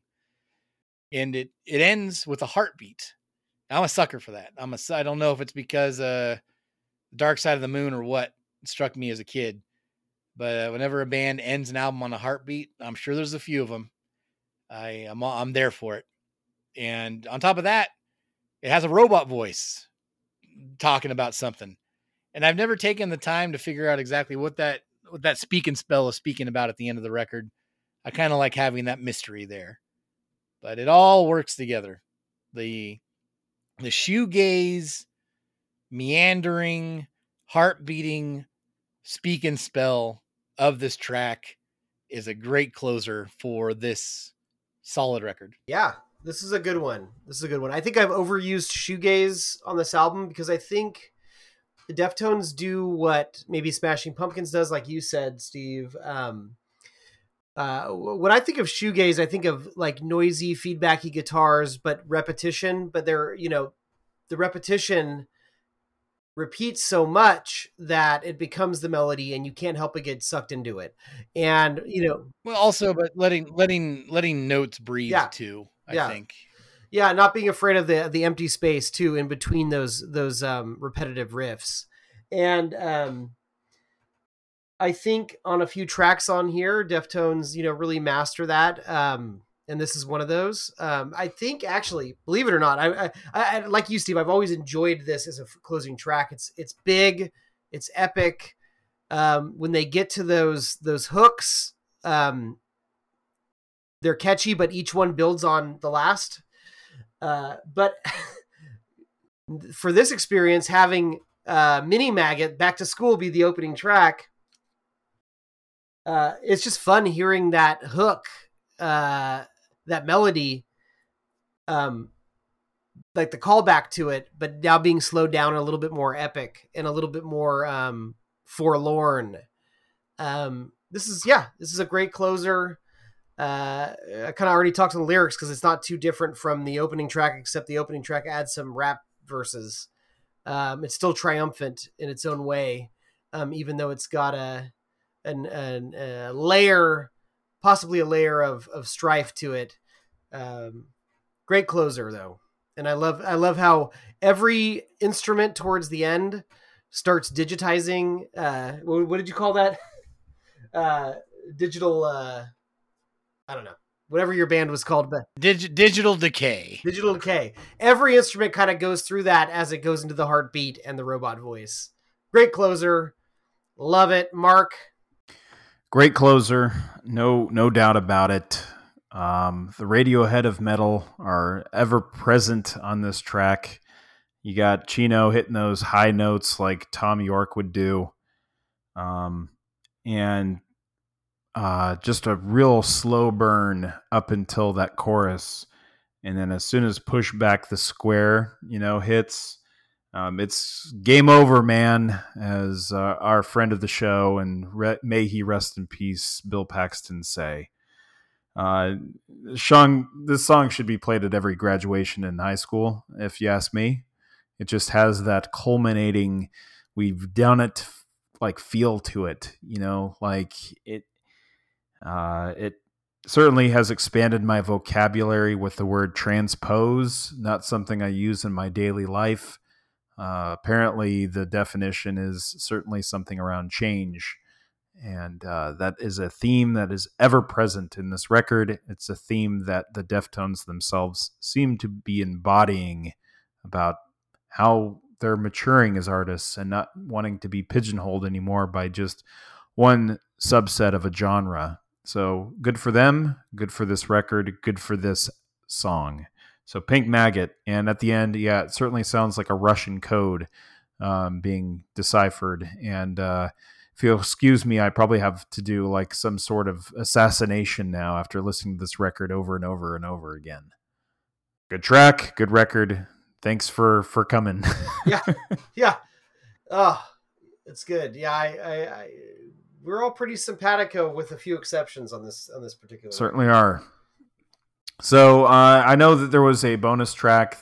and it ends with a heartbeat. I'm a sucker for that. I don't know if it's because Dark Side of the Moon or what struck me as a kid, but whenever a band ends an album on a heartbeat, I'm sure there's a few of them. I'm there for it. And on top of that, it has a robot voice talking about something. And I've never taken the time to figure out exactly what that speak and spell is speaking about at the end of the record. I kind of like having that mystery there, but it all works together. The shoegaze, meandering, heart-beating speak and spell of this track is a great closer for this solid record. Yeah, this is a good one. I think I've overused shoegaze on this album because I think the Deftones do what maybe Smashing Pumpkins does, like you said, Steve. When I think of shoegaze, I think of like noisy, feedbacky guitars, but repetition. But they're, the repetition repeats so much that it becomes the melody, and you can't help but get sucked into it. And but letting notes breathe too. I think. Yeah, not being afraid of the empty space too in between those repetitive riffs, and I think on a few tracks on here, Deftones, really master that. And this is one of those. I think actually, believe it or not, I like you, Steve, I've always enjoyed this as a closing track. It's big, it's epic. When they get to those hooks, they're catchy, but each one builds on the last. But for this experience, having Mini Maggot Back to School be the opening track, it's just fun hearing that hook, that melody, like the callback to it, but now being slowed down a little bit more epic and a little bit more forlorn. This is a great closer. I kind of already talked on the lyrics because it's not too different from the opening track, except the opening track adds some rap verses. It's still triumphant in its own way, even though it's got a layer, possibly a layer of strife to it. Great closer though. And I love how every instrument towards the end starts digitizing. What did you call that? Digital. I don't know, whatever your band was called, but digital decay, Every instrument kind of goes through that as it goes into the heartbeat and the robot voice. Great closer. Love it. Mark. Great closer, no doubt about it. The Radiohead of metal are ever present on this track. You got Chino hitting those high notes like Tom York would do, and just a real slow burn up until that chorus, and then as soon as Push Back the Square, hits. It's game over, man, as our friend of the show, and may he rest in peace, Bill Paxton, say. This song should be played at every graduation in high school, if you ask me. It just has that culminating, we've done it, like, feel to it, like it. It certainly has expanded my vocabulary with the word transpose, not something I use in my daily life. Apparently the definition is certainly something around change, and that is a theme that is ever present in this record. It's a theme that the Deftones themselves seem to be embodying about how they're maturing as artists and not wanting to be pigeonholed anymore by just one subset of a genre. So good for them, good for this record, good for this song. So Pink Maggot, and at the end, it certainly sounds like a Russian code being deciphered. And if you'll excuse me, I probably have to do like some sort of assassination now after listening to this record over and over and over again. Good track, good record. Thanks for coming. Yeah. Oh, it's good. Yeah, I we're all pretty simpatico with a few exceptions on this particular. Certainly record. Are. So I know that there was a bonus track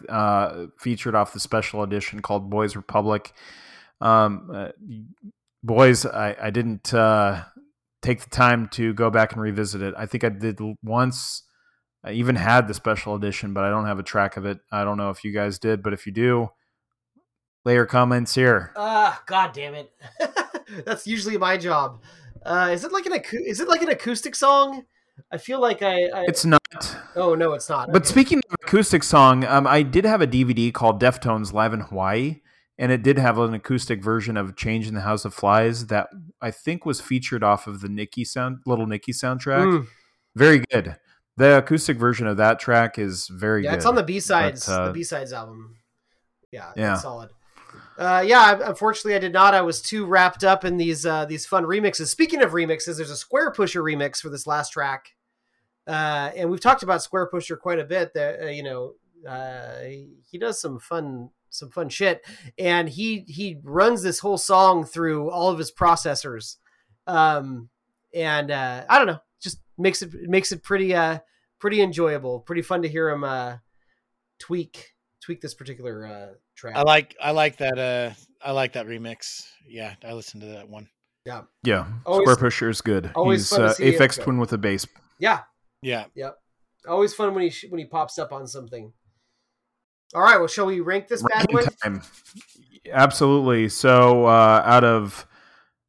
featured off the special edition called Boys Republic. Boys, I didn't take the time to go back and revisit it. I think I did once. I even had the special edition, but I don't have a track of it. I don't know if you guys did, but if you do, lay your comments here. God damn it. That's usually my job. Is it like an acoustic song? I feel like I... It's not. Oh, no, it's not. But okay. Speaking of acoustic song, I did have a DVD called Deftones Live in Hawaii, and it did have an acoustic version of Change in the House of Flies that I think was featured off of the Little Nicky soundtrack. Mm. Very good. The acoustic version of that track is very good. Yeah, it's on the B-Sides, the B-Sides album. Yeah, it's solid. Unfortunately I did not. I was too wrapped up in these fun remixes. Speaking of remixes, there's a Squarepusher remix for this last track. And we've talked about Squarepusher quite a bit. That he does some fun shit, and he runs this whole song through all of his processors. And I don't know, just makes it pretty enjoyable, pretty fun to hear him tweak this particular track. I like that remix. Yeah, I listened to that one. Yeah. Squarepusher is good. He's Aphex Twin with a bass. Yeah. Always fun when he pops up on something. All right, well, shall we rank this bad boy? Absolutely. So, out of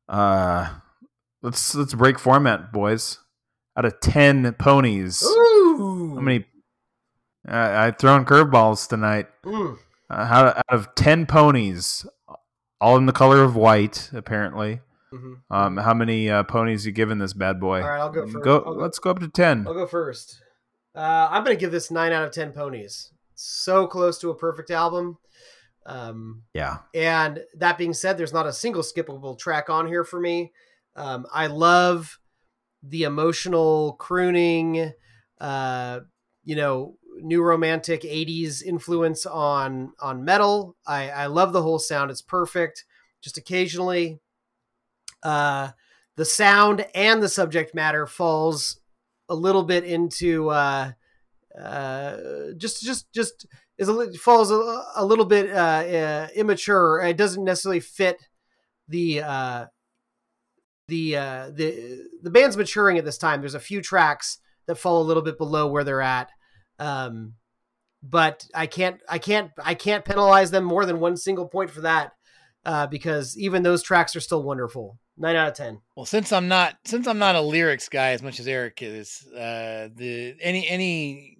let's break format, boys. Out of 10 ponies. Ooh. How many? I've thrown curveballs tonight. Mm. Out of 10 ponies, all in the color of white, apparently. Mm-hmm. How many ponies you giving this bad boy? All right, I'll go first. Let's go up to 10. I'll go first. I'm going to give this 9 out of 10 ponies. So close to a perfect album. Yeah. And that being said, there's not a single skippable track on here for me. I love the emotional crooning, new romantic 80s influence on metal. I love the whole sound. It's perfect. Just occasionally the sound and the subject matter falls a little bit into just is falls a little bit immature. It doesn't necessarily fit the band's maturing at this time. There's a few tracks that fall a little bit below where they're at. But I can't penalize them more than one single point for that, because even those tracks are still wonderful. 9 out of 10. Well, since I'm not a lyrics guy as much as Eric is, any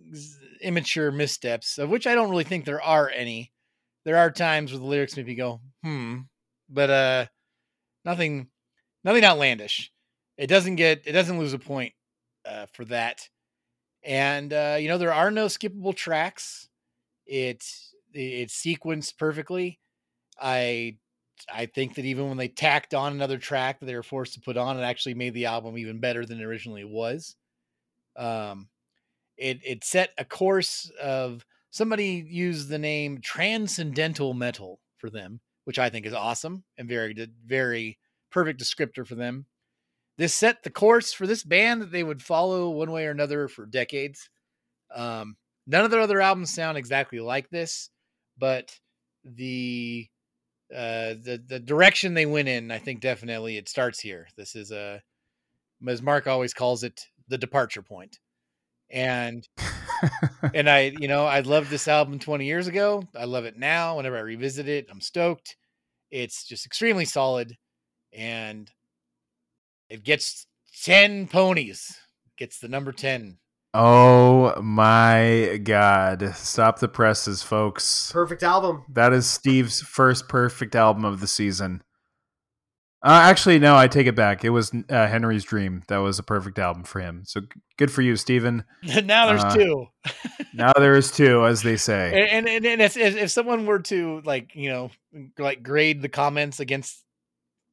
immature missteps, of which I don't really think there are any. There are times where the lyrics make me go, but nothing outlandish. It doesn't lose a point for that. And, there are no skippable tracks. It's sequenced perfectly. I think that even when they tacked on another track that they were forced to put on, it actually made the album even better than it originally was. It set a course of, somebody used the name transcendental metal for them, which I think is awesome and very, very perfect descriptor for them. This set the course for this band that they would follow one way or another for decades. None of their other albums sound exactly like this, but the direction they went in, I think definitely it starts here. This is as Mark always calls it, the departure point. And I loved this album 20 years ago. I love it now. Whenever I revisit it, I'm stoked. It's just extremely solid. And it gets 10 ponies. Gets the number 10. Oh my God. Stop the presses, folks. Perfect album. That is Steve's first perfect album of the season. Actually, no, I take it back. It was Henry's Dream. That was a perfect album for him. So good for you, Steven. Now there's two. Now there's two, as they say. And if someone were to grade the comments against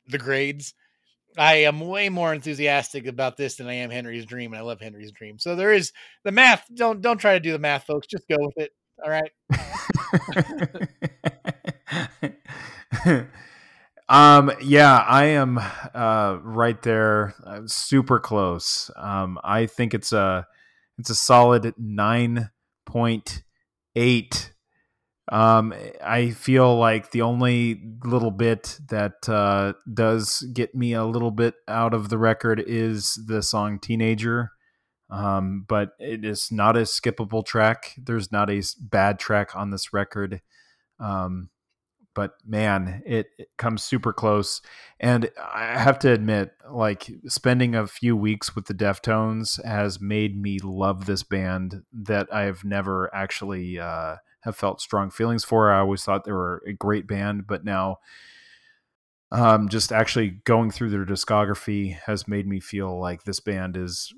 the grades, I am way more enthusiastic about this than I am Henry's Dream. And I love Henry's Dream. So there is the math. Don't try to do the math, folks. Just go with it. All right. I am right there, super close. I think it's a solid 9.8. I feel like the only little bit that does get me a little bit out of the record is the song Teenager. But it is not a skippable track. There's not a bad track on this record. But man, it comes super close. And I have to admit, spending a few weeks with the Deftones has made me love this band that I have never actually have felt strong feelings for. I always thought they were a great band, but now just actually going through their discography has made me feel like this band is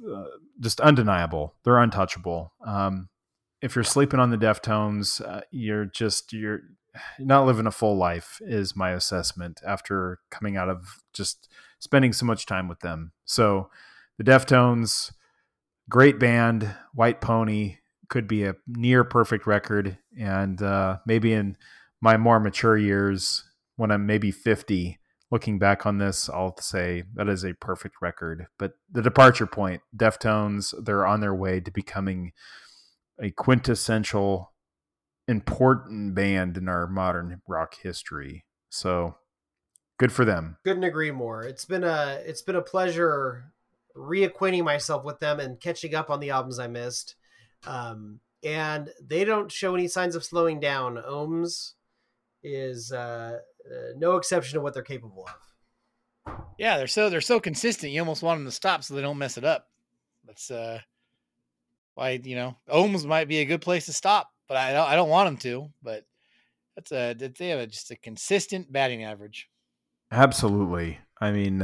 just undeniable. They're untouchable. If you're sleeping on the Deftones, you're not living a full life is my assessment after coming out of just spending so much time with them. So the Deftones, great band, White Pony could be a near perfect record. And maybe in my more mature years, when I'm maybe 50, looking back on this, I'll say that is a perfect record. But the departure point, Deftones, they're on their way to becoming a quintessential important band in our modern rock history. So good for them. Couldn't agree more. It's been a pleasure reacquainting myself with them and catching up on the albums I missed. And they don't show any signs of slowing down. Ohms is no exception to what they're capable of. Yeah, they're so consistent. You almost want them to stop so they don't mess it up. That's why Ohms might be a good place to stop. But I don't want them to. But they have just a consistent batting average. Absolutely. I mean,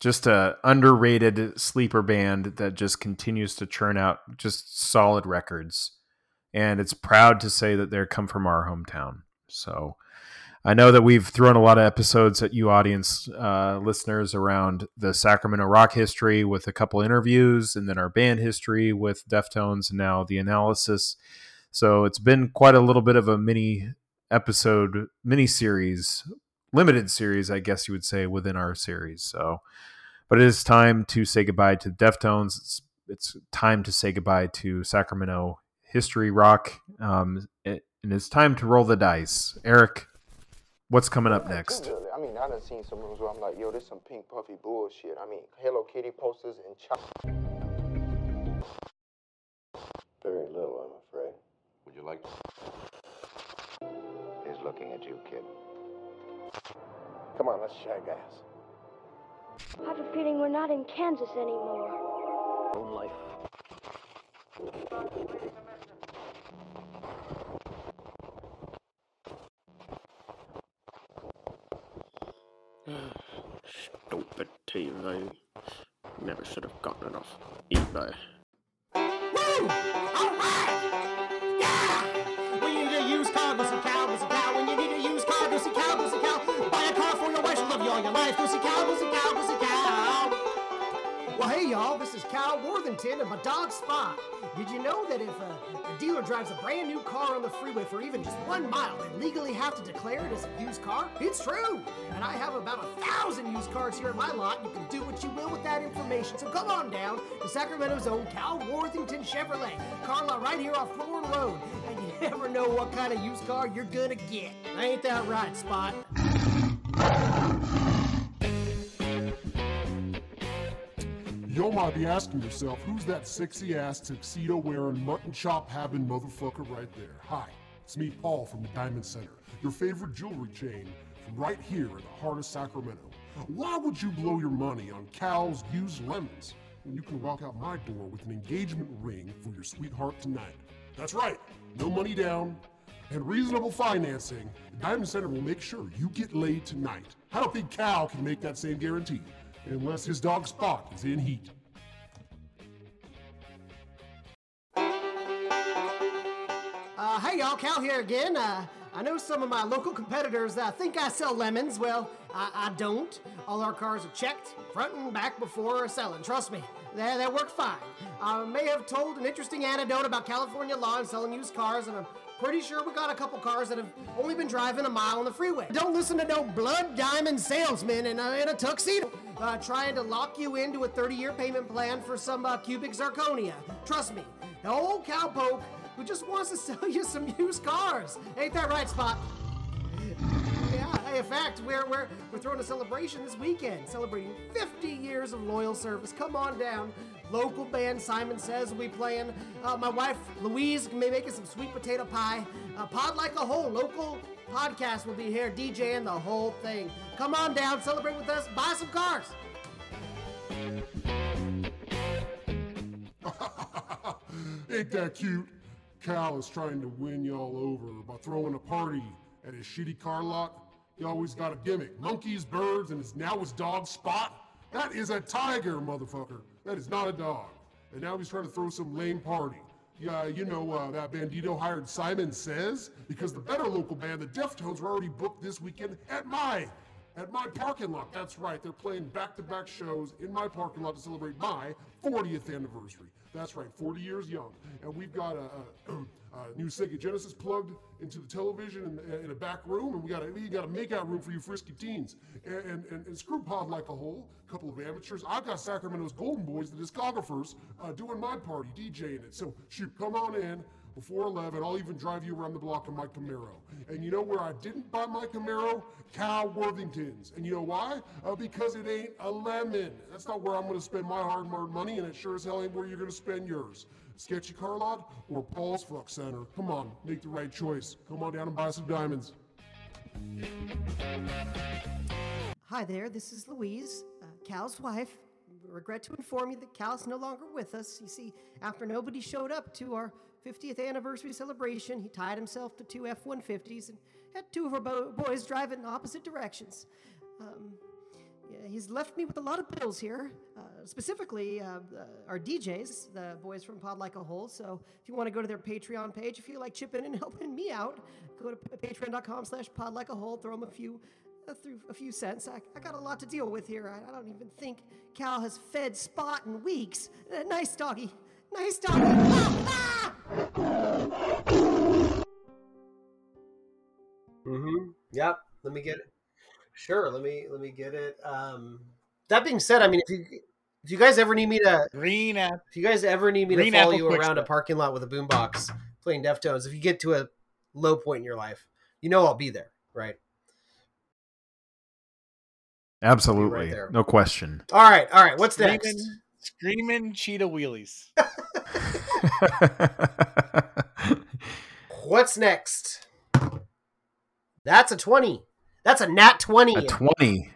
just a underrated sleeper band that just continues to churn out just solid records, and it's proud to say that they come from our hometown. So I know that we've thrown a lot of episodes at you, audience listeners, around the Sacramento rock history with a couple interviews, and then our band history with Deftones, and now the analysis. So it's been quite a little bit of a limited series, I guess you would say, within our series. So, but it is time to say goodbye to Deftones. It's time to say goodbye to Sacramento history rock. And it's time to roll the dice. Eric, what's coming up next? I done seen some rooms where I'm like, yo, this some Pink Puffy bullshit. I mean, Hello Kitty posters and chocolate. Very little, I'm afraid. Would you like to? He's looking at you, kid. Come on, let's shag ass. I have a feeling we're not in Kansas anymore. Own life. Stupid team, I never should have gotten it off eBay. Woo! Alright! Yeah! When you need a used car, go see cow, go see cow. When you need a used car, go see cow, go see cow. Buy a car for your wife, she'll love you all your life. Go see cow, go see cow, go see cow. Well, hey y'all, this is Cal Worthington and my dog Spot. Did you know that if a dealer drives a brand new car on the freeway for even just 1 mile, they legally have to declare it as a used car? It's true! And I have about 1,000 used cars here in my lot. You can do what you will with that information. So come on down to Sacramento's own Cal Worthington Chevrolet. Car lot right here off Ford Road. And you never know what kind of used car you're gonna get. Ain't that right, Spot? You might be asking yourself, who's that sexy-ass tuxedo-wearing, mutton-chop-having motherfucker right there? Hi, it's me, Paul, from the Diamond Center, your favorite jewelry chain from right here in the heart of Sacramento. Why would you blow your money on Cal's used lemons when you can walk out my door with an engagement ring for your sweetheart tonight? That's right, no money down and reasonable financing. The Diamond Center will make sure you get laid tonight. I don't think Cal can make that same guarantee, unless his dog Spock is in heat. Hey y'all, Cal here again. I know some of my local competitors think I sell lemons. Well, I don't. All our cars are checked, front and back, before selling. Trust me, they work fine. I may have told an interesting anecdote about California law and selling used cars, and I'm pretty sure we got a couple cars that have only been driving a mile on the freeway. Don't listen to no blood diamond salesman in a tuxedo trying to lock you into a 30-year payment plan for some cubic zirconia. Trust me, the old cowpoke who just wants to sell you some used cars. Ain't that right, Spot? Yeah, hey, in fact, we're throwing a celebration this weekend, celebrating 50 years of loyal service. Come on down. Local band Simon Says will be playing. My wife, Louise, may be making some sweet potato pie. Pod Like a Whole local podcast will be here, DJing the whole thing. Come on down, celebrate with us, buy some cars. Ain't that cute? Cal is trying to win y'all over by throwing a party at his shitty car lot. He always got a gimmick. Monkeys, birds, and his dog Spot. That is a tiger, motherfucker. That is not a dog. And now he's trying to throw some lame party. Yeah, that bandito hired Simon Says, because the better local band, the Deftones, were already booked this weekend at my parking lot. That's right, they're playing back-to-back shows in my parking lot to celebrate my 40th anniversary. That's right, 40 years young. And we've got a new Sega Genesis plugged into the television in a back room, and we got a make-out room for you frisky teens. And screw Pod Like a Whole, a couple of amateurs. I've got Sacramento's Golden Boys, the discographers, doing my party, DJing it. So shoot, come on in before 11. I'll even drive you around the block in my Camaro. And you know where I didn't buy my Camaro? Cal Worthington's. And you know why? Because it ain't a lemon. That's not where I'm going to spend my hard-earned money, and it sure as hell ain't where you're going to spend yours. Sketchy Car Lot or Paul's Fuck Center. Come on, make the right choice. Come on down and buy some diamonds. Hi there, this is Louise, Cal's wife. Regret to inform you that Cal's no longer with us. You see, after nobody showed up to our 50th anniversary celebration, he tied himself to two F-150s and had two of our boys drive in opposite directions. Yeah, he's left me with a lot of bills here, specifically our DJs, the boys from Pod Like a Whole. So if you want to go to their Patreon page, if you like chipping in and helping me out, go to patreon.com/podlikeawhole, throw them a few cents. I got a lot to deal with here. I don't even think Cal has fed Spot in weeks. Nice doggy. Nice doggy. Ah! Ah! Mm-hmm. Yep. Let me get it. Sure, let me get it. That being said, I mean, if you guys ever need me to follow you around a parking lot with a boombox playing Deftones, if you get to a low point in your life, you know I'll be there, right? Absolutely, right there. No question. All right. What's next? Screaming cheetah wheelies. What's next? That's a 20. That's a nat 20. A 20.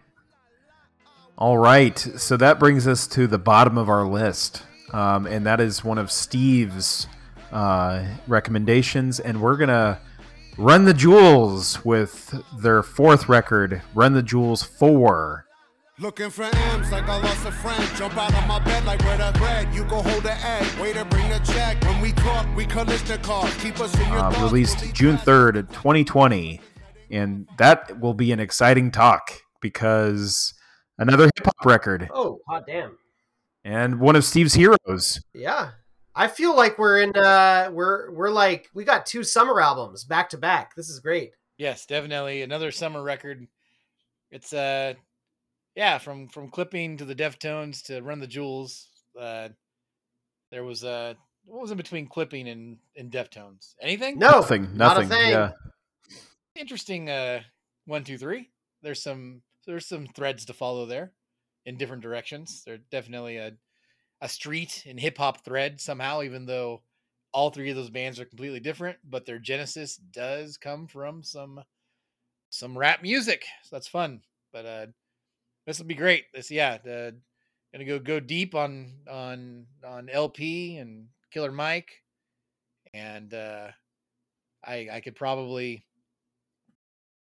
All right. So that brings us to the bottom of our list. And that is one of Steve's recommendations. And we're going to Run the Jewels with their fourth record, Run the Jewels 4. Looking for M's like I lost a friend. Jump out of my bed like where the bread. You go hold the egg. Waiter, bring the check. When we talk, we collect the call. Keep us in your thoughts. Released June 3rd, 2020. And that will be an exciting talk because another hip-hop record. Oh, hot damn. And one of Steve's heroes. Yeah. I feel like we're in we got two summer albums back to back. This is great. Yes, definitely. Another summer record. It's from Clipping to the Deftones to Run the Jewels. There was what was in between Clipping and Deftones? Anything? No. Nothing. Not a thing. Yeah. Interesting 1, 2, 3. There's some threads to follow there in different directions. They're definitely a street and hip hop thread somehow, even though all three of those bands are completely different, but their genesis does come from some rap music. So that's fun. But this will be great. Gonna go deep on LP and Killer Mike, and I could probably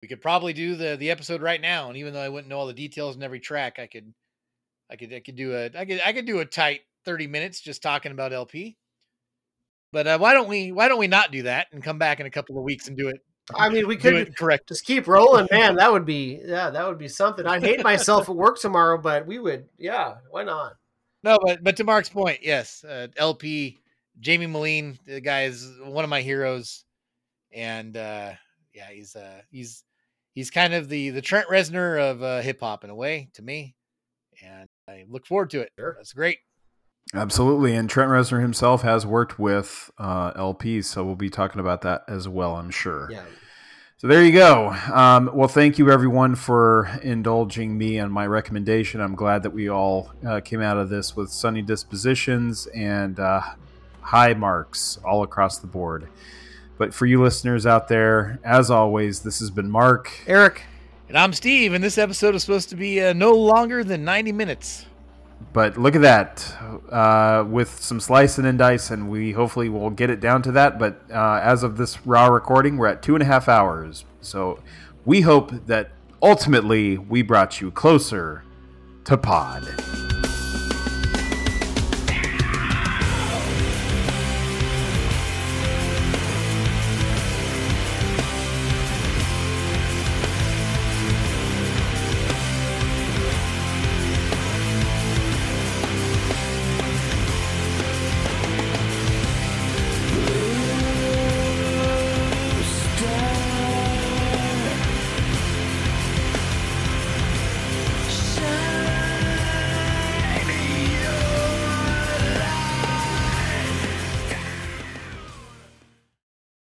we could probably do the episode right now. And even though I wouldn't know all the details in every track, I could do a tight 30 minutes just talking about LP. But why don't we not do that and come back in a couple of weeks and do it? I mean, we could just keep rolling, man. That would be something. I'd hate myself at work tomorrow, but we would. Yeah, why not? No, but to Mark's point, yes, LP, Jamie Moline, the guy is one of my heroes, and he's kind of the Trent Reznor of hip hop in a way to me, and I look forward to it. Sure. That's great. Absolutely. And Trent Reznor himself has worked with LPs, so we'll be talking about that as well, I'm sure. Yeah. So there you go. Well, thank you, everyone, for indulging me on my recommendation. I'm glad that we all came out of this with sunny dispositions and high marks all across the board. But for you listeners out there, as always, this has been Mark, Eric, and I'm Steve, and this episode is supposed to be no longer than 90 minutes. But look at that, with some slicing and dicing, we hopefully will get it down to that. But as of this raw recording, we're at 2.5 hours. So we hope that ultimately we brought you closer to pod.